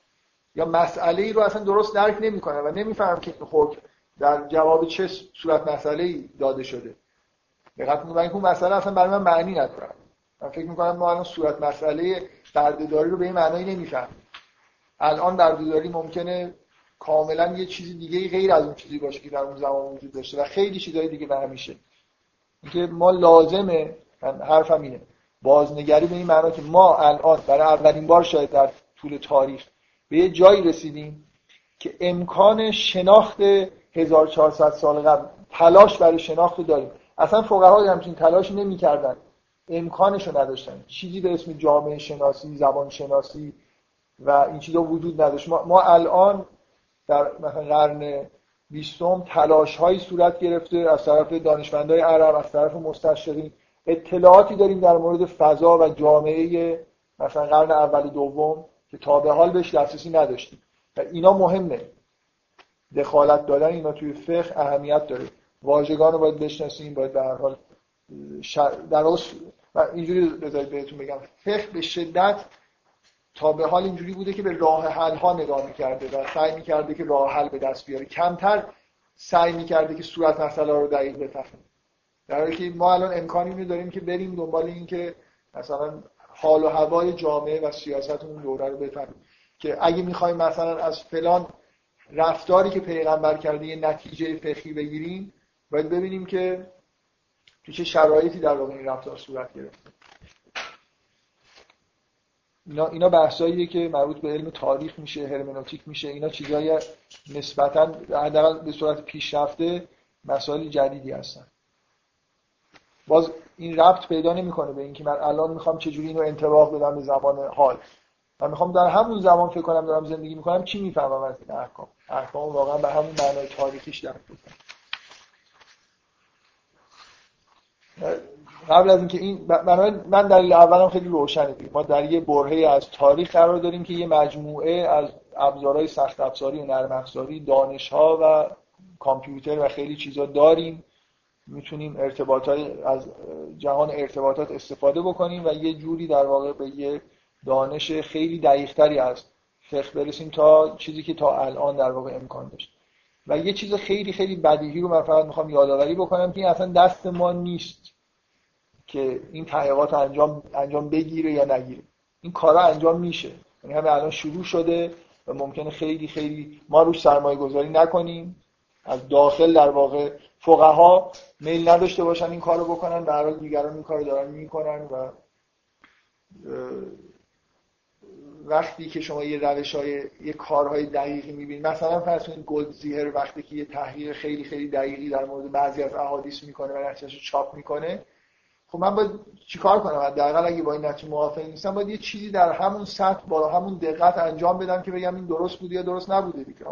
یا مسئله‌ای رو اصلا درست درک نمیکنم و نمیفهمم که خب در جواب چه صورت مسئله‌ای داده شده. دقت می‌کنید اون مسئله اصلا برای من معنی نداره. من فکر می‌کنم ما الان صورت مسئله دردداری رو به این معنی نمیفهمیم. الان دردداری ممکنه کاملا یه چیزی دیگه غیر از اون چیزی باشه که در اون زمان وجود داشته و خیلی چیزای دیگه به همیشه. اینکه ما لازمه، من حرفم اینه، بازنگری به این معنا که ما الان برای اولین بار شاید در طول تاریخ به یه جایی رسیدیم که امکان شناخت هزار و چهارصد سال قبل، تلاش برای شناخت داریم. اصلا فقها همچین تلاشی نمی‌کردن، امکانشو نداشتن. چیزی به اسم جامعه شناسی، زبان شناسی و این چیزا وجود نداشت. ما, ما الان در مثلا قرن بیستم تلاش‌هایی صورت گرفته از طرف دانشمندان عرب، از طرف مستشرقین. اطلاعاتی داریم در مورد فضا و جامعه مثلا قرن اول دوم که تا به حال بهش دسترسی نداشتیم. و اینا مهمه. دخالت دادن اینا توی فقه اهمیت داره. واژگان رو باید بشناسیم، باید به هر حال شر... در اصل و اینجوری بذارید بهتون بگم، فقه به شدت تا به حال اینجوری بوده که به راه حل ها نگاه می‌کرده و سعی می‌کرده که راه حل به دست بیاره، کمتر سعی می‌کرده که صورت مسئله رو دقیق بفهمه. در حالی که ما الان امکانی رو داریم که بریم دنبال این که مثلا حال و هوای جامعه و سیاست اون دوره رو بفهمیم، که اگه می‌خوایم مثلا از فلان رفتاری که پیغمبر کرده یه نتیجه فقهی بگیریم، باید ببینیم که تو چه شرایطی در واقع این رفتار صورت گرفته. اینا اینا بحثاییه که مربوط به علم تاریخ میشه، هرمنوتیک میشه. اینا چیزای نسبتاً حداقل به صورت پیشرفته مسائل جدیدی هستن. باز این ربط پیدا نمیکنه به اینکه من الان میخوام چجوری اینو انطباق بدم به زبان حال. من میخوام در همون زمان فکر کنم دارم زندگی میکنم، چی میفهمم از این احکام؟ احکام واقعا به همون معنای تاریخیش درک بکنم. قبل از اینکه این من دلیل اولام خیلی روشنه دیگه. ما در یه برهه از تاریخ قرار داریم که یه مجموعه از ابزارهای سخت افزاری و نرم افزاری، دانش‌ها و کامپیوتر و خیلی چیزا داریم، میتونیم ارتباطات از جهان ارتباطات استفاده بکنیم و یه جوری در واقع به یه دانش خیلی دقیق‌تری از فقه برسیم تا چیزی که تا الان در واقع امکان داشت. و یه چیز خیلی خیلی بدیهی رو من فقط میخوام یادآوری بکنم که این اصلا دست ما نیست که این تحقیقات انجام انجام بگیره یا نگیره. این کارا انجام میشه، یعنی همه الان شروع شده و ممکنه خیلی خیلی ما روش سرمایه گذاری نکنیم، از داخل در واقع فقها میل نداشته باشن این کارو بکنن، در حال دیگران این کارو دارن میکنن و وقتی که شما یه روش‌های یه کارهای دقیقی می‌بینید، مثلا فرض کنید گلدزیهر وقتی که یه تحقیق خیلی خیلی دقیقی در مورد بعضی از احادیث میکنه و نتیجه‌شو چاپ میکنه، خب من باید چیکار کنم؟ حداقل اگه با این نتیجه موافق نیستم باید یه چیزی در همون سطح با همون دقت انجام بدم که بگم این درست بود یا درست نبوده دیگه.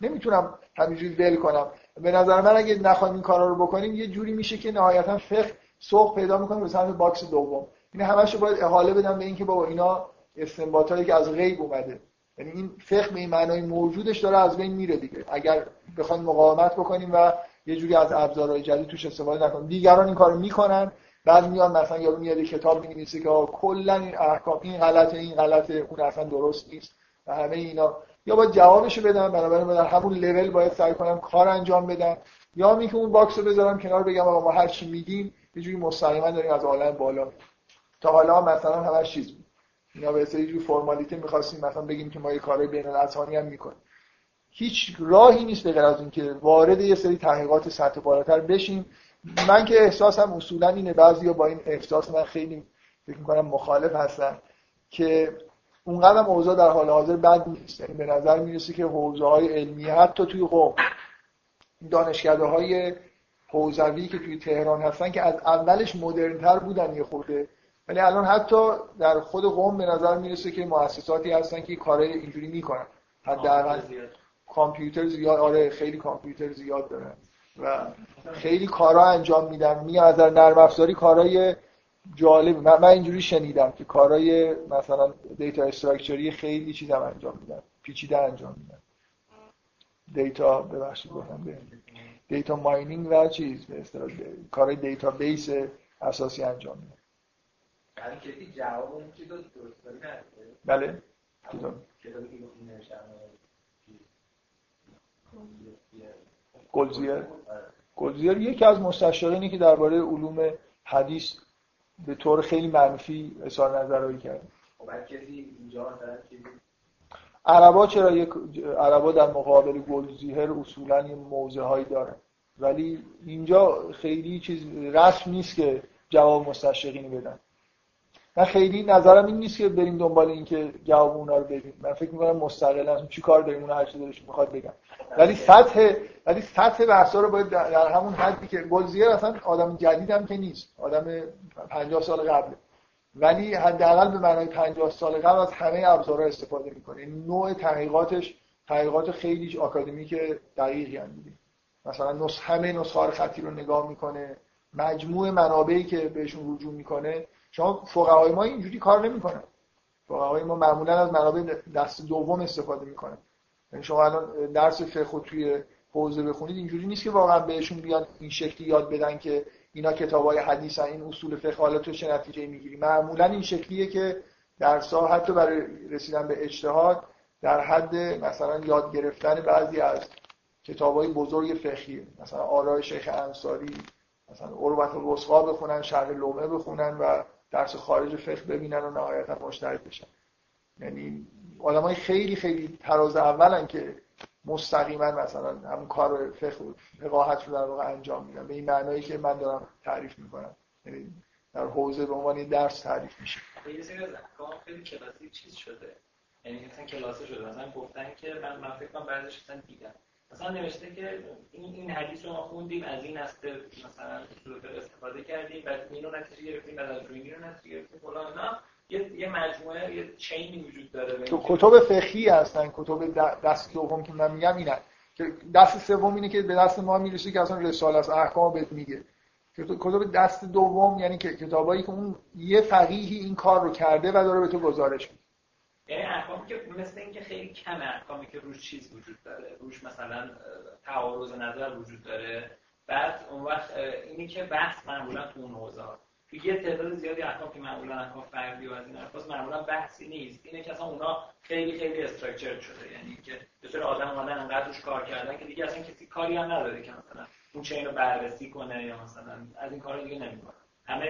نمیتونم همینجوری ول کنم. به نظر من اگه نخوایم این کارا رو بکنیم یه جوری میشه که نهایتاً فقه سوق پیدا می‌کنه به سمت باکس دوم. این همه‌شو باید احاله بدم به اینکه بابا اینا استنباطاتی که از غیب اومده، یعنی این فقه به این معنای موجودش داره از بین میره دیگه. اگر بخوایم مقاومت بکنیم و یه جوری از ابزارهای جدید توش استفاده نکنیم، دیگران این کارو میکنن، بعد میان مثلا یارو میاد کتاب می‌نویسه که کلا این احکام این غلطه این غلطه اون اصلا درست نیست و همه اینا، یا باید جوابشو بدم، بنابراین من در همون لول باید سعی کنم کار انجام بدم، یا می که اون باکسو بذارم کنار بگم آقا ما هر چی میگیم یه جوری مستقیما داریم از عالم بالا. تا حالا مثلا هر چیز اینا به سری جو فرمالیته می‌خواستیم مثلا بگیم که ما یه کارای بین الاذهانی هم می‌کنیم. هیچ راهی نیست به غیر از این که وارد یه سری تحقیقات سطح بالاتر بشیم. من که احساسم اصولا اینه، بعضیا با این احساس من خیلی فکر می‌کنم مخالف هستن، که اونقدرم اوضاع در حال حاضر بد نیست. یعنی به نظر میرسه که حوزه‌های علمی حتی توی قم دانشکده‌های حوزوی که توی تهران هستن که از اولش مدرن‌تر بودن یه خورده، ولی الان حتی در خود قم به نظر میرسه که مؤسساتی هستن که کارای اینجوری میکنن. حداقل کامپیوتر زیاد، آره خیلی کامپیوتر زیاد دارن و خیلی کارا انجام میدن. میگم از نرم افزاری کارای جالب، من, من اینجوری شنیدم که کارای مثلا دیتا استراکچری خیلی چیزا انجام میدن، پیچیده انجام میدن. دیتا ببخشید گفتم دیتا ماینینگ و چیز به اصطلاح کارای دیتابیس اساسی انجام میدن. یعنی که این جواب اون چیزا درست داری نداره؟ بله کتاب گلدزیر گلدزیر یکی از مستشرقینی که درباره علوم حدیث به طور خیلی منفی اظهار نظرایی کرد. بعد کسی اینجا مثلا چیزی عربا چرا یک عربا در مقابل گلدزیر اصولا یه موضع‌هایی داره، ولی اینجا خیلی چیز رسم نیست که جواب مستشرقینی بدن. من خیلی نظرم این نیست که بریم دنبال این که جواب اونا رو بدیم. من فکر می‌کنم مستقلاً چی کار داریم اونا هر چیزی دلش می‌خواد بگن. ولی سطح ولی سطح بحثا رو باید در همون حدی که گلدزیر اصلا آدم جدیدم که نیست، آدم پنجاه سال قبله، ولی حداقل به معنای پنجاه سال قبل از همه ابزارها استفاده می‌کنه. نوع تحقیقاتش تحقیقات خیلی آکادمیک دقیقی اند. مثلا نسخه همه نسخه‌های خطی رو نگاه می‌کنه، مجموع منابعی که بهشون رجوع می‌کنه. شما فقهای ما اینجوری کار نمی‌کنن. فقهای ما معمولاً از منابع دست دوم استفاده می‌کنن. یعنی شما الان درس فقه توی حوزه بخونید اینجوری نیست که واقعاً بهشون بیان این شکلی یاد بدن که اینا کتاب‌های حدیث این اصول فقه حالا تو چه نتیجه‌ای می‌گیری. معمولاً این شکلیه که درس‌ها حتی برای رسیدن به اجتهاد در حد مثلا یاد گرفتن بعضی از کتاب‌های بزرگ فقهیه، مثلا آراء شیخ انصاری، مثلا عروة الوثقی بخونن، شرح لومه بخونن و درس خارج فقه ببینن و نهایتا مشترک بشن. یعنی آدمای خیلی خیلی تراز اولن که مستقیما مثلا همون کار فقه و فقاهت رو در واقع انجام میدن به این معنایی که من دارم تعریف میکنم. یعنی در حوزه به عنوان درس تعریف میشه. یه سری از احکام خیلی کلاسی چیز شده، یعنی مثلا کلاسی شده، مثلا گفتن که من من فکر کنم بعضیش مثلا دیدم مثلا نوشته که این این حدیث رو ما خوندیم، از این اصل مثلا اصول فقه استفاده کردیم، بعد اینو نتیجه گرفتیم، بعد از روی اینو نتیجه گرفتیم فلان. نه یه یه مجموعه یه چینی وجود داره. تو کتب فقهی هستن، کتب دست دوم که من میگم اینه که دست سوم اینه که به دست ما میرسه که اصلا رساله از احکام بهت میگه. کتب دست دوم یعنی که کتابایی که اون یه فقیهی این کار رو کرده و داره به تو گزارش میده. یعنی احکامی که مثل اینکه خیلی کمه احکامی که روش چیز وجود داره، روش مثلا تعارض نظر وجود داره. بعد اون وقت اینی که بحث معمولا تو اون حوزه تو یه تعداد زیادی احکام که معمولا احکام فردی و از این حرفاست معمولا بحثی نیست. اینه که اصلا اونا خیلی خیلی استراکچر شده، یعنی که به طور آدم اومدن انقدر روش کار کردن که دیگه اصلا کسی کاری هم نداره که مثلا اون چین رو بررسی کنه یا مثلا از این کارا دیگه نمیکنه. همه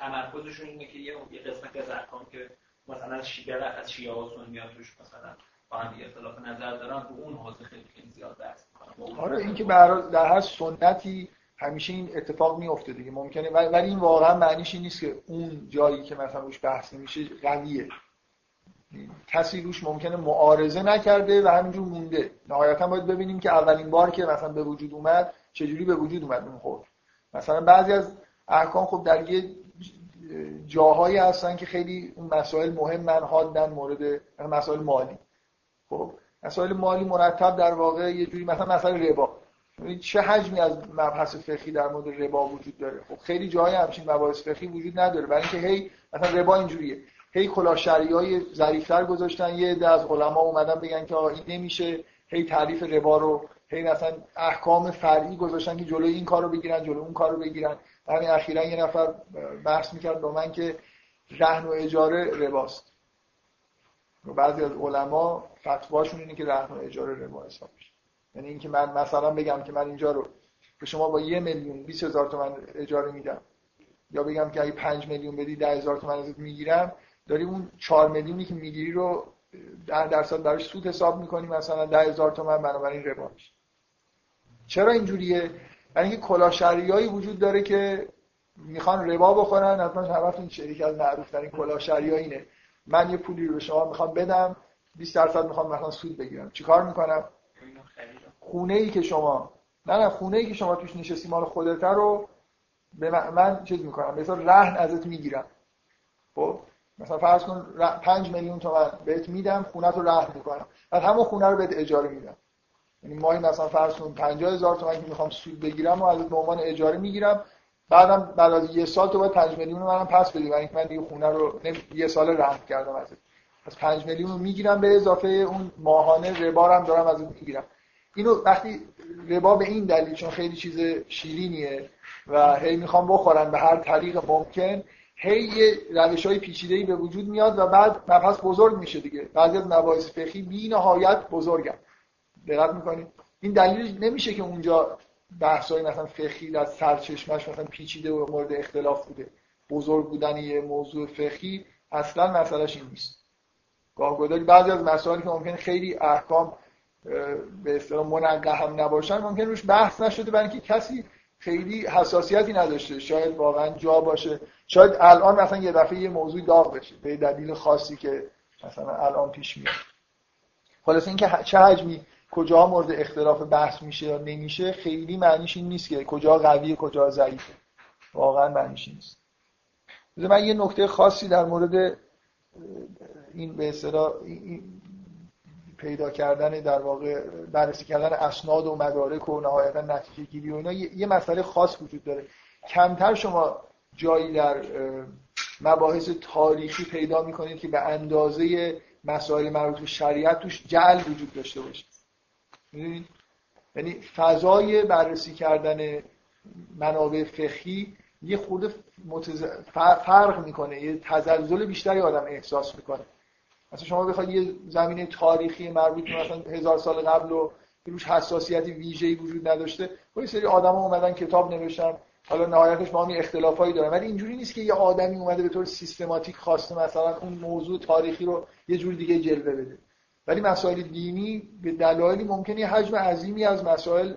تمرکزشون اینه که یه قسمتی از احکام که مثلا شیعه از شیعه و سنی‌ها توش مثلا با هم اختلاف نظر دارن تو اون حوزه خیلی زیاد بحث می‌کنن. آره این که به هر در هر سنتی همیشه این اتفاق میفته دیگه، ممکنه، ولی این واقعا معنیش این نیست که اون جایی که مثلا روش بحث نمیشه قویه، کسی روش ممکنه معارضه نکرده و همینجور مونده. نهایتا باید ببینیم که اولین بار که مثلا به وجود اومد چجوری به وجود اومد اون خود. مثلا بعضی از احکام خب در یه جاهایی هستن که خیلی اون مسائل مهمن، حادن، مورد مسائل مالی، خب مسائل مالی مرتب در واقع یه جوری مثلا مسائل ربا، چه حجمی از مبحث فقهی در مورد ربا وجود داره؟ خب خیلی جای همچین مباحث فقهی وجود نداره، برای اینکه هی مثلا ربا اینجوریه، هی کلاه شرعیای ظریف‌تر گذاشتن، یه عده از علما اومدن بگن که آقا این نمیشه، هی تعریف ربا رو، هی مثلا احکام فرعی گذاشتن که جلوی این کارو بگیرن، جلوی اون کارو بگیرن. همین اخیراً یه نفر بحث می‌کرد با من که رهن و اجاره رباست. بعضی از علما فتواشون اینه که رهن و اجاره ربا حساب میشه. یعنی اینکه من مثلا بگم که من اینجا رو به شما با یه میلیون بیست هزار تومان اجاره میدم، یا بگم که اگه پنج میلیون بدی ده هزار تومان ازت میگیرم، داری اون چهار میلیونی که میگیری رو در درصد براش سود حساب میکنی، مثلا ده هزار تومان، بنابراین ربا میشه. چرا اینجوریه؟ یعنی اینکه کلاه شرعیایی وجود داره که میخوان ربا بخورن. حتما همتون شریک از معروف ترین کلاه شرعی‌ها اینه، من یه پولی رو به شما میخوام بدم، بیست درصد میخوام مثلا سود بگیرم، چیکار میکنم؟ خونه ای که شما نه نه خونه ای که شما توش نشستی مال خودت رو به من چیز میکنم، مثلا رهن ازت میگیرم. خب مثلا فرض کن پنج میلیون تومن بهت میدم، خونه تو رهن میکنم، بعد همون خونه رو بهت اجاره میدم. یعنی ماهی مثلا فرض کن پنجاه هزار تومن که میخوام سود بگیرم و ازت به عنوان اجاره میگیرم، بعدم بعد از یک سال تو باید پنج میلیون رو منم پس بدی، یعنی من دیگه خونه رو یه سال رهن کردم ازت. پس پنج میلیون رو میگیرم، به اضافه اون ماهانه ربا هم دارم ازت میگیرم. اینو وقتی ربا به این دلیل چون خیلی چیز شیرینیه و هی میخوام بخورن به هر طریق ممکن، هی روش‌های پیچیده‌ای به وجود میاد و بعد مبحث بزرگ میشه دیگه. بعضی از مباحث فقهی بی‌نهایت بزرگن، دقت میکنید؟ این دلیل نمیشه که اونجا بحث‌های مثلا فقهی در سرچشمش مثلا پیچیده و مورد اختلاف بوده. بزرگ بودن یه موضوع فقهی اصلا مسئله‌اش این نیست. گاه‌گداری بعضی از مسائلی که ممکن خیلی احکام به اصطلاح منقه هم نباشن، ممکن روش بحث نشده برای اینکه کسی خیلی حساسیتی نداشته، شاید واقعا جا باشه، شاید الان مثلا یه دفعه یه موضوع داغ بشه به دلیل خاصی که مثلا الان پیش میاد. خلاص اینکه چه حجمی کجا مورد اختلاف بحث میشه یا نمیشه خیلی معنیش این نیست که کجا قویه کجا ضعیفه، واقعا معنیش این نیست. من یه نکته خاصی در مورد این به اصطلاح پیدا کردن در واقع بررسی کردن اسناد و مدارک و نهایتا نتیجه گیری و اینا، یه مسئله خاص وجود داره. کمتر شما جایی در مباحث تاریخی پیدا میکنید که به اندازه مسائل مربوط به شریعت توش جعل وجود داشته باشه. می‌دونید؟ یعنی فضای بررسی کردن منابع فقهی یه خود متز... فرق میکنه، یه تزلزل بیشتری آدم احساس میکنه. مثلا شما بخواید یه زمینه تاریخی مربوط به مثلا هزار سال قبل و روش حساسیت ویژه‌ای وجود نداشته، یه سری آدما اومدن کتاب نوشتن، حالا نهایتش ما هم اختلافایی دارن، ولی اینجوری نیست که یه آدمی اومده به طور سیستماتیک خواسته مثلا اون موضوع تاریخی رو یه جور دیگه جلوه بده. ولی مسائل دینی به دلایلی ممکنه حجم عظیمی از مسائل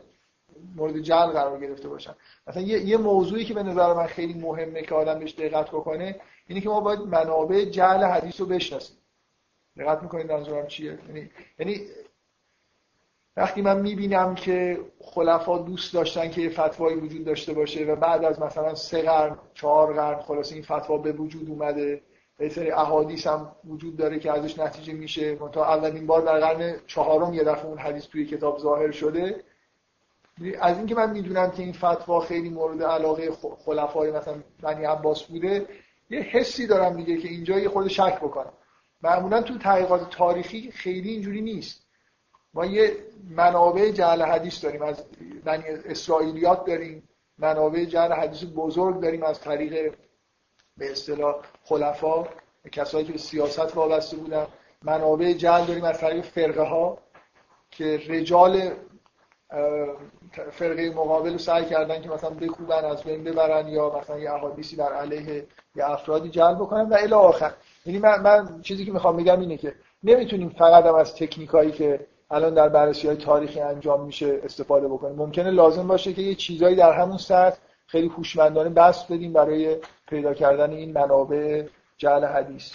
مورد جعل قرار گرفته باشن. مثلا یه, یه موضوعی که به نظر من خیلی مهمه که آدم بهش دقت بکنه اینه که ما باید منابع جعل حدیث رو بشناسیم. دقت میکنید منظورم چیه؟ یعنی وقتی من میبینم که خلفا دوست داشتن که یه فتوایی وجود داشته باشه و بعد از مثلا سه قرن چهار قرن خلاص این فتوا به وجود اومده، یه سری احادیث هم وجود داره که ازش نتیجه میشه، تا اولین بار در قرن چهارم یه دفعه اون حدیث توی کتاب ظاهر شده، از اینکه من میدونم که این فتوا خیلی مورد علاقه خلفای مثلا بنی عباس بوده، یه حسی دارم دیگه که اینجا یه خورده شک بکنم. معمولا تو تحقیقات تاریخی خیلی اینجوری نیست. ما یه منابع جعل حدیث داریم، از بنی اسرائیلیات داریم، منابع جعل حدیث بزرگ داریم از طریق به اصطلاح خلفا، کسایی که به سیاست وابسته بودن، منابع جعل داریم از طریق فرقه ها که رجال فرقه مقابل رو سعی کردن که مثلا بکوبن، از بین ببرن، یا مثلا یه احادیثی در علیه یه افرادی جعل بکنن و الی آخر. یعنی من, من چیزی که میخوام بگم اینه که نمیتونیم فقط هم از تکنیکایی که الان در بررسی‌های تاریخی انجام میشه استفاده بکنیم. ممکنه لازم باشه که یه چیزایی در همون سطح خیلی هوشمندانه بس بدیم برای پیدا کردن این منابع جعل حدیث.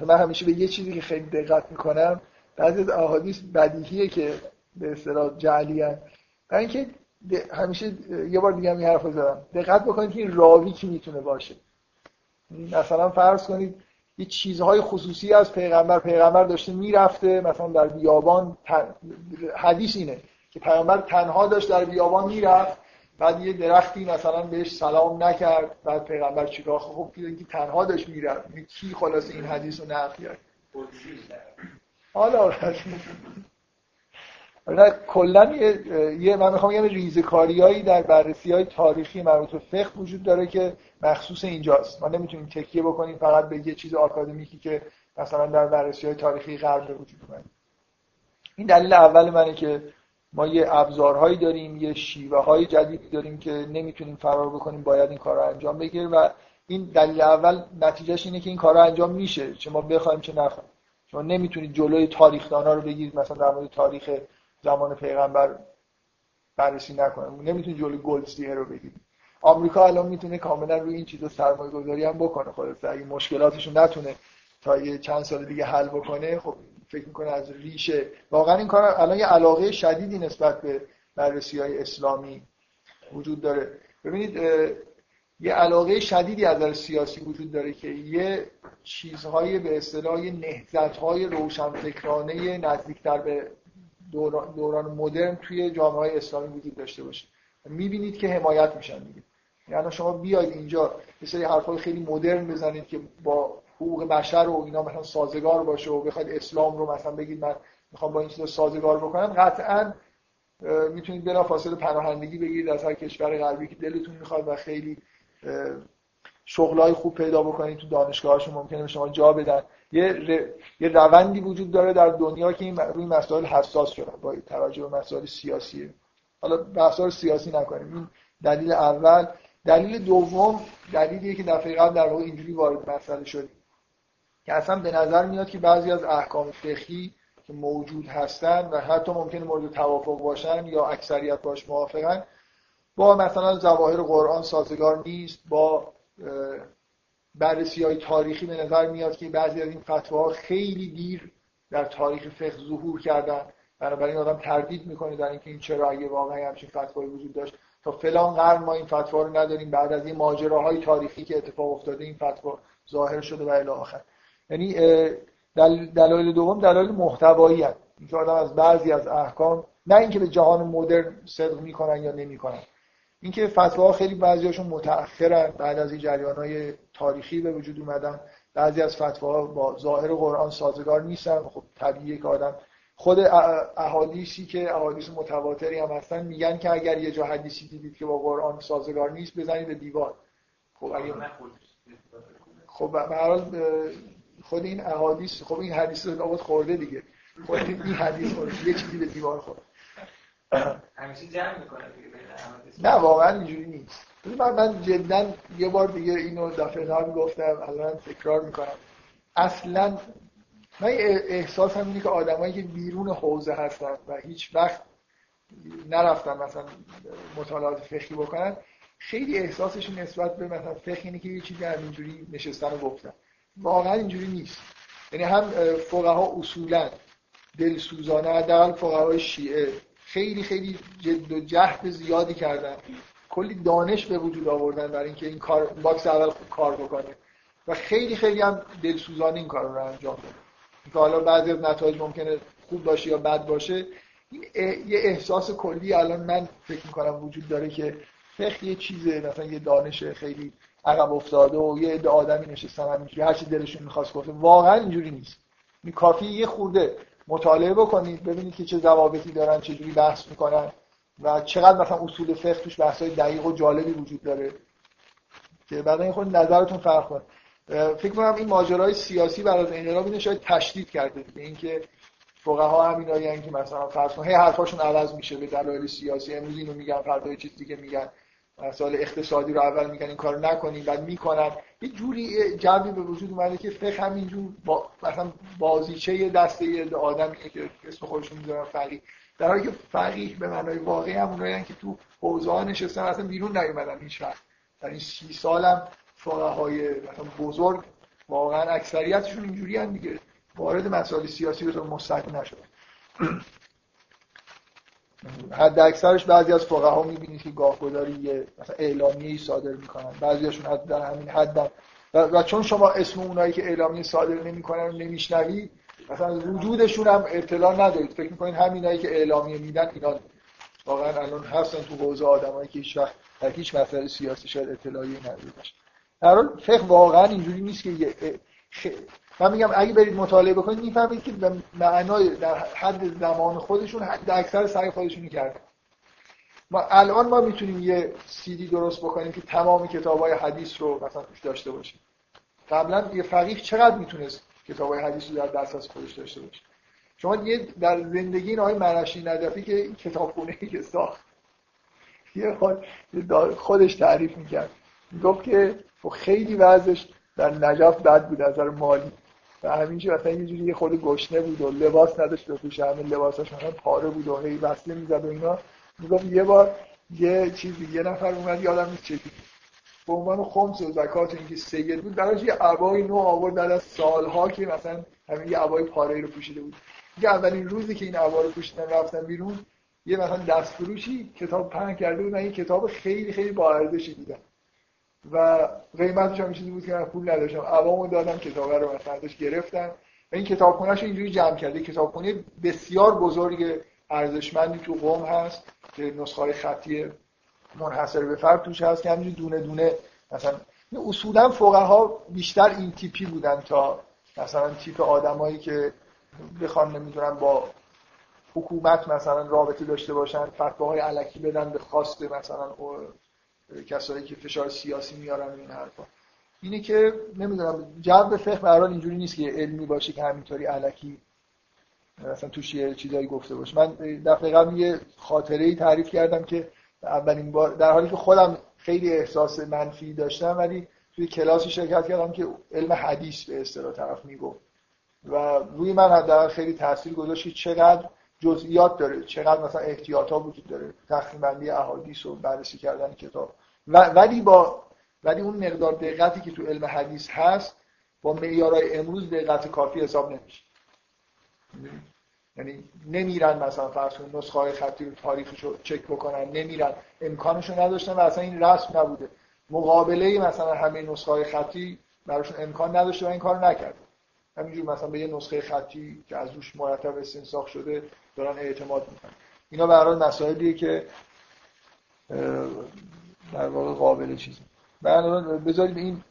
من همیشه به یه چیزی که خیلی دقت میکنم، بعضی از احادیث بدیهیه که به اصطلاح جعلی هست، برای اینکه همیشه یه بار دیگه هم این حرف رو زدم، دقت بکنید که این راوی کی میتونه باشه. مثلا فرض کنید یه چیزهای خصوصی از پیغمبر پیغمبر داشته میرفته، مثلا در بیابان تن... حدیث اینه که پیغمبر تنها داشت در بیابان میرفت، بعد یه درختی مثلا بهش سلام نکرد، بعد پیغمبر چیکار؟ خب که تنها داشت میرفت، کی خلاص این حدیث رو نقل کرد؟ حالا حالا کلا یه من میخوام بگم ریزه‌کاریایی در بررسی‌های تاریخی مربوط به فقه وجود داره که مخصوص اینجاست. ما نمیتونیم تکیه بکنیم فقط به یه چیز آکادمیکی که مثلا در بررسی‌های تاریخی غرب وجود داره. این دلیل اول منه که ما یه ابزارهایی داریم، یه شیوه‌های جدیدی داریم که نمیتونیم فرار بکنیم، باید این کارو انجام بگیریم و این دلیل اول نتیجهش اینه که این کارا انجام میشه، چه ما بخوایم چه نخوایم. شما نمیتونید جلوی تاریخدانا رو بگیرید مثلا در مورد تاریخ زمان پیغمبر بررسی نکنه، نمیتونید جلوی گلدستیه رو بگیرید. آمریکا الان میتونه کاملا روی این چیزا سرمایه گذاری هم بکنه، خلاص اگه مشکلاتش رو نتونه تا یه چند سال دیگه حل بکنه، خب فکر میکنه از ریشه. واقعا این کار الان یه علاقه شدیدی نسبت به بررسی‌های اسلامی وجود داره. ببینید یه علاقه شدیدی از نظر سیاسی وجود داره که یه چیزهای به اصطلاح نهضت‌های روشنفکرانه نزدیکتر به دوران, دوران مدرن توی جامعه اسلامی وجود داشته باشه. می‌بینید که حمایت میشن دیگه. یعنی شما بیاید اینجا یه سری حرفای خیلی مدرن بزنید که با حقوق بشر و اینا مثلا سازگار باشه و بخواید اسلام رو مثلا بگید من میخوام با این چیزا سازگار بکنم، قطعاً میتونید بلافاصله پناهندگی بگیرید از هر کشور غربی که دلتون میخواد و خیلی شغلای خوب پیدا بکنید تو دانشگاهاشون، ممکنه شما جا بدن. یه یه روندی وجود داره در دنیا که این روی مسائل حساس شده با توجه به مسائل سیاسیه. حالا بحث‌ها سیاسی نکنیم، این دلیل اول. دلیل دوم دلیلیه که دفعه قبل در واقع اینجوری وارد مسئله شدیم که اصلا به نظر میاد که بعضی از احکام فقهی که موجود هستن و حتی ممکنه مورد توافق باشن یا اکثریت باش موافقن، با مثلا ظواهر قرآن سازگار نیست، با بررسی‌های تاریخی به نظر میاد که بعضی از این فتواها خیلی دیر در تاریخ فقه ظهور کردن، بنابراین آدم تردید میکنه در اینکه این چرا اگه واقعا همچین فتوایی وجود داشت تا فلان قرن ما این فتوا رو نداریم، بعد از این ماجراهای تاریخی که اتفاق افتاده این فتوا ظاهر شده و الی آخر. یعنی دل... دلایل دوم دلایل محتوایی هست، اینکه آدم از بعضی از احکام، نه اینکه به جهان مدرن صدق میکنن یا نمیکنن، اینکه فتواها خیلی بعضیاشون متأخرن، بعد از این جریان‌های تاریخی به وجود اومدن، بعضی از فتواها با ظاهر قرآن سازگار نیستن. خب طبیعیه که آدم خود احادیثی که احادیث متواتری هم هستن میگن که اگر یه جا حدیثی دیدید که با قرآن سازگار نیست بزنید به دیوار. خب اگه خب به هر حال خود این احادیث، خب این حدیث رو خورده دیگه، خود این حدیث خورده یه چیزی به دیوار خورده. همیشه جمع میکنه دیگه. نه واقعا اینجوری نیست. من من جدا یه بار دیگه اینو دفعه قبل گفتم، الان تکرار میکنم. اصلا من احساس هم اینه که آدمایی که بیرون حوزه هستن و هیچ وقت نرفتن مثلا مطالعات فقهی بکنن، خیلی احساسشون نسبت به مثلا فقه اینه که یه چیزی همینجوری نشستن و گفتن. واقعا اینجوری نیست. یعنی هم فقها اصولا دلسوزانه، در فقهای شیعه خیلی خیلی جد و جهد زیادی کردن، کلی دانش به وجود آوردن برای اینکه این کار باکس اول خوب کار بکنه و خیلی خیلی هم دلسوزانه این کار رو انجام دادن. اینکه حالا بعضی از نتایج ممکنه خوب باشه یا بد باشه، این اه، یه احساس کلی الان من فکر میکنم وجود داره که فقه یه چیزه مثلا یه دانش خیلی عقب افتاده و یه عده آدمی نشستن همینجوری هر چی دلشون می‌خواست گفت. واقعا اینجوری نیست. این کافی یه خورده مطالعه بکنید ببینید که چه ضوابطی دارن، چه جوری بحث میکنن و چقدر مثلا اصول فقه توش بحث‌های دقیق و جالبی وجود داره که بعد این خود نظرتون فرق کنه. فکر می‌کنم این ماجرای سیاسی بعد از انقلاب اینو شاید تشدید کرده دیگه، اینکه فقها همینایین که مثلا فرض کن هی حرفاشون عوض میشه به دلایل سیاسی، امروز اینو میگن فردا یه چیز دیگه میگن. مسائل اقتصادی رو اول میگن این کارو نکنین، بعد میکنن. یه جوری جوی به وجود اومده که فقه همینجور با مثلا بازیچه دسته آدم که اسم خودشون میذارن فقیه، در حالی که فقیه به معنای واقعی همونایین که تو حوزه ها نشستن اصلا بیرون نیومدن هیچ وقت. در این سی سالم فقهای مثلا بزرگ واقعا اکثریتشون اینجوری ان دیگه، وارد مسائل سیاسی به طور مستقیم نشدن. حد اکثرش بعضی از فقها میبینید که گاه‌گداری یه مثلا اعلامیه‌ای صادر میکنن، بعضیاشون حد در همین حد، و, و چون شما اسم اونایی که اعلامیه صادر نمیکنن رو نمیشنوید، مثلا وجودشون هم اطلاع ندارید، فکر میکنین همینایی که اعلامیه میدن اینا واقعا الان هستن تو حوزه آدمایی که هیچ وقت در هیچ مسئله سیاسی شاید اطلاعی نداشته باشن. در حال فقه واقعا اینجوری نیست که خیلی. من میگم اگه برید مطالعه بکنید میفهمید که به معنای در حد زمان خودشون حد اکثر سعی خودشونو کردن. ما الان ما میتونیم یه سی دی درست بکنیم که تمام کتاب‌های حدیث رو مثلا توش داشته باشیم. قبلا یه فقیه چقدر میتونست کتاب‌های حدیث رو در دسترس خودش داشته باشه؟ شما یه در زندگی این آقای مرشدی ندفی که کتابخونه‌ای که ساخت یه خودش تعریف می‌کرد، میگفت که خیلی وضعش در نجف بد بود از نظر مالی و همینجوری مثلا یه جوری خود گشنه بود و لباس نداشت و توش همه لباساش مثلا پاره بود و هی وصله می‌زد و اینا. میگفت یه بار یه چیزی یه نفر اومد، یادم نیست چه بود، به عنوان خمس و زکات اینکه سید بود، براش یه عبای نو آورد بعد از سال‌ها که مثلا همین یه عبای پاره‌ای رو پوشیده بود. یه اولین روزی که این عبا رو پوشیدن رفتن بیرون، یه مثلا دستفروشی کتاب پهن کرده بود، من این کتاب خیلی خیلی با ارزشی دیدم و قیمتش هم چیزی بود که من پول نداشتم، عوامو دادم کتاب رو مثلا ازش گرفتم. این کتابخونه‌اش اینجوری جمع کرده، کتابخونه بسیار بزرگ ارزشمندی تو قم هست که نسخه‌های خطی منحصر به فرد توش هست که همینجوری دونه دونه مثلا اصولا فقها بیشتر این تیپی بودن تا مثلا تیپ آدمایی که بخوان نمیدونن با حکومت مثلا رابطه داشته باشن، فتواهای الکی بدن به خواست مثلا کسایی که فشار سیاسی میارن. این حرفا اینه که نمیدونم جو فقه برای اینجوری نیست که علمی باشه که همینطوری الکی مثلا توش یه چیزایی گفته باشه. من دفعه قبل یه خاطره‌ای تعریف کردم که اولین بار در حالی که خودم خیلی احساس منفی داشتم، ولی توی کلاسی شرکت کردم که علم حدیث به اصطلاح طرف میگفت و روی من حداقل خیلی تاثیر گذاشت که چقدر جزئیات داره، چقدر مثلا احتیاطا وجود داره، تقسیم بندی احادیث و بررسی کردن کتاب، ولی با ولی اون مقدار دقتی که تو علم حدیث هست با معیارهای امروز دقت کافی حساب نمیشه. یعنی نمیرن مثلا فرض کنید نسخه‌های خطی رو تاریخشو چک بکنن، نمیرن، امکانشو نداشتن و اصلا این رسم نبوده، مقابله مثلا همه نسخه‌های خطی براشون امکان نداشته و این کارو نکردن. همینجور مثلا به یه نسخه خطی که از روش مرتب استنساخ شده دارن اعتماد میکنن. اینا به هر حال مسائلیه که در واقع قابل چیزه. بنابراین بذارید این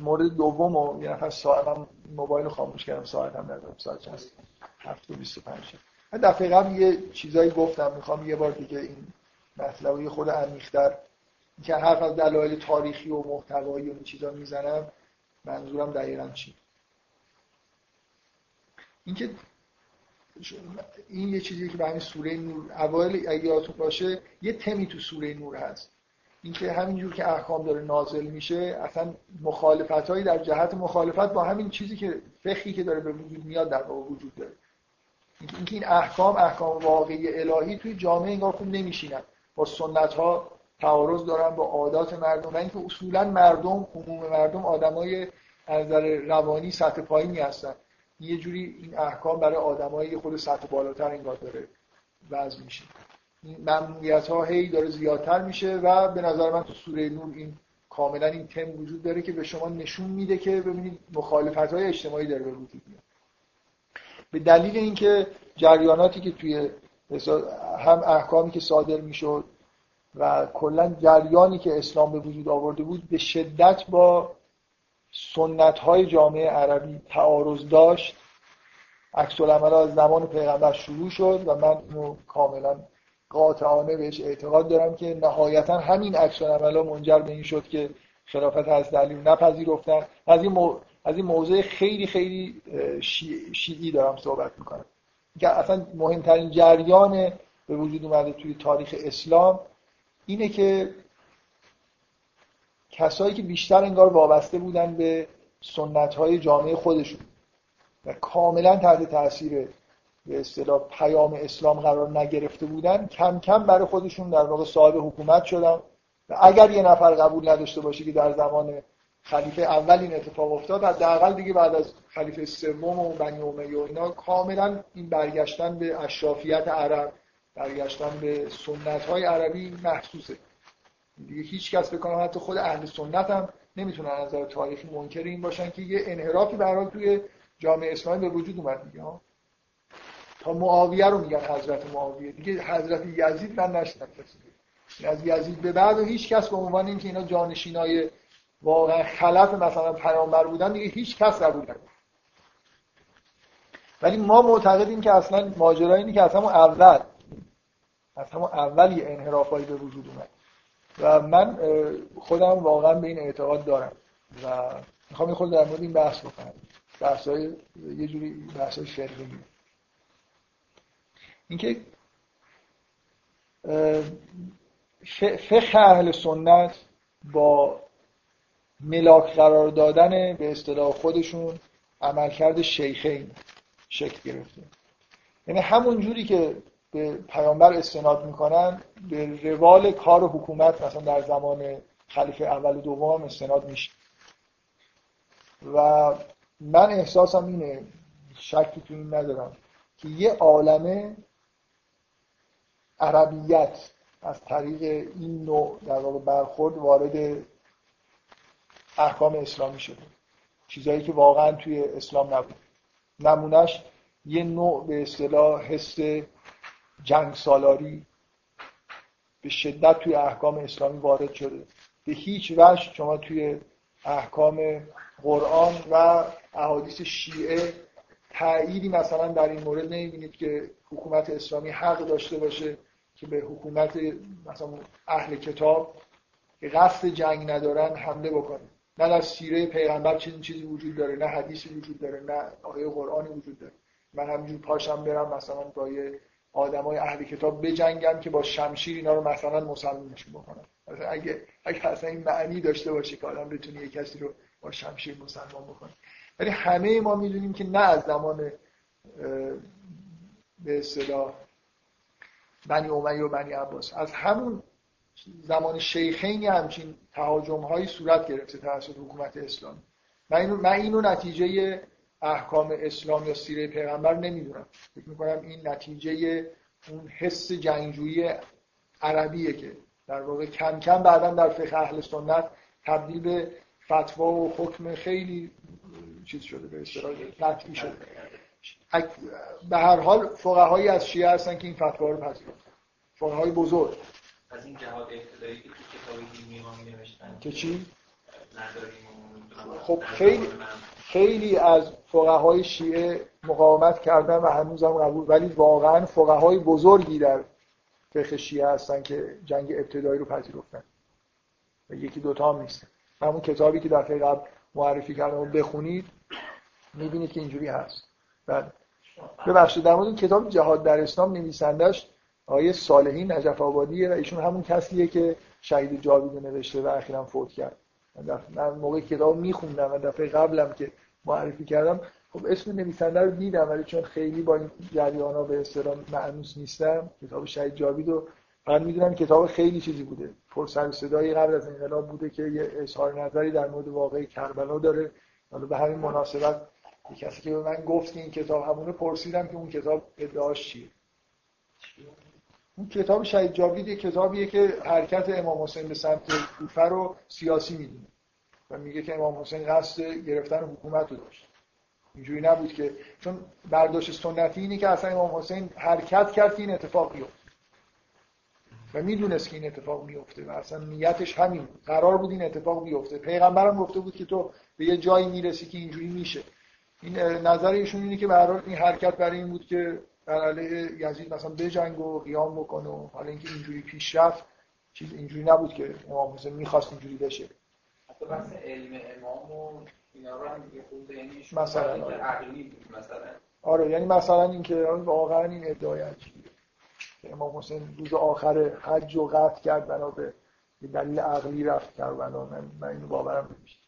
مورد دومو یه نفر ساعتم موبایل رو خاموش کردم، ساعتم ندارم، ساعت چند؟ هفت و بیست و پنج. من دفعه قبل یه چیزایی گفتم، میخوام یه بار دیگه این مطلب رو خود عمیق‌تر که حرف از دلایل تاریخی و محتوایی و این چیزا میزنم، منظورم دقیقاً چیه. اینکه این یه چیزیه که به همین سوره نور اوایل اگه یادتون باشه یه تمی تو سوره نور هست، اینکه همینجور که احکام داره نازل میشه اصلا مخالفت‌هایی در جهت مخالفت با همین چیزی که فقهی که داره به وجود میاد در واقع وجود داره. اینکه این احکام احکام واقعی الهی توی جامعه انگار خوب نمیشینن، با سنت‌ها تعارض دارن، با عادات مردم، و اینکه اصولا مردم عموم مردم آدمای از نظر روانی سطح پایینی هستن، یه جوری این احکام برای آدمایی خود سطح بالاتر انگار داره وضع میشه، ممنوعیت‌ها هی داره زیادتر میشه و به نظر من تو سوره نور این کاملا این تم وجود داره که به شما نشون میده که ببینید مخالفت‌های اجتماعی داره به وجود میاد، به دلیل اینکه جریاناتی که توی هم احکامی که صادر میشد و کلا جریانی که اسلام به وجود آورده بود به شدت با سنت‌های جامعه عربی تعارض داشت. عکس العمل از زمان پیغمبر شروع شد و من اینو کاملا قاطعانه بهش اعتقاد دارم که نهایتا همین عکس العمل‌ها منجر به این شد که خلافت حضرت علی رو نپذیرفتن. از این مو... از این موضوع خیلی خیلی شی... شیعی دارم صحبت می‌کنم که اصلا مهمترین جریان به وجود اومده توی تاریخ اسلام اینه که کسایی که بیشتر انگار وابسته بودن به سنت‌های جامعه خودشون و کاملا تحت تاثیر به اصطلاح پیام اسلام قرار نگرفته بودن، کم کم برای خودشون در واقع صاحب حکومت شدن و اگر یه نفر قبول نداشته باشه که در زمان خلیفه اول این اتفاق افتاد، حداقل دیگه بعد از خلیفه سوم و بنی امیه و اینا کاملا این برگشتن به اشرافیت عرب، برگشتن به سنت‌های عربی محسوسه دیگه. هیچ کس بکنم حتی خود اهل سنت هم نمیتونن از نظر تاریخی منکر این باشن که یه انحرافی برای توی جامعه اسلامی به وجود اومد دیگه. تا معاویه رو میگن حضرت معاویه دیگه، حضرت یزید من نشدم کسی از یزید به بعد و هیچ کس به عنوان اینکه اینا جانشینای واقعا خلف مثلا پیامبر بودن دیگه هیچ کس قبول نکرد. ولی مامعتقدیم که اصلا ماجرا اینه که از همون اول از همون اول یه انحرافایی به وجود اومد و من خودم واقعا به این اعتقاد دارم و میخوام یه خورده در مورد این بحث بکنم. بحثای یه جوری بحثای فقهی، اینکه فقه اهل سنت با ملاک قرار دادن به اصطلاح خودشون عملکرد شیخین شکل گرفته. یعنی همون جوری که به پیامبر استناد میکنن، به روال کار حکومت مثلا در زمان خلیفه اول و دوم استناد میشه و من احساسم اینه، شکی تو این ندارم که یه عالمه عربیت از طریق این نوع در واقع برخورد وارد احکام اسلامی شده، چیزایی که واقعا توی اسلام نبود. نمونش یه نوع به اصطلاح حس جنگ سالاری به شدت توی احکام اسلامی وارد شده. به هیچ وجه شما توی احکام قرآن و احادیث شیعه تأییدی مثلا در این مورد نمیبینید که حکومت اسلامی حق داشته باشه که به حکومت مثلا اهل کتاب که قصد جنگ ندارن حمله بکنه. نه در سیره پیغمبر چنین چیزی وجود داره، نه حدیثی وجود داره، نه آیه قرآنی وجود داره. من همینجور پاشم برم مثلا با یه آدمای اهل کتاب بجنگم که با شمشیر اینا رو مثلا مسلمانشون بکنم. مثلا اگه اگه اصلا این معنی داشته باشه که آدم بتونه یه کسی رو با شمشیر مسلمان بکنه. ولی همه ما میدونیم که نه از زمان به اصطلاح بنی امیه و بنی عباس، از همون زمان شیخین همچین تهاجم‌هایی صورت گرفته توسط حکومت اسلامی. من اینو من اینو نتیجه احکام اسلام یا سیره پیغمبر نمیدونم، فکر میکنم این نتیجه اون حس جنگجویی عربیه که در واقع کم کم بعداً در فقه اهل سنت تبدیل به فتوا و حکم خیلی چیز شده، به اصطلاح قطعی شده. به هر حال فقهایی از شیعه هستن که این فتوا رو پذیرفتن، فقهای بزرگ از این جهاد ابتدایی که تو کتاب دینی ما می‌نوشتن که چی؟ خب خیلی خیلی از فقهای شیعه مقاومت کردن و هنوز هم قبول، ولی واقعا فقهای بزرگی در فقه شیعه هستن که جنگ ابتدایی رو پذیرفتن و یکی دوتا هم نیست. همون کتابی که دفعه قبل معرفی کردم بخونید می‌بینید که اینجوری هست. بعد ببخشید در مورد این کتاب جهاد در اسلام نویسندش آقای صالحی نجف آبادیه و ایشون همون کسیه که شهید جاوید نوشته و اخیراً فوت کرد. من موقع کتاب میخوندم و دفعه قبلم که معرفی کردم خب اسم نویسنده رو دیدم ولی چون خیلی با این جریانا به اصطلاح مأنوس نیستم کتاب شهید جاوید رو من میدونم کتاب خیلی چیزی بوده، پر سر و صدای قبل از انقلاب بوده که یه اظهار نظری در مورد واقعه کربلا داره. حالا به همین مناسبت کسی که به من گفت که این کتاب همونه پرسیدم که اون کتاب ادعاش چیه. اون کتاب شهید جاوید یه کتابیه که حرکت امام حسین به سمت کوفه رو سیاسی میدونه و میگه که امام حسین قصد گرفتن حکومت رو داشت. اینجوری نبود که چون برداشت سنتی اینه که اصلا امام حسین حرکت کرد که این اتفاق بیفته و میدونست که این اتفاق میفته و اصلا نیتش همین قرار بود این اتفاق بیفته. پیغمبرم گفته بود که تو به یه جایی میرسی که اینجوری میشه. این نظر ایشون اینه که به هر حال این حرکت برای این بود که در علیه یزید مثلا بجنگ و قیام بکن و حالا اینکه اینجوری پیش رفت چیز اینجوری نبود که امام حسین می‌خواست اینجوری بشه. حتی بحث علم امام و اینا رو هم دیگه خود یعنیش مثلا عقلی بود مثلا. آره یعنی مثلا اینکه واقعا این ادعای عجیبیه که امام حسین روز آخر حج و قتل کرد بنا به یه دلیل عقلی رفت کرد و الان من اینو باورم نمیشه.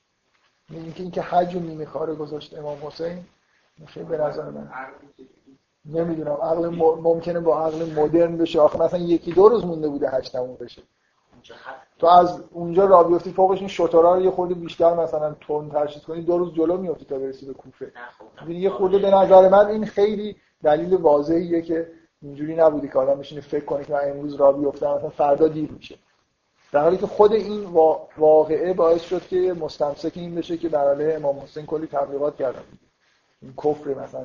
میگن که اینکه حج و نیمه کار گذاشت امام حسین خیلی به نظر من نمیدونم عقل م... ممکنه با عقل مدرن بشه. آخه مثلا یکی دو روز مونده بوده حج تموم بشه تو از اونجا را بیفتی فوقش این شطورا رو یه خورده بیشتر مثلا تون ترشید کنی دو روز جلو میافتی تا برسی به کوفه. یه خورده به نظر من این خیلی دلیل واضحیه که اینجوری نبودی که آدم بشینه فکر کنه که من امروز را بیفتم مثلا فردا دیر میشه، در حالی که خود این واقعه باعث شد که مستمسک این بشه که در علیه امام حسین کلی تبلیغات کردن این کفر مثلا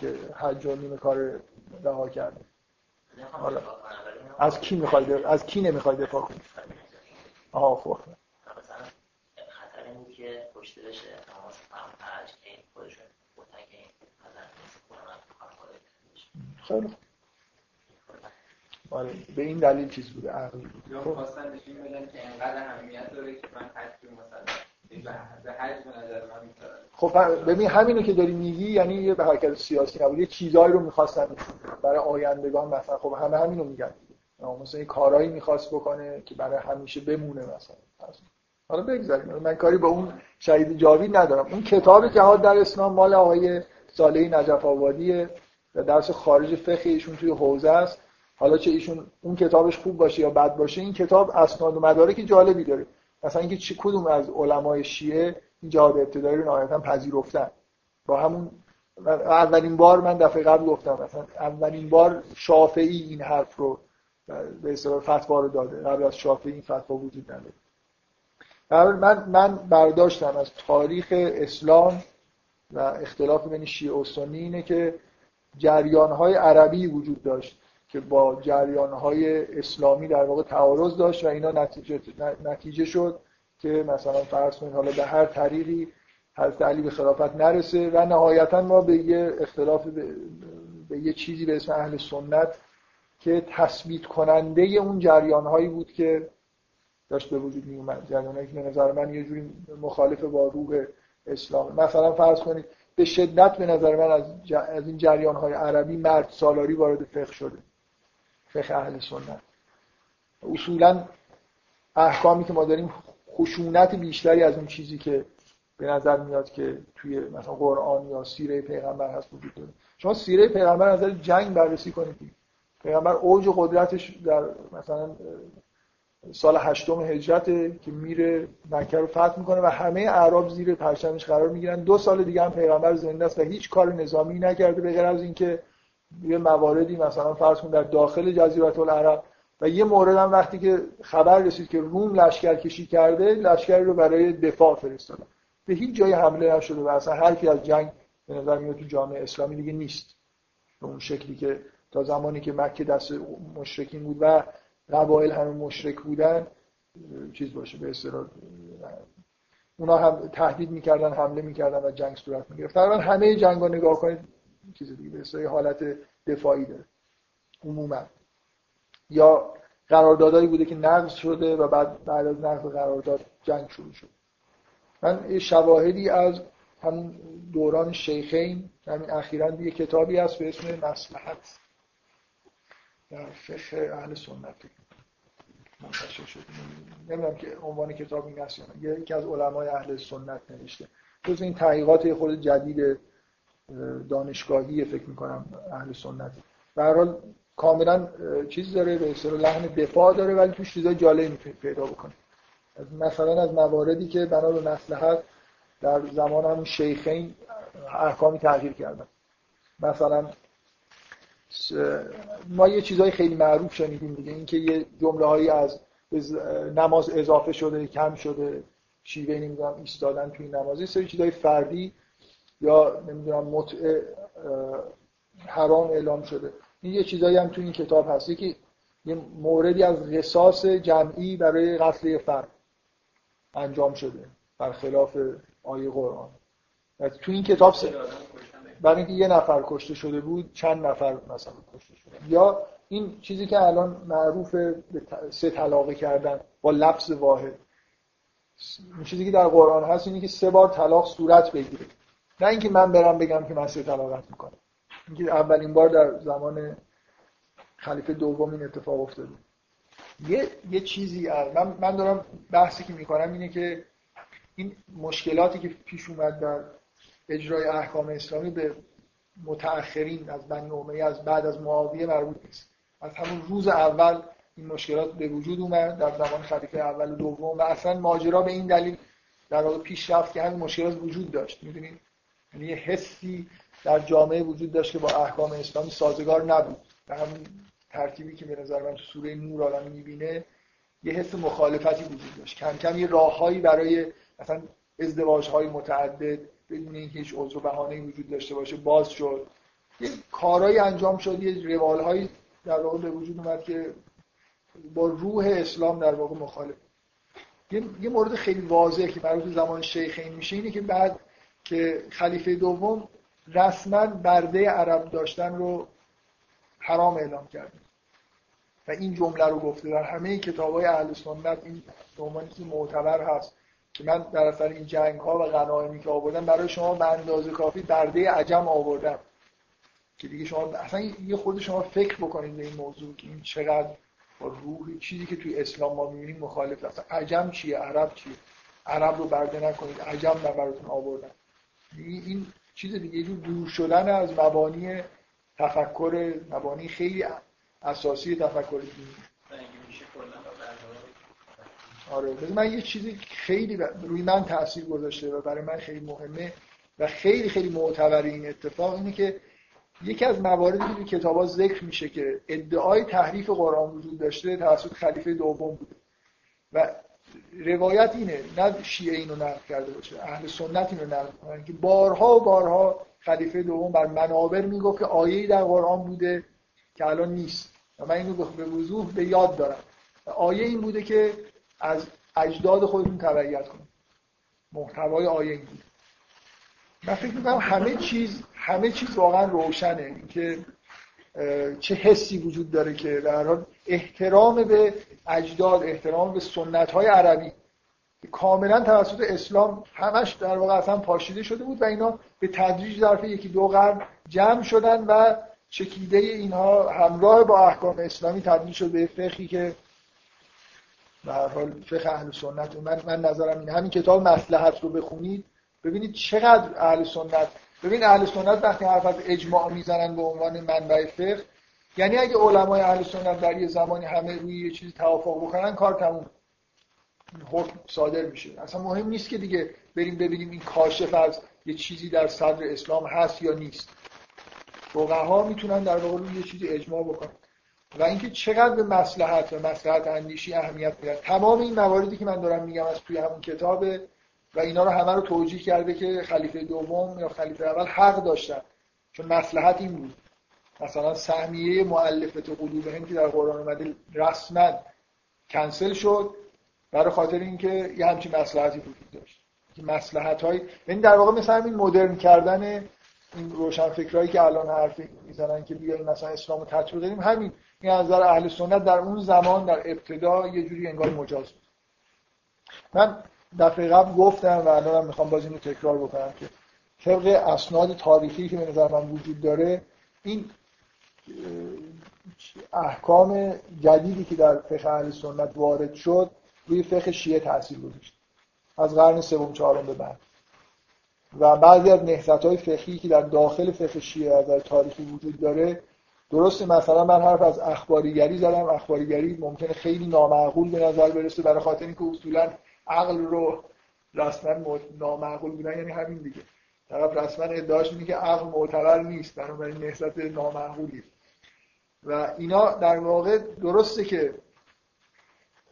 که حج و نیمه کار رها کردن. حالا از کی میخواید از کی نمیخواید دفاع کنید؟ آها خب مثلا خطر اینه که کشته بشه امام حج این خودشون متکی مثلا قرآن خالق خیلی خوب. آره به این دلیل چیز بوده عقل یا خواستن نشون بدن که انقدر اهمیت داره که من حج مثلا به حج نظر من میذارم. خب ببین همینو که داری میگی یعنی یه به حرکت سیاسی نبود، یه چیزایی رو می‌خواستن برای آیندگان مثلا. خب همه همینو میگن مثلا یه کارایی می‌خواست بکنه که برای همیشه بمونه مثلا. حالا بگذاریم من کاری با اون شهید جاوید ندارم. اون کتاب جهاد در اسلام مال آقای صالح نجف آبادیه و درس خارج فقه ایشون توی حوزه است. حالا چه ایشون اون کتابش خوب باشه یا بد باشه این کتاب اسناد و مدارک جالبی داره، مثلا اینکه چه کدوم از علمای شیعه این جهاد ابتدایی رو نهایتا پذیرفتن. با همون اولین بار من دفعه قبل گفتم مثلا اولین بار شافعی این حرف رو به اصطلاح فتوا رو داده، قبل از شافعی این فتوا وجود نداره. من من برداشتم از تاریخ اسلام و اختلاف بین شیعه و سنی اینه که جریان‌های عربی وجود داشت که با جریان‌های اسلامی در واقع تعارض داشت و اینا نتیجه نتیجه شد که مثلا فرض کنید حالا به هر طریقی حضرت علی به خلافت نرسه و نهایتا ما به یه اختلاف به, به یه چیزی به اسم اهل سنت که تثبیت کننده اون جریان‌هایی بود که داشت به وجود می اومد، جریان‌هایی که به نظر من یه جوری مخالف با روح اسلام. مثلا فرض کنید به شدت به نظر من از, ج... از این جریان‌های عربی مرد سالاری وارد فقه شده، فقه اهل سنت. اصولا احکامی که ما داریم خشونت بیشتری از اون چیزی که به نظر میاد که توی مثلا قرآن یا سیره پیغمبر هست وجود داره. شما سیره پیغمبر از نظر جنگ بررسی کنید، پیغمبر اوج قدرتش در مثلا سال هشتم هجرته که میره مکه رو فتح میکنه و همه اعراب زیر پرچمش قرار میگیرن. دو سال دیگه هم پیغمبر زنده است و هیچ کار نظامی نکرده به غیر از اینکه یه مواردی مثلا فرض کن در داخل جزیره العرب و یه مورد هم وقتی که خبر رسید که روم لشکرکشی کرده لشکری رو برای دفاع فرستادن. به هیچ جای حمله نشده و اصلا حرفی از جنگ به نظر میاد تو جامعه اسلامی دیگه نیست به اون شکلی که تا زمانی که مکه دست مشرکین بود و قبایل هم مشرک بودن چیز باشه به اصطلاح اونا هم تهدید می‌کردن، حمله می‌کردن و جنگ صورت می‌گرفت. تقریبا همه جنگا نگاه کنید چیز دیگه به اصطلاح حالت دفاعی داره عموما، یا قراردادایی بوده که نقض شده و بعد بعد از نقض قرارداد جنگ شروع شد. من شواهدی از همون دوران شیخین همین اخیراً یه کتابی هست به اسم مصلحت در فقه اهل سنت منتشر شده، نمیدونم که عنوان کتاب این هست یا نه، یکی از علمای اهل سنت نوشته. جز این تحقیقات خود جدید دانشگاهی فکر میکنم اهل سنت. به هر حال کاملا چیز داره به اصطلاح لحن دفاع داره ولی توش چیزای جالبی پیدا بکنه. مثلا از مواردی که بنا به مصلحت در زمان همون شیخین احکامی تغییر کردن. مثلا ما یه چیزای خیلی معروف شنیدیم دیگه، اینکه یه جمله‌هایی از نماز اضافه شده، کم شده، شیوه نمیدونم ایستادن توی نمازی، سری چیزای فردی یا نمیدونم متعه حرام اعلام شده. این یه چیزایی هم تو این کتاب هست که یه موردی از قصاص جمعی برای قتل فرد انجام شده برخلاف آیه قرآن. تو این کتاب برای اینکه یه نفر کشته شده بود چند نفر مثلا کشته شده. یا این چیزی که الان معروفه سه طلاقه کردن با لفظ واحد، این چیزی که در قرآن هست اینه که سه بار طلاق صورت بگیره، نه اینکه من برم بگم که من سه طلاقت میکنم. اینکه اولین بار در زمان خلیفه دوم این اتفاق افتاده. یه یه چیزی من من دارم بحثی که میکنم اینه که این مشکلاتی که پیش اومد در اجرای احکام اسلامی به متأخرین از بنی امیه از بعد از معاویه مربوط نیست. از همون روز اول این مشکلات به وجود اومد در زمان خلیفه اول و دوم و اصلا ماجرا به این دلیل در واقع پیش رفت که همین مشکلات وجود داشت. میدونید یعنی یه حسی در جامعه وجود داشت که با احکام اسلامی سازگار نبود. در همین ترتیبی که به نظر من تو سوره نور آدم میبینه یه حس مخالفتی وجود داشت. کم کم یه راههایی برای مثلا ازدواج‌های متعدد بدون اینکه هیچ عذر و بهانه‌ای وجود داشته باشه باز شد. یه کارهایی انجام شد، یه روال‌هایی در واقع به وجود اومد که با روح اسلام در واقع مخالف. یه, یه مورد خیلی واضحه که برای تو زمان شیخین میشه اینه که بعد که خلیفه دوم رسما برده عرب داشتن رو حرام اعلام کرد و این جمله رو گفته در همه کتاب‌های اهل سنت. این دومانی که معتبر هست که من در اثر این جنگ‌ها و غنایمی که آوردم برای شما به اندازه کافی برده عجم آوردم که دیگه شما اصلا یه خود شما فکر بکنید به این موضوع که این چقدر با روح چیزی که توی اسلام ما می‌بینیم مخالف است. عجم چیه؟ عرب چیه؟ عرب رو برده نکنید، عجم رو براتون آوردن. این چیز دیگه یه دور شدن از مبانی تفکر، مبانی خیلی اساسی تفکر دینی. آره بذار من یه چیزی خیلی روی من تاثیر گذاشته و برای من خیلی مهمه و خیلی خیلی معتبر این اتفاق اینه که یکی از مواردی که تو کتابا ذکر میشه که ادعای تحریف قرآن وجود داشته توسط خلیفه دوم بوده و روایت اینه، نه شیعه اینو نقل کرده باشه، اهل سنت اینو نقل کردن که بارها و بارها خلیفه دوم بر منابر میگفت که آیه‌ای در قرآن بوده که الان نیست و من اینو به وضوح به یاد دارم. آیه این بوده که از اجداد خودتون تبعیت کنید. محتوای آیه این بود. من فکر می‌کنم همه چیز همه چیز واقعا روشنه اینکه چه حسی وجود داره که در هر حال احترام به اجداد، احترام به سنت‌های عربی که کاملا توسط اسلام همش در واقع اصلا پاشیده شده بود و اینا به تدریج ظرف یکی دو قرن جمع شدن و چکیده اینها همراه با احکام اسلامی تبدیل شد به فقهی که به هر حال فقه اهل سنت. من من نظرم اینه همین کتاب مصلحت رو بخونید ببینید چقدر اهل سنت، ببین اهل سنت وقتی حرف از اجماع میزنن به عنوان منبع فقه، یعنی اگه علمای اهل سنت در یه زمانی همه روی یه چیزی توافق بکنن کار تموم، حکم صادر میشه. اصلا مهم نیست که دیگه بریم ببینیم این کاشف از یه چیزی در صدر اسلام هست یا نیست. فقها میتونن در واقع روی یه چیزی اجماع بکنن و اینکه چقدر به مصلحت و مصلحت اندیشی اهمیت میدن. تمام این مواردی که من دارم میگم از توی همون کتابه و اینا رو همه رو توجیه کرده که خلیفه دوم یا خلیفه اول حق داشتن چون مصلحت این بود. مثلا سهمیه مؤلفه قلوبهم که در قرآن اومده رسما کنسل شد برای خاطر اینکه یه همچین مصلحتی وجود داشت که مصلحت‌های یعنی در واقع مثلا این مدرن کردن این روشن فکرایی که الان حرف میزنن که بیاین مثلا اسلامو تطبیق بدیم، همین این از نظر اهل سنت در اون زمان در ابتدا یه جوری انگار مجاز بود. من دفعه قبل گفتم و الانم میخوام باز اینو تکرار بکنم که طبق اسناد تاریخی که به نظر من وجود داره این احکام جدیدی که در فقه اهل سنت وارد شد روی فقه شیعه تاثیر گذاشت از قرن سوم چهارم به بعد و بعضی از نهضت‌های فقهی که در داخل فقه شیعه در تاریخی وجود داره. درسته مثلا من حرف از اخباریگری زدم، اخباریگری ممکنه خیلی نامعقول به نظر برسه برای خاطر اینکه اصولا عقل رو رسما نامعقول بودن یعنی همین دیگه، طرف رسما ادعاش اینه که عقل معتبر نیست بنابراین نهضت نامعقولی و اینا در واقع درسته که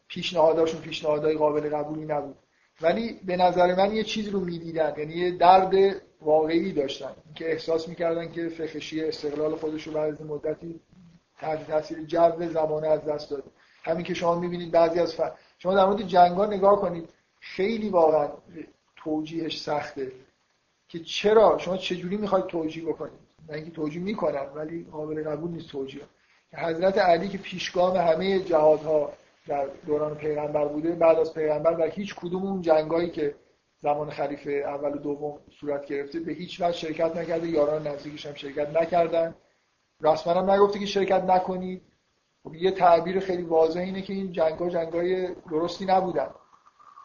پیشنهاداشون پیشنهادهای قابل قبولی نبود ولی به نظر من یه چیز رو می‌دیدن، یعنی یه درد واقعی داشتن که احساس می‌کردن که فقه شیعه استقلال خودش رو بعد از مدتی تحت تاثیر جو زمانه از دست داد. همین که شما می‌بینید بعضی از ف... شما در مورد جنگا نگاه کنید خیلی واقعا توجیهش سخته که چرا شما چجوری می‌خواید توجیه بکنید. من اینکه توجیه می‌کنم ولی قابل قبول نیست توجیه که حضرت علی که پیشگام همه جهادها در دوران پیغمبر بوده بعد از پیغمبر در هیچ کدوم اون جنگایی که زمان خلیفه اول و دوم صورت گرفته به هیچ وجه شرکت نکرده، یاران نزدیکش هم شرکت نکردن، رسما هم نگفته که شرکت نکنید یه تعبیر خیلی واضح اینه که این جنگ‌ها جنگ‌های درستی نبودن،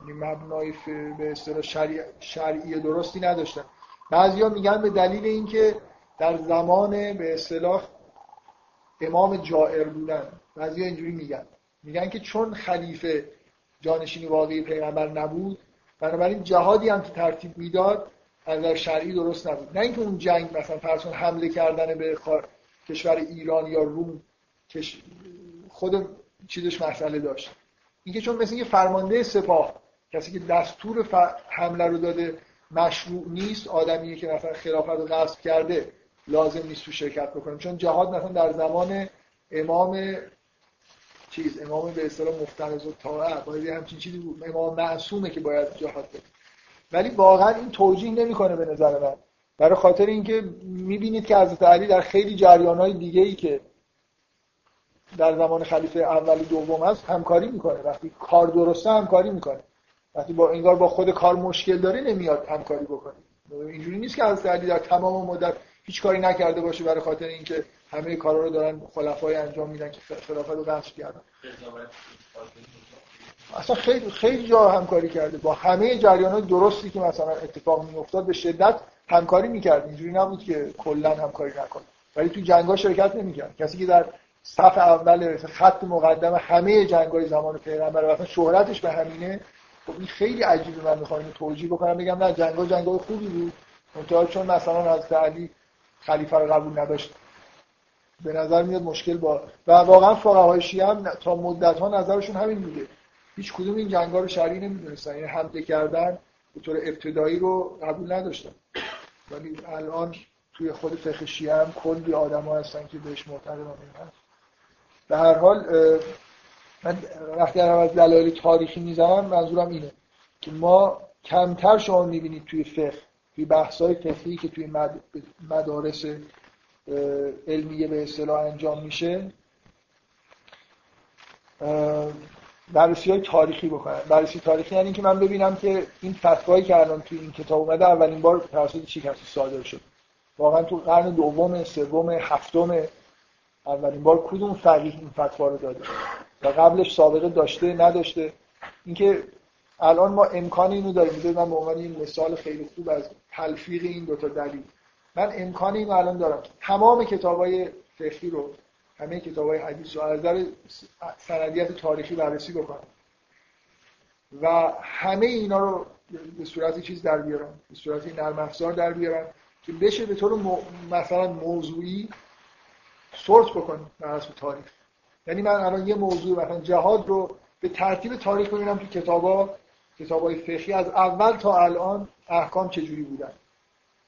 یعنی مبنای به اصطلاح شرعی شرعی درستی نداشتن. بعضیا میگن به دلیل اینکه در زمان به اصطلاح امام جائر بودن، بعضیا اینجوری میگن میگن که چون خلیفه جانشین واقعی پیغمبر نبود، بنابراین جهادی هم که ترتیب میداد از نظر شرعی درست نبود. نه اینکه اون جنگ مثلا فرض کن حمله کردن به خار... کشور ایران یا روم کش... خود چیزش مسئله داشت، اینکه چون مثلا یه فرمانده سپاه کسی که دستور ف... حمله رو داده مشروع نیست، آدمیه که مثلا خلافت رو غصب کرده لازم نیست تو شرکت بکنه، چون جهاد مثلا در زمان امام چیز امام به اصطلاح مفترض و طاعه باید همچین چیزی بود، امام معصومه که باید جهاد بکنه. ولی واقعا این توجیه نمیکنه به نظر من، برای خاطر اینکه میبینید که حضرت علی در خیلی جریانهای دیگه‌ای که در زمان خلیفه اول و دوم هست همکاری میکنه. وقتی کار درسته همکاری میکنه، وقتی با انگار با خود کار مشکل داره نمیاد همکاری بکنه. اینجوری نیست که حضرت علی در تمام مدت هیچ کاری نکرده باشه برای خاطر اینکه همه کارا رو دارن خلفای انجام میدن که خلافت رو غصب کردن. اصلا خیلی خیلی جا همکاری کرده با همه جریانات درستی که مثلا اتفاق میافتاد، به شدت همکاری میکرد. اینجوری نبود که کلا همکاری نکنه، ولی تو جنگ‌ها شرکت نمیکرد. کسی که در صف اول خط مقدم همه جنگ‌های زمان پیغمبر و اصلا شهرتش به همینه، خب این خیلی عجیبه. من میخوام اینو توجیه بکنم بگم نه جنگ‌ها جنگ‌های خوبی بود، منتها چون مثلا حضرت علی خلیفه رو قبول نداشت به نظر میاد مشکل با و واقعا فقهای شیعه هم تا مدت‌ها نظرشون همین بوده. هیچ کدوم این جنگا رو شرعی نمی‌دونستن، یعنی حمله کردن به طور ابتدایی رو قبول نداشتن. ولی الان توی خود فقه شیعه هم کلی آدم‌ها هستن که بهش معتقدن. به هر حال من وقتی در حوزه دلایل تاریخی می‌زنم منظورم اینه که ما کمتر شما می‌بینید توی فقه، توی بحث‌های فقهی که توی مد... مدارس علمیه به اصطلاح انجام میشه بررسی‌های تاریخی بکنن. بررسی تاریخی یعنی اینکه من ببینم که این فتوایی که الان توی این کتاب اومده اولین بار توسط چه کسی صادر شد، واقعا تو قرن دوم، سوم، هفتم اولین بار کدوم فقیه این فتوا رو داده و قبلش سابقه داشته نداشته. اینکه الان ما امکان اینو داریم. بذارید من به عنوان این مثال خیلی خوب از تلفیق این دو تا دلیل، من امکان اینو الان دارم تمام کتابای فقهی رو، همه کتابای حدیث رو از نظر سندیت تاریخی بررسی بکنم و همه اینا رو به صورت چیز در بیارم، به صورت نرم افزار در بیارم که بشه به طور مو... مثلا موضوعی سورت بکنم بر اساس تاریخ. یعنی من الان یه موضوع مثلا جهاد رو به ترتیب تاریخ ببینم تو کتابا کتابای فقهی از اول تا الان احکام چجوری بودن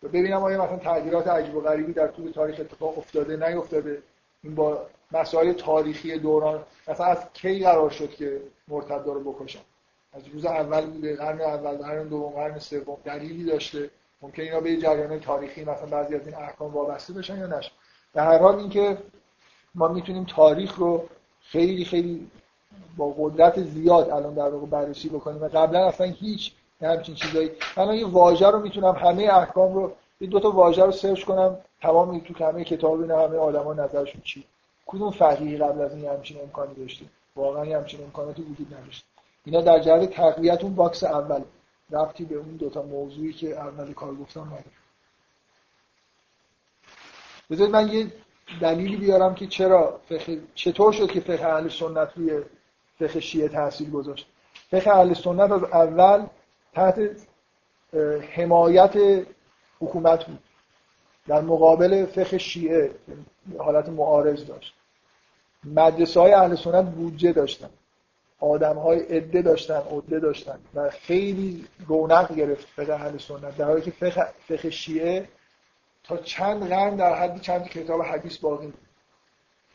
و ببینم آیا مثلا تغییرات عجیب و غریبی در طول تاریخ اتفاق افتاده نیفتاده، این با مسائل تاریخی دوران مثلا از کی قرار شد که مرتدها رو بکشن، از روز اول بوده، قرن اول، قرن دوم، قرن سوم، دلیلی داشته. ممکن اینا به جریان تاریخی مثلا بعضی از این احکام وابسته بشن یا نشن. در هر حال اینکه ما میتونیم تاریخ رو خیلی خیلی با قدرت زیاد الان در واقع بررسی بکنیم و قبلا اصلا هیچ همچین چیزایی. من یه واژه رو میتونم همه احکام رو یه دو تا واژه رو سرچ کنم، تمام تو همه کتاب اینا همه آدما نظرشون چی، کدوم فقیه قبل از این همچین امکانی داشته، واقعا همچین امکاناتی وجود نداشت. اینا در جهت تقویت اون باکس اول، ربطی به اون دو تا موضوعی که اول کار گفتم نداره. بذارید من یه دلیلی بیارم که چرا فقه چطور شد که فقه اهل سنت روی فقه شیعه تاثیر گذاشت. فقه اهل سنت از اول تحت حمایت حکومت بود، در مقابل فقه شیعه حالت معارض داشت. مدرسه های اهل سنت بودجه داشتن، آدم های عده داشتن عده داشتن و خیلی رونق گرفت فقه اهل سنت، در حالی که فقه, فقه شیعه تا چند قرن در حد چند کتاب حدیث باقی بود.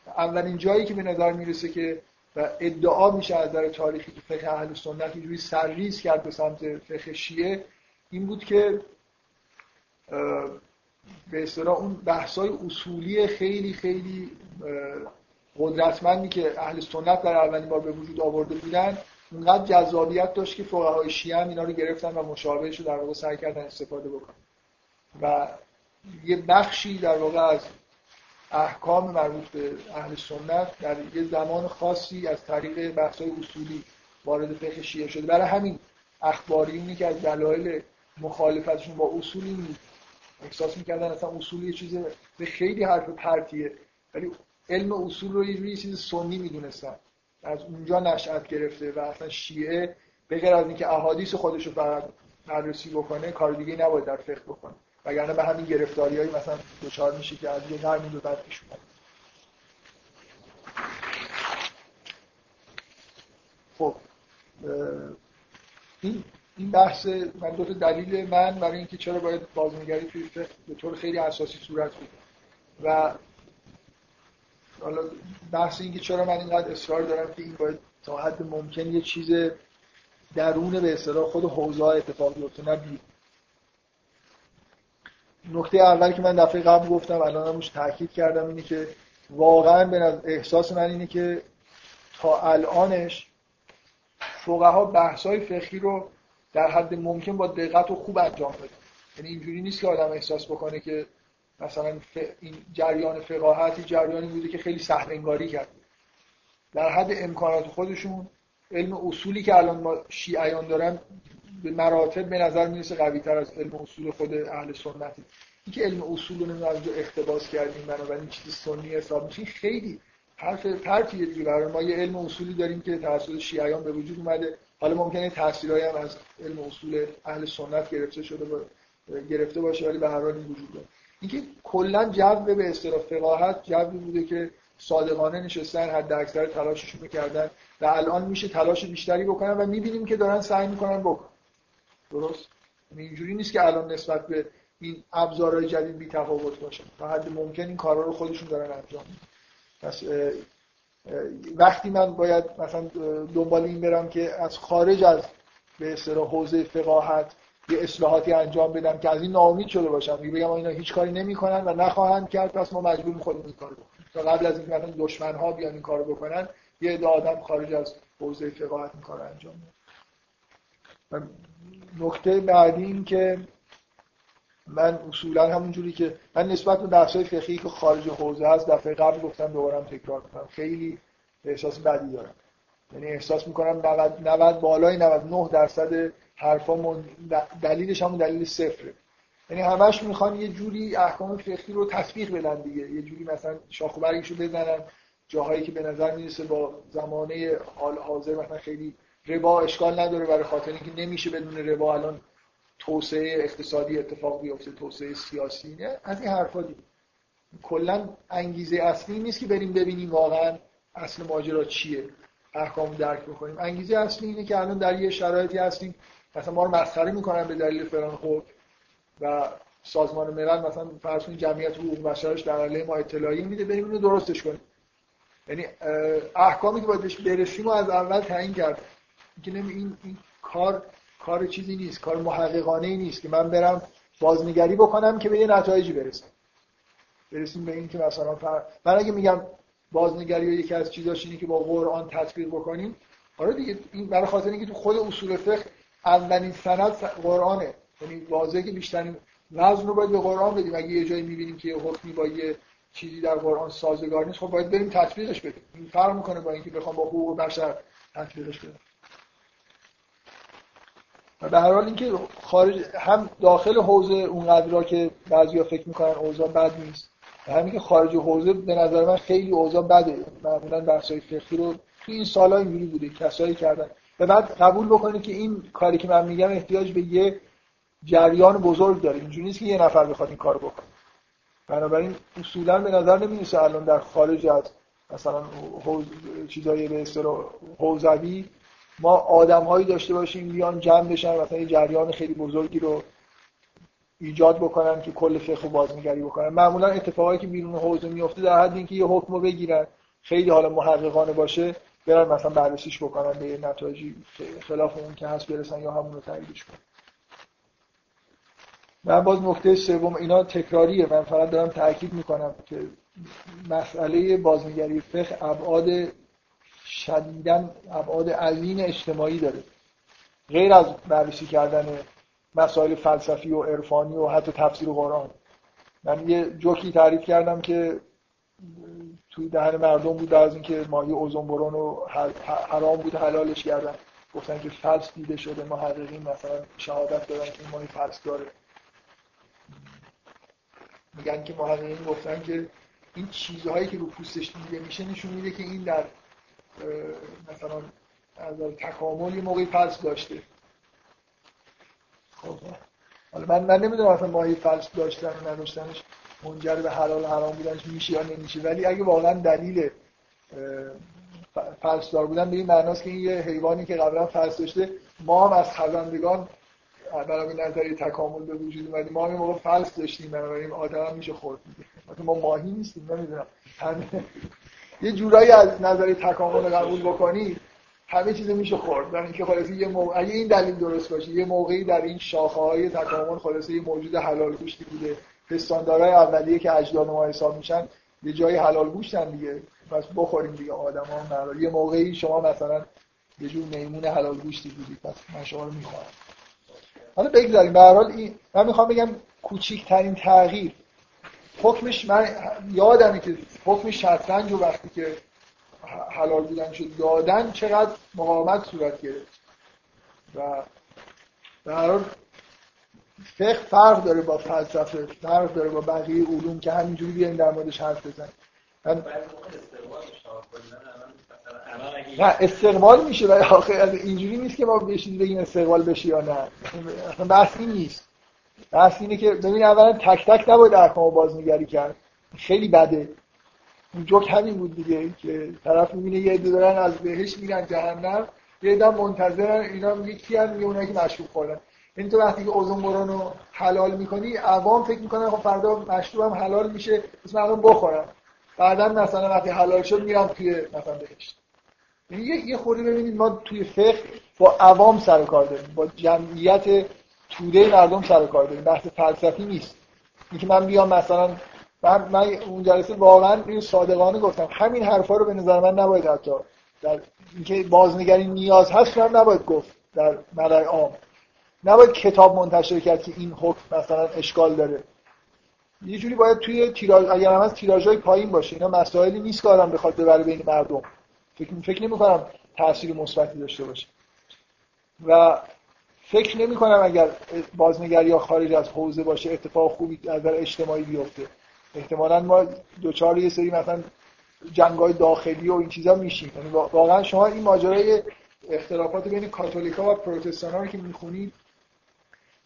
اولین جایی که به نظر میرسه که و ادعا میشه از نظر تاریخی که فقه اهل سنت یه جوری سرریز کرد به سمت فقه شیعه، این بود که به اصطلاح اون بحث‌های اصولی خیلی خیلی قدرتمندی که اهل سنت در اولین بار به وجود آورده بودن اونقدر جذابیت داشت که فقهای شیعه هم اینا رو گرفتن و مشابهش رو در واقع سعی کردن استفاده بکنن و یه بخشی در واقع از احکام مربوط به اهل سنت در یه زمان خاصی از طریق بحث‌های اصولی وارد فقه شیعه شده. برای همین اخباریونی که از دلایل مخالفتشون با اصولی احساس می‌کردن اصلا اصولی یه چیز به خیلی حرف پرتیه، ولی علم اصول رو یه چیز سنی می‌دونستن، از اونجا نشأت گرفته و اصلا شیعه بغیر از اینکه احادیث خودش رو فقط بررسی بکنه کار دیگه نباید در فقه بکنه، وگرنه به همین گرفتاری‌های مثلا دچار میشه که از یه قرن به بعد پیش میاد. خب این این بحث من دو تا دلیل من برای اینکه چرا باید بازنگری توی فقه به طور خیلی اساسی صورت بگیره و حالا بحث اینکه چرا من اینقدر اصرار دارم که این باید تا حد ممکن یه چیز درون به اصطلاح خود حوزه اتفاق بیفته نه بیرون. نکته اولی که من دفعه قبل گفتم الان روش تاکید کردم اینه که واقعا به احساس من اینه که تا الانش فقها بحث‌های فقهی رو در حد ممکن با دقت و خوب انجام بدن. یعنی اینجوری نیست که آدم احساس بکنه که مثلا ف... این جریان فقاهتی جریانی بوده که خیلی سهل انگاری کرده. در حد امکانات خودشون علم اصولی که الان ما شیعیان دارن به مراتب به نظر میرسه قوی تر از علم اصول خود اهل سنتی. این که علم اصول رو نمیدونم از جو اختباس کردیم بنابراین چیز سنی حساب میشه خیلی حرف پرتیه دیگه. برای ما یه علم اصولی داریم که توسط شیعیان به وجود اومده، حالا ممکنه تاثیرایی هم از علم اصول اهل سنت گرفته شده با... گرفته باشه، ولی به هر حال این وجود داره. اینکه کلا جو به اصطلاح فقاهت جوی بوده که صادقانه نشستن حد اکثر تلاششون می‌کردن و الان میشه تلاش بیشتری بکنن و می‌بینیم که دارن سعی می‌کنن بکنن. درست؟ اینجوری نیست که الان نسبت به این ابزارهای جدید بی‌تفاوت باشن. تا حد ممکن این کارا رو خودشون دارن انجام میدن. پس وقتی من باید مثلا دنبال این برم که از خارج از به اصطلاح حوزه فقاهت یه اصلاحاتی انجام بدم که از این ناامید شده باشم، بگم اینا هیچ کاری نمی‌کنن و نخواهند کرد، پس ما مجبوریم خودمون کار کنیم. تا قبل از اینکه مثلا دشمن‌ها بیان این کارو بکنن، یه عده آدم خارج از حوزه فقاهت این کارو انجام میدن. نکته بعدی این که من اصولا همونجوری که من نسبت به بحث‌های فقهی که خارج حوزه هست دفعه قبل گفتم دوباره هم تکرار می‌کنم، خیلی احساس بدی دارم. یعنی احساس می‌کنم نود بالای نود و نه درصد حرفا دلیلش همون دلیل صفره. یعنی همش میخوان یه جوری احکام فقهی رو تطبیق بدن دیگه، یه جوری مثلا شاخ و برگش رو بزنن جاهایی که به نظر میرسه با زمانه حال حاضر مثلا خیلی ربا اشکال نداره، برای خاطر اینکه نمیشه بدون ربا الان توسعه اقتصادی اتفاق بیفته، توسعه سیاسی، نه از این حرفا دیگه. کلا انگیزه اصلی نیست که بریم ببینیم واقعا اصل ماجرا چیه، احکام درک بکنیم. انگیزه اصلی اینه که الان در یه شرایطی هستیم مثلا ما رو مسخره میکنن به دلیل فلان خود و سازمان ملل مثلا فرض کنید جمعیت حقوق بشرش در علیه ما اطلاعیه میده، بریم اینو درستش کنیم. یعنی احکامی که باید بهش برسیم و از اول تعیین کرد که نمی این, این کار کار چیزی نیست، کار محققانه ای نیست که من برم بازنگری بکنم که به یه نتایجی برسم. برسیم به این که مثلا فر... من اگه میگم بازنگری یکی از چیزاش اینه که با قرآن تطبیق بکنیم، آره دیگه، این برای خاطر اینکه تو خود اصول فقه اولین سند قرآنه، یعنی واضحه که بیشترین وزن رو باید به قرآن بدیم. اگه یه جایی می‌بینیم که یه حکمی با یه چیزی در قرآن سازگار نیست، خب باید بریم تطبیقش بدیم. این فرق می‌کنه با اینکه بخوام با حقوق بشر تطبیقش بدم. و به هر حال اینکه خارج هم داخل حوزه اونقدرا که بعضیا فکر می‌کنن اوضاع بد نیست، و همین که خارج حوزه به نظر من خیلی اوضاع بده. معمولاً بحث‌های فقهی رو تو این سال‌ها اینجوری بوده، کسایی کردن و بعد قبول بکنید که این کاری که من میگم احتیاج به یه جریان بزرگ داره، اینجوری نیست که یه نفر بخواد این کارو بکنه. بنابراین اصولا به نظر نمیرسه الان در خارج از مثلا حوزه چیزای به اصطلاح حوزوی ما آدم‌هایی داشته باشیم بیان جمع بشن مثلا یه جریان خیلی بزرگی رو ایجاد بکنن که کل فقه بازنگری بکنن. معمولا اتفاقایی که بیرون حوزه میفته در حد اینکه یه حکمو بگیرن خیلی حالا محققانه باشه، برن مثلا بررسیش بکنن به نتایجی خلاف اون که هست برسن یا همون رو تاییدش کنن. من باز نکته سوم، اینا تکراریه، من فقط دارم تاکید میکنم که مسئله بازنگری فقه ابعاد شدیداً ابعاد علمی اجتماعی داره، غیر از بررسی کردن مسائل فلسفی و عرفانی و حتی تفسیر قرآن. من یه جوکی تعریف کردم که تو دهن مردم بود از اینکه مایه اوزون برون رو حرام بود حلالش کردن، گفتن که فلس دیده شده، محققین مثلا شهادت دادن که این ماهی فلس داره. میگن که محققین گفتن که این چیزهایی که رو پوستش دیده میشه نشون میده که این در مثلا از تکامل یه موقعی فلس داشته. خب حالا من, من نمیدونم مثلا ماهی فلس داشتن و نداشتنش منجر به حلال و حرام بودنش میشه یا نمیشه، ولی اگه واقعا دلیل فلسدار بودن به این معناست که این یه حیوانی که قبلا فلس داشته، ما هم از خزندگان برای نظریه تکامل به وجود اومدیم، ما هم این موقع فلس داشتیم، بنابراین آدم هم میشه خورد دیگه، ما ماهی نیستیم. نمیدونم یه جورایی از نظریه تکامل قبول بکنی همه چیزو میشه خورد، یعنی که خلاصه یه موقع اگه این دلیل درست باشه یه موقعی در این شاخه‌های تکامل خلاصه یه موجود حلال گوشتی بوده، پستاندارای اولیه که اجداد ما حساب میشن یه جایی حلال گوشتن دیگه، پس بخوریم دیگه آدما هم حلال. یه موقعی شما مثلا یه جور میمون حلال گوشتی بودید، پس من شما رو میخوام. حالا بگذاریم، به هر حال این من میخوام بگم کوچکترین تغییر حکمش، من یادمه که حکم شطرنج رو وقتی که حلال بودن شد دادن چقدر مقاومت صورت گرفت و در حال فقه فرق داره با فلسفه، فرق داره با بقیه علوم که همینجوری بیاییم در موردش حرف بزنیم. من... نه استقبال میشه برای آخر، اینجوری نیست که ما بشید بگیم استقبال بشه یا نه، بحث این نیست، بحث اینه که ببین اولا تک تک نباید احکامو بازنگری کرد، خیلی بده. جوک همین بود دیگه که طرف میبینه یه عده دارن از بهش میرن جهنم، یه عده منتظرن اینا میگه کی ان، میگه اونایی که مشروب خوردن. این تو وقتی که اوزون رو حلال میکنی عوام فکر میکنن خب فردا مشروبم حلال میشه پس مردم بخورن، بعدا مثلا وقتی حلال شد میرن توی مثلا بهشت. یعنی یه خوری ببینید ما توی فقه با عوام سر و کار داریم، با جمعیت توده مردم سر و کار داریم، بحث فلسفی نیست. اینکه من بیام مثلا من, من اون جلسه واقعا این صادقانه گفتم همین حرفا رو به نظر من نباید حتی در اینکه بازنگری نیاز هست من نباید گفت در ملای عام، نباید کتاب منتشر کرد که این حکم مثلا اشکال داره. یه جوری باید توی تیراژ، اگر هم از تیراژهای پایین باشه، اینا مسائلی نیست که آدم بخواد ببره بین مردم، فکر فکر نمی‌کنم تأثیر مثبتی داشته باشه و فکر نمی‌کنم اگر بازنگری یا خارج از حوزه باشه اتفاق خوبی از نظر اجتماعی بیفته. احتمالاً ما دوچار یه سری مثلا جنگ‌های داخلی و این چیزا میشیم. یعنی واقعاً شما این ماجرای اختلافات بین کاتولیکا و پروتستان‌ها رو که می‌خونید،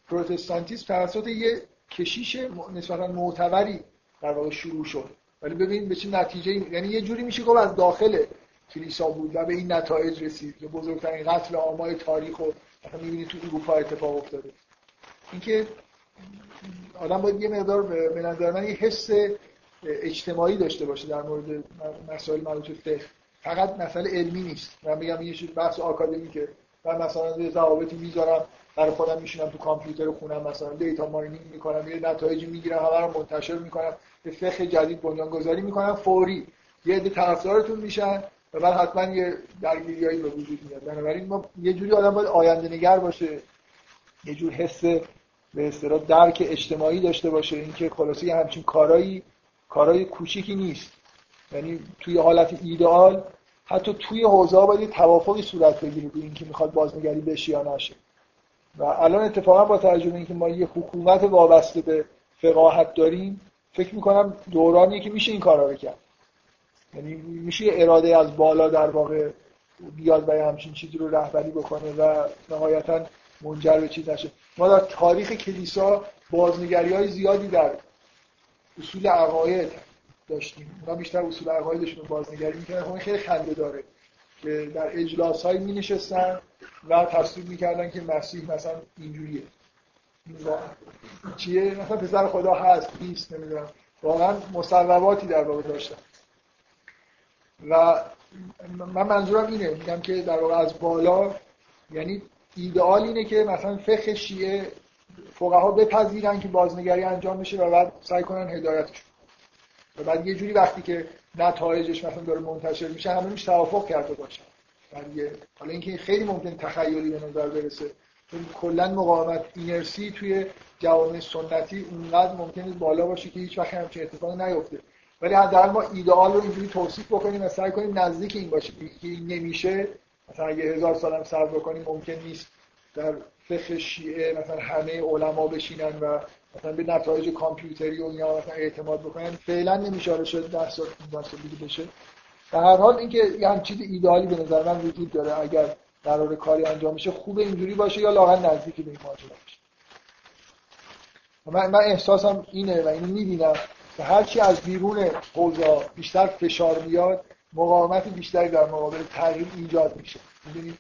پروتستانتیسم توسط یه کشیش نسبتاً معتبری در واقع شروع شد، ولی ببینید به چه نتیجه‌ای، یعنی یه جوری میشه که از داخل کلیسا بود و به این نتایج رسید که بزرگترین قتل عامه‌ی تاریخ رو می‌بینید تو اروپا اتفاق افتاده. اینکه آدم باید یه مقدار به نظر من یه حس اجتماعی داشته باشه در مورد مسائل مربوط به فقه، فقط مسئله علمی نیست. من میگم یه چیز بحث آکادمیکه، من مثلا ضوابطی میذارم برای خودم، میشینم تو کامپیوتر خونم مثلا دیتا ماینینگ میکنم، یه نتایجی میگیرم، همه رو منتشر میکنم، به فقه جدید بنیانگذاری میکنم، فوری یه عده طرفدارتون میشن و بعد حتما یه درگیریایی به وجود میاد. بنابراین ما یه جوری آدم باید آینده نگر باشه، یه جور حس به اصطلاح درک اجتماعی داشته باشه، اینکه خلاصه همچین کارایی کارای کوچیکی نیست. یعنی توی حالت ایدئال حتی توی حوزه‌ها باید توافقی صورت بگیره به اینکه میخواد بازنگری بشه یا نشه. و الان اتفاقا با توجه به اینکه ما یه حکومت وابسته به فقاهت داریم، فکر میکنم دورانیه که میشه این کارا رو کرد. یعنی میشه اراده از بالا در واقع بیاد و همچین چیزی رو رهبری بکنه و نهایتاً منجر به چیز نشه. ما در تاریخ کلیسا بازنگری‌های زیادی در اصول عقاید داشتیم، اونا بیشتر اصول عقایدشون بازنگری می‌کردن. خب خیلی خنده داره که در اجلاس‌های می‌نشستن و تصدیق می‌کردن که مسیح مثلا اینجوریه، چیه مثلا پسر خدا هست، نیست، نمی‌دونم، واقعا مصوباتی در واقع داشتن. و من منظورم اینه، میگم که در واقع از بالا، یعنی ایدئال اینه که مثلا فقه شیعه فقها بپذیرن که بازنگری انجام بشه و بعد سعی کنن هدایتش و بعد یه جوری وقتی که نتایجش مثلا داره منتشر میشه همه روش توافق کرده باشن. ولی حالا اینکه خیلی ممکن تخیلی به نظر برسه، چون کلا مقاومت اینرسی توی جوامع سنتی اونقدر ممکنه بالا باشه که هیچ وقت همچین اتفاقی نیفته. ولی حداقل ما ایدئال رو اینجوری توصیف بکنیم و سعی کنیم نزدیک این باشیم که نمیشه. مثلا اگه هزار سالم صبر بکنیم ممکن نیست در فقه شیعه مثلا همه علما بشینن و مثلا به نتایج کامپیوتری و اینا مثلا اعتماد بکنن، فعلا نمیشه. حالا شاید در سال دیگه بشه. در هر حال اینکه یه همچین چیز ایدئالی به نظر من وجود داره، اگر قرار کاری انجام میشه خوب اینجوری باشه یا لااقل نزدیکی به این ماجرا باشه. من من احساسم اینه و اینو می‌بینم که هرچی از بیرون حوزه بیشتر فشار بیاد مقاومت بیشتری در مقابل تغییر ایجاد میشه. می‌دونید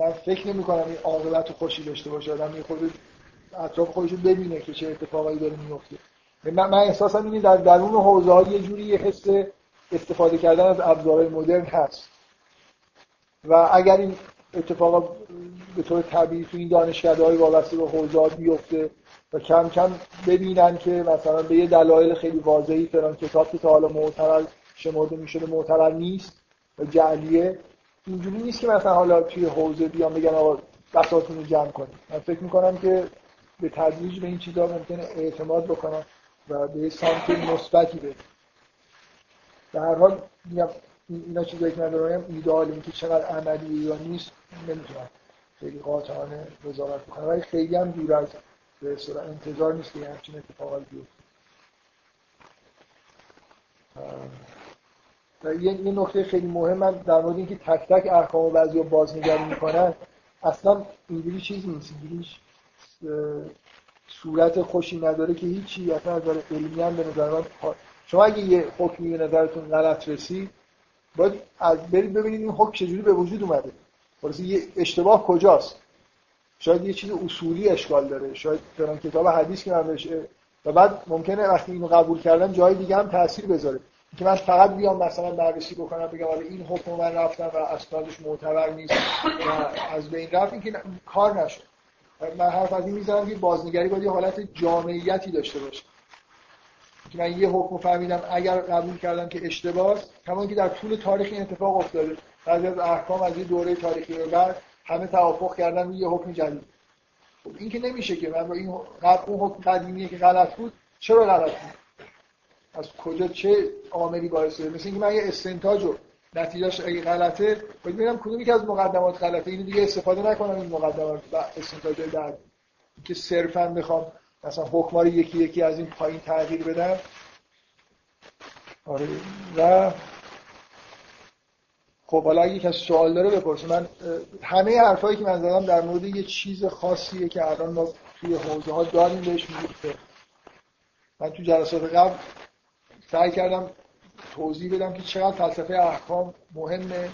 من فکر نمی‌کنم این عاقبت خوشی داشته باشه، آدم یه خورده اطراف خودش رو ببینه که چه اتفاقایی داره میفته. من من احساسم اینه در درون حوزه‌ها یه جوری یه حس استفاده کردن از ابزارهای مدرن هست و اگر این اتفاقا به طور طبیعی تو این دانشکده‌های وابسته به حوزه‌ها بیفته و کم کم ببینن که مثلا به یه دلایل خیلی واضحی فلان کتاب که تا حالا معتبر شمرده میشده معتبر نیست و جعلیه، اینجوری نیست که مثلا حالا توی حوزه بیان بگن آقا بساتون رو جمع کنید. من فکر میکنم که به تدریج به این چیزا ممکنه اعتماد بکنن و به یه سمت مثبتی بره. در هر حال میگم اینا چیزایی که من دارم ایدئال اینکه چقدر عملی یا نیست نمیتونم خیلی قاطعانه وزارت بکنم، ولی خیلی هم دور از به صورت انتظار نیست که همچین اتفاقی بیفته. و یه, یه نکته خیلی مهم من در مورد اینکه تک تک احکام و بعضی رو بازنگری میکنن اصلا اینجوری چیز نیست، اینجوری صورت خوشی نداره که هیچی. اصلا از نظر علمی هم به نظر من شما اگه یه حکمی به نظرتون غلط رسید باید برید ببینید این حکم چجوری به وجود اومده، خلاصه یه اشتباه کجاست. شاید یه چیز اصولی اشکال داره، شاید فلان کتاب حدیث که من بشه و بعد ممکنه وقتی اینو قبول کردم جای دیگه هم تاثیر بذاره. اینکه من فقط بیام مثلا بررسی بکنم بگم آره این حکم من رفتم و اسنادش معتبر نیست و از بین رفت، این که کار نشه. من حرف از این میزنم که بازنگری باید یه حالت جامعیتی داشته باشه که من یه حکم فهمیدم اگر قبول کردم که اشتباهه، همون که در طول تاریخ این اتفاق افتاده، بعضی از احکام از یه دوره تاریخی به بعد همه توافق کردن یه حکم جدید. خب این که نمیشه که من با این قبل اون حکم قدیمیه که غلط بود چرا غلط بود، از کجا چه عاملی باعث شده. مثل اینکه من یه استنتاج رو نتیجهش اگه غلطه باید ببینم کدومی که از مقدمات غلطه اینو دیگه استفاده نکنم، این مقدمات و استنتاجای بعد که صرفا میخوام مثلا حکما رو یکی یکی از این پایین تغییر بدم. آره و خب حالا اگه کسی سوال داره بپرسه. من همه حرفایی که من زدم در مورد یه چیز خاصیه که الان ما توی حوزه ها داریم بهش میگیم. من تو جلسات قبل سعی کردم توضیح بدم که چقدر فلسفه احکام مهمه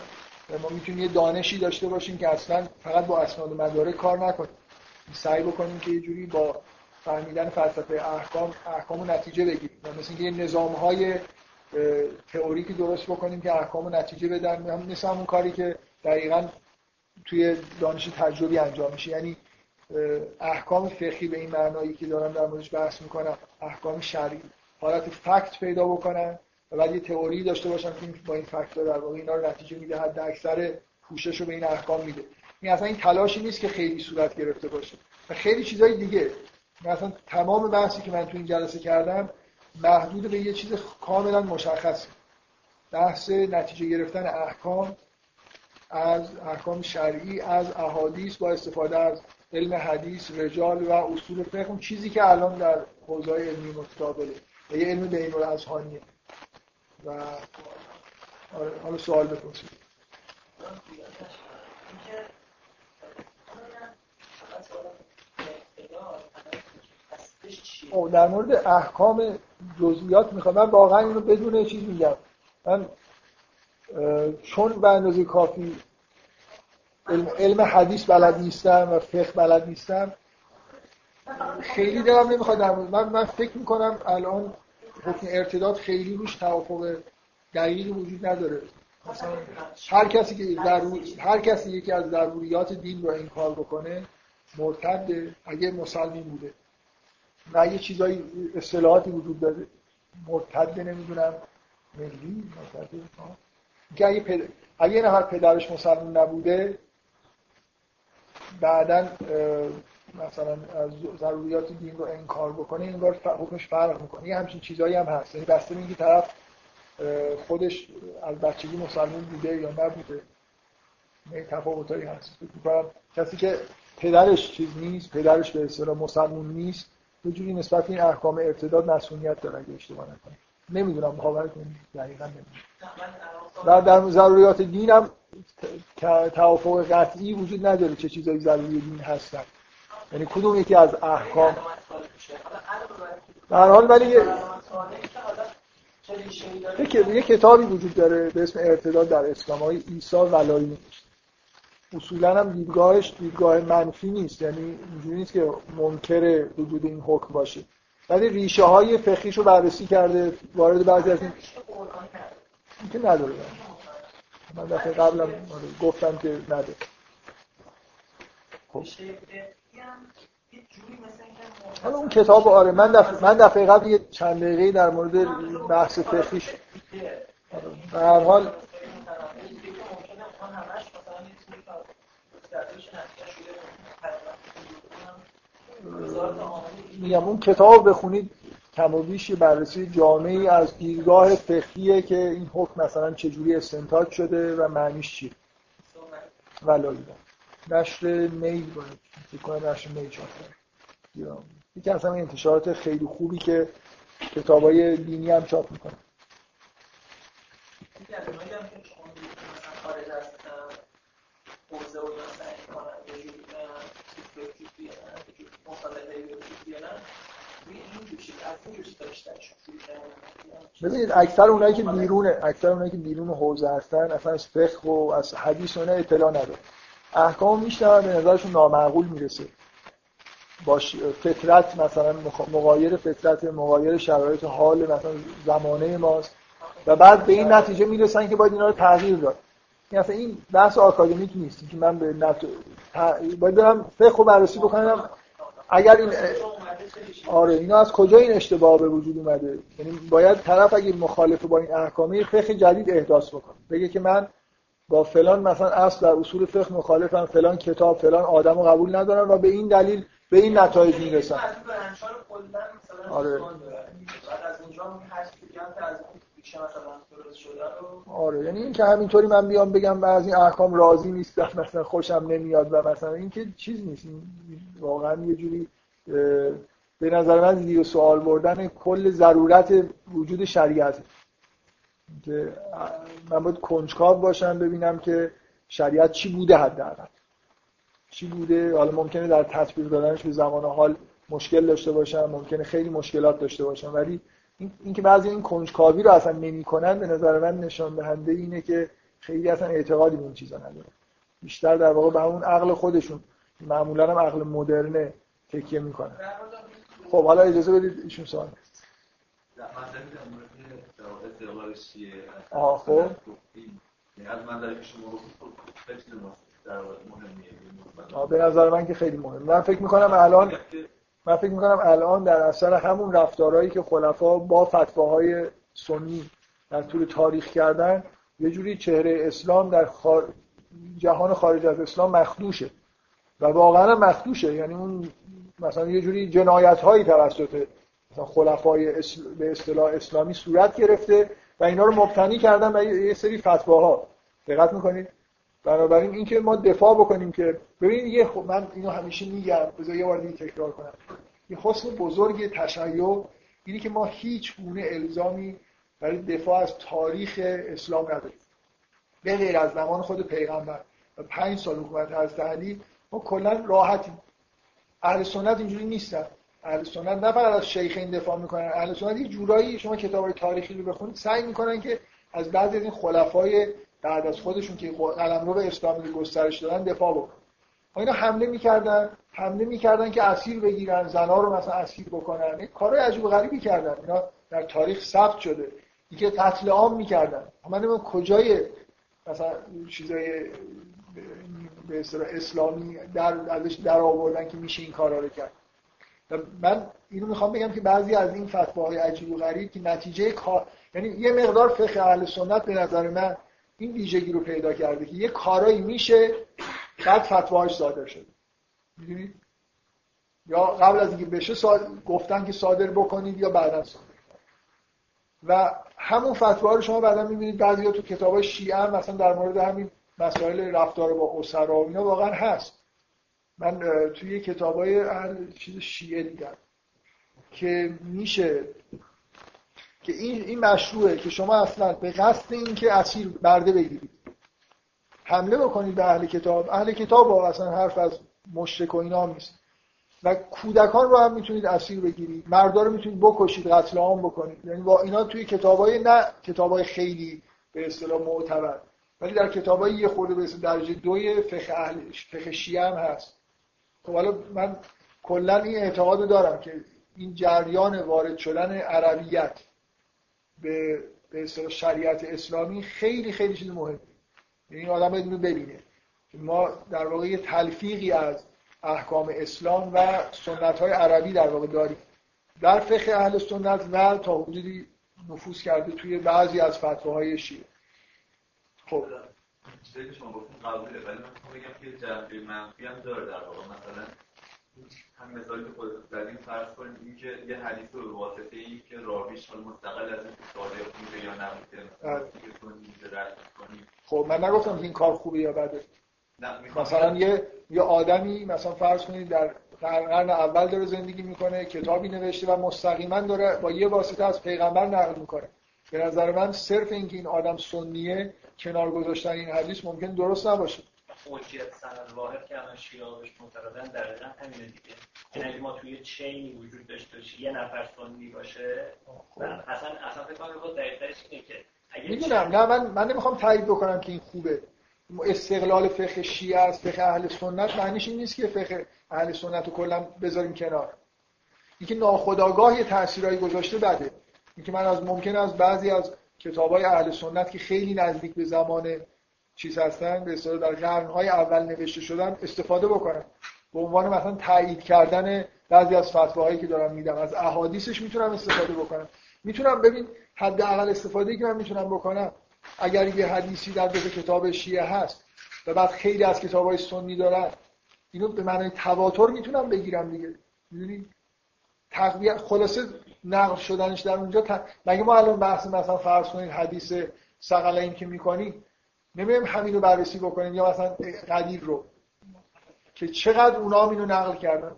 و ما میتونیم یه دانشی داشته باشیم که اصلا فقط با اسناد و مدارک کار نکنیم، سعی بکنیم که یه جوری با فهمیدن فلسفه احکام احکامو نتیجه بگیریم. مثل اینکه نظام‌های تئوری که درست بکنیم که احکامو نتیجه بدن، مثل همون کاری که دقیقاً توی دانش تجربی انجام میشه. یعنی احکام فقهی به این معنایی که دارم در موردش بحث میکنم، احکام شرعی حالت فکت پیدا بکنن و بعد یه تئوری داشته باشم که با این فکت‌ها در واقع اینا رو نتیجه میده، حد اکثر پوشش رو به این احکام میده. این اصلا این تلاشی نیست که خیلی صورت گرفته باشه و خیلی چیزای دیگه. مثلا تمام بحثی که من تو این جلسه کردم محدود به یه چیز کاملا مشخصه، بحث نتیجه گرفتن احکام از احکام شرعی از احادیث با استفاده از علم حدیث، رجال و اصول فقه، چیزی که الان در حوزه علمی متداوله، یه علم بین الاذهانیه. و حالا سوال بپرسید. او در مورد احکام جزئیات میخوام من واقعا اینو بدون چیز میگم. من چون به اندازه کافی علم, علم حدیث بلد نیستم و فقه بلد نیستم خیلی دلم نمیخواد در مورد من, من فکر میکنم الان حکم ارتداد خیلی روش توافق دقیقی وجود نداره. مثلا هر کسی که ضرور هر کسی یکی از ضروریات دین رو انکار بکنه مرتد اگه مسلمان بوده. نه یه چیزایی اصطلاحاتی وجود داره مرتد نمیدونم ملی مرتد که اگه, پدر... اگه نه هر پدرش مسلمان نبوده بعدن مثلا ضروریات دین رو انکار بکنه، انگار حکمش فرق میکنه. یه همچین چیزایی هم هست، یعنی بسته به اینکه طرف خودش از بچگی مسلمان بوده یا نبوده، یه تفاوتایی هست. کسی که پدرش چیز نیست، پدرش به اصطلاح مسلمان نیست، یه جوری نسبت این احکام ارتداد مسئولیت داره اگه اشتباه نکنه. نمیدونم باور کنید، دقیقاً نمیدونم. در ضروریات دین هم توافق قطعی وجود نداره چه چیزایی ضروری دین هستن، یعنی کدوم یکی از احکام. در حال ولی یه کتابی وجود داره به اسم ارتداد در اسلام، های عیسی ولایی نوشته. اصولا هم دیدگاهش دیدگاه منفی نیست، یعنی اینجوری نیست که منکر وجود این حکم باشه، ولی ریشه های فقهیشو بررسی کرده، وارد بعضی از این که نداره. من دفعه قبلم گفتم که نداره. خب حالا اون کتاب، آره من دفعه من دفعه قبل یه چند دقیقه در مورد بحث فقهیش، به هر حال میگم اون کتاب بخونید، کم و بیش بررسی جامعی از دیدگاه فقهیه که این حکم مثلا چجوری استنتاج شده و معنیش چیه. ولایی نشر می باید بکنه، نشر می چاپ کنه، یکی از همین انتشارات خیلی خوبی که کتابای دینی هم چاپ میکنه. یکی از اونایی هم که شما مثلا خارج از حوزه و سعی کنن یه چیزی ببینید اکثر اونایی که بیرونه اکثر اونایی که بیرون حوزه هستن اصلا از فقه و از حدیث اونها اطلاع نداره، احکام میشنن به نظرشون نامعقول میرسه، با فطرت مثلا مغایر فطرت مغایر شرایط حال مثلا زمانه ماست و بعد به این نتیجه میرسن که باید اینا رو تغییر داد. این اصلا این بحث آکادمیک نیست که من به نت... باید برم فقه رو بررسی بکنم. اگر این آره اینا از کجا این اشتباه به وجود اومده، یعنی باید طرف اگه مخالف با این احکامی فقه جدید احداث بکنه، بگه که من با فلان مثلا اصل در اصول فقه مخالفم، فلان کتاب فلان آدمو قبول ندارم و به این دلیل به این نتایج میرسم. آره آره یعنی این که همینطوری من بیام بگم من از این احکام راضی نیستم، مثلا خوشم نمیاد و مثلا این که چیز نیست. واقعا یه جوری به نظر من زیر سوال بردن کل ضرورت وجود شریعت، که من باید کنجکاو باشم ببینم که شریعت چی بوده، حداقل چی بوده. حالا ممکنه در تطبیق دادنش به زمان و حال مشکل داشته باشم، ممکنه خیلی مشکلات داشته باشم، ولی این اینکه بعضی این کنجکاوی رو اصلا نمی‌کنن به نظر من نشان دهنده اینه که خیلی اصلا اعتقادی به اون چیزا نداره، بیشتر در واقع به اون عقل خودشون، معمولا هم عقل مدرنه، تکیه می‌کنن. خب حالا اجازه بدید ایشون سوال هست. آها خب به نظر من که خیلی مهمه. من فکر می‌کنم الان من فکر میکنم الان در اثر همون رفتارهایی که خلفا با فتواهای سنی در طول تاریخ کردن، یه جوری چهره اسلام در خار... جهان خارج از اسلام مخدوشه و واقعا مخدوشه. یعنی اون مثلا یه جوری جنایت‌هایی توسط مثلا خلفای اس... به اصطلاح اسلامی صورت گرفته و اینا رو مبتنی کردن به یه سری فتواها. دقت میکنید؟ بنابراین اینکه ما دفاع بکنیم که ببینید یه خ... من اینو همیشه میگم، بذار یه بار دیگه تکرار کنم، یه حسن بزرگ تشیع اینی که ما هیچ گونه الزامی برای دفاع از تاریخ اسلام نداریم به غیر از زمان خود پیغمبر و پنج سال حکومت حضرت علی. ما کلا راحتیم. اهل سنت اینجوری نیستن. اهل سنت نه فقط از شیخ این دفاع میکنن، اهل سنت یه جورایی شما کتاب‌های تاریخی رو بخونید سعی میکنن که از بعضی از این خلفای بعد از خودشون که قلمرو به اسلام گسترش دادن دفاع بکنن. اینا حمله میکردن حمله میکردن که اسیر بگیرن، زنا رو مثلا اسیر بکنن، این کارهای عجیب و غریبی کردن. اینا در تاریخ ثبت شده. دیگه قتل عام میکردن. من نمیدونم کجای مثلا چیزای به اصطلاح اسلامی در ازش در آوردن که میشه این کارا رو کرد. من اینو میخوام بگم که بعضی از این فتواهای عجیب و غریب که نتیجه کار، یعنی یه مقدار فقه اهل سنت به نظر من این ویژگی رو پیدا کرده که یه کارایی میشه بعد فتواهاش صادر شده. میدونید؟ یا قبل از اینکه بشه گفتن که صادر بکنید یا بعدا صادر کنید. و همون فتوا رو شما بعدا می‌بینید بعضیا تو کتاب‌های شیعه مثلا در مورد همین مسائل رفتار با اسرا و اینا واقعا هست. من توی کتاب‌های چیز شیعه دیدم که میشه که این این مشروعه که شما اصلا به قصد اینکه اسیر برده بگیرید حمله بکنید به اهل کتاب، اهل کتاب ها اصلا حرف از مشرک و اینا نیست. و کودکان رو هم میتونید اسیر بگیرید، مردا رو میتونید بکشید، قتل عام بکنید. یعنی با اینا توی کتابای نه کتابای خیلی به اصطلاح معتبر، ولی در کتابای یه خورده به اصطلاح درجه دوی فقه اهل فقه شیعه هم هست. خب حالا من کلا این اعتقاد دارم که این جریان وارد شدن عربیت به به اصطلاح شریعت اسلامی خیلی خیلی چیز مهمه. یعنی آدم باید اینو ببینه که ما در واقع یه تلفیقی از احکام اسلام و سنت‌های عربی در واقع داریم. در فقه اهل سنت و تا حدودی نفوذ کرده توی بعضی از فتواهای شیعه. خب چیزی که شما گفتین قبوله، ولی من میگم که جنبه منفی هم داره در واقع. مثلا هم مثالی که خودت زدین، فرض کنید اینکه یه حدیث رو به واسطه این که راویش حال مستقل از اینکه صادق بوده یا نبوده که رد کنید. خب من نگفتم که این کار خوبه یا بده. مثلا یه یه آدمی مثلا فرض کنید در قرن اول داره زندگی میکنه، کتابی نوشته و مستقیما داره با یه واسطه از پیغمبر نقل میکنه. به نظر من صرف اینکه این آدم سنیه کنار گذاشتن این حدیث ممکن درست نباشه. حجیت سند واحد که الان شیعه‌اش معترضن دقیقاً همینه دیگه. یعنی ما توی چینی وجود داشته باشه، یه نفر سنی باشه، من اصلا اصلا فکر کنم خود دقیق‌ترش اینه که میدونم نه من من نمیخوام تایید بکنم که این خوبه. استقلال فقه شیعه از فقه اهل سنت معنیش این نیست که فقه اهل سنت رو کلا بذاریم کنار. اینکه ناخودآگاه یه تأثیرایی گذاشته بده. اینکه من از ممکن است بعضی از کتاب‌های اهل سنت که خیلی نزدیک به زمان چیز هستن به اصطلاح در قرن‌های اول نوشته شدن استفاده بکنن به عنوان مثلا تایید کردن بعضی از فتواهایی که دارم میدم. از احادیثش میتونم استفاده بکنم. میتونم ببین حداقل استفاده‌ای که من میتونم بکنم اگر یه حدیثی در دو کتاب شیعه هست و بعد خیلی از کتاب‌های سنی دارن، اینو به معنای تواتر میتونم بگیرم دیگه. می‌دونید تقویت خلاصه نقل شدنش در اونجا ت... مگه ما الان بحث مثلا فرض کنید حدیث ثقلین که می‌کنیم نمیم همین رو بررسی بکنیم یا مثلا قدیر رو که چقدر اونا اینو نقل کردن.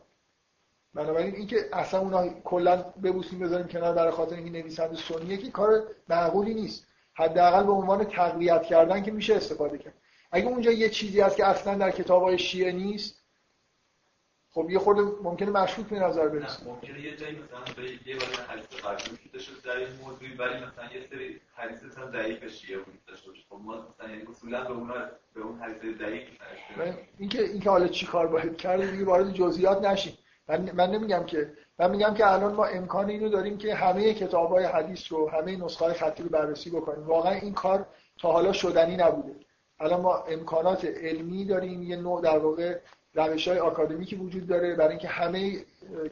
بنابراین این که اصلا اونا کلا ببوسیم بذاریم کنار برای خاطر این نویسنده سنیه که کار معقولی نیست. حداقل به عنوان تقویت کردن که میشه استفاده کرد. اگه اونجا یه چیزی هست که اصلا در کتاب‌های شیعه نیست، خب یه خورده ممکنه مشکوک به نظر برسه. ممکنه یه جایی مثلا به یه واسه حدیث قبول شده شد در این موضوع، ولی مثلا یه سری حدیث مثلا ضعیف شیعه بود داشته باشه. خب ما مثلا یعنی اصولا به اون به اون حدیث ضعیف نشه. اینکه اینکه حالا چیکار باید کرد دیگه وارد جزئیات نشیم. من من نمیگم که من میگم که الان ما امکان اینو داریم که همه کتاب‌های حدیث رو، همه نسخه‌های خطی رو بررسی بکنیم. واقعا این کار تا حالا شدنی نبوده. الان ما امکانات علمی داریم، یه نوع در واقع روش‌های آکادمیکی وجود داره برای اینکه همه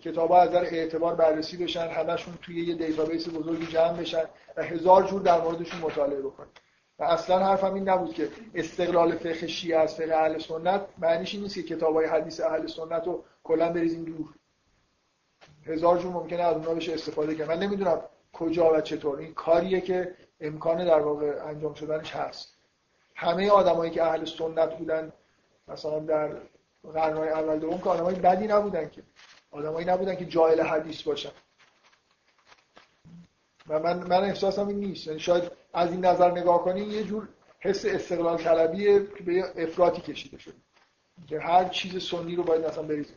کتاب‌ها از نظر اعتبار بررسی بشن، همشون توی یه دیتابیس بزرگی جمع بشن و هزار جور در موردشون مطالعه بکنن. و اصلا حرفم این نبود که استقلال فقه شیعه از فقه اهل سنت معنیش این نیست که کتاب‌های حدیث اهل سنت رو کلا بریزیم دور. هزار جور ممکنه از اونها بشه استفاده کرد. من نمیدونم کجا و چطور. این کاریه که امکان در واقع انجام شدنش هست. همه آدمایی که اهل سنت بودن مثلا در قرن‌های اول دوم که آدمای بدی نبودن، که آدمایی نبودن که جاهل حدیث باشن. و من من احساسم این نیست. یعنی شاید از این نظر نگاه کنین یه جور حس استقلال طلبیه که به افراطی کشیده شده که هر چیز سنی رو باید مثلا بریزیم.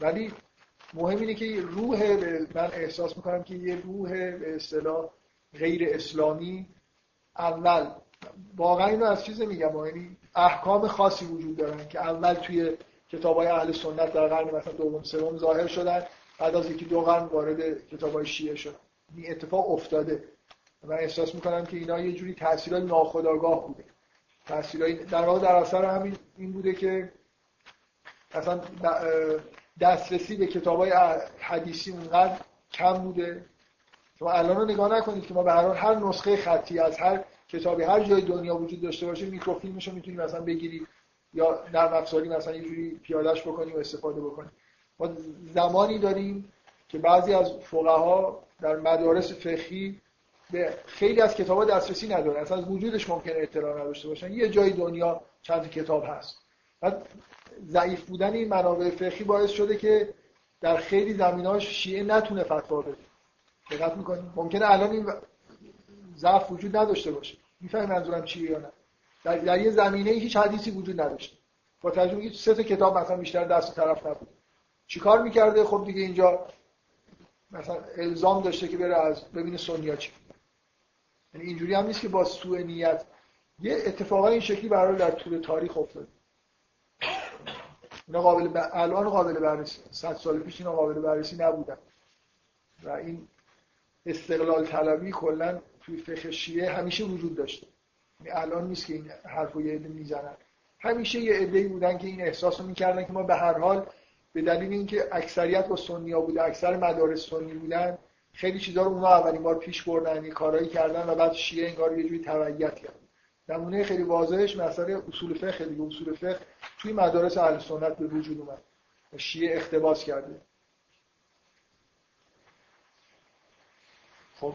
ولی مهم اینه که روح من احساس میکنم که یه روح به اصطلاح غیر اسلامی اول واقعا اینو از چیز میگم، یعنی احکام خاصی وجود دارن که اول توی کتاب‌های اهل سنت در قرن مثلا دوم سوم ظاهر شدن، بعد از یکی دو قرن وارد کتاب‌های شیعه شدن. این اتفاق افتاده. من احساس میکنم که اینا یه جوری تأثیرات ناخودآگاه بوده. تأثیرای در واقع در اثر همین این بوده که مثلا دسترسی به کتاب‌های حدیثی اونقدر کم بوده. شما الان رو نگاه نکنید که ما به هر حال هر نسخه خطی از هر کتابی هر جای دنیا وجود داشته باشه میکروفیلمش رو میتونیم مثلا بگیریم یا نرم افزاری مثلا یه جوری پیاده‌اش بکنیم و استفاده بکنیم. ما زمانی داریم که بعضی از فقها در مدارس فقهی به خیلی از کتاب‌ها دسترسی ندارن، اصلا از وجودش ممکنه اطلاع نداشته باشن. یه جای دنیا چند کتاب هست. بعد ضعیف بودن این منابع فقهی باعث شده که در خیلی زمیناش شیعه نتونه فتوا بده. دقت می‌کنید؟ ممکنه الان این ضعف وجود نداشته باشه. می‌فهمید منظورم چیه یا نه؟ در, در یه زمینه‌ای هیچ حدیثی وجود نداشته. با ترجمه هیچ سه تا کتاب مثلا بیشتر دست طرف نبود. چیکار می‌کرده؟ خب دیگه اینجا مثلا الزام داشته که بره از ببینه سنیا چی. یعنی اینجوری هم نیست که با سوء نیت. یه اتفاقا این شکلی برای در طول تاریخ افتاده. اینا قابل ب... الان قابل بررسی، صد سال پیش اینا قابل بررسی نبودن. و این استقلال طلبی کلا توی فقه شیعه همیشه وجود داشته. یعنی الان نیست که این حرفو یه عده میزنن. همیشه یه عده‌ای بودن که این احساسو میکردن که ما به هر حال به دلیل اینکه اکثریت با سنی‌ها بوده، اکثر مدارس سنی بودن، خیلی چیزا رو اونا اولین بار پیش بردن، این کارایی کردن و بعد شیعه این کارو یه جوری تبعیت کرد. نمونه خیلی واضحش مسئله اصول فقه دیگه. اصول فقه توی مدارس اهل سنت به وجود اومد و شیعه اقتباس کرده. خب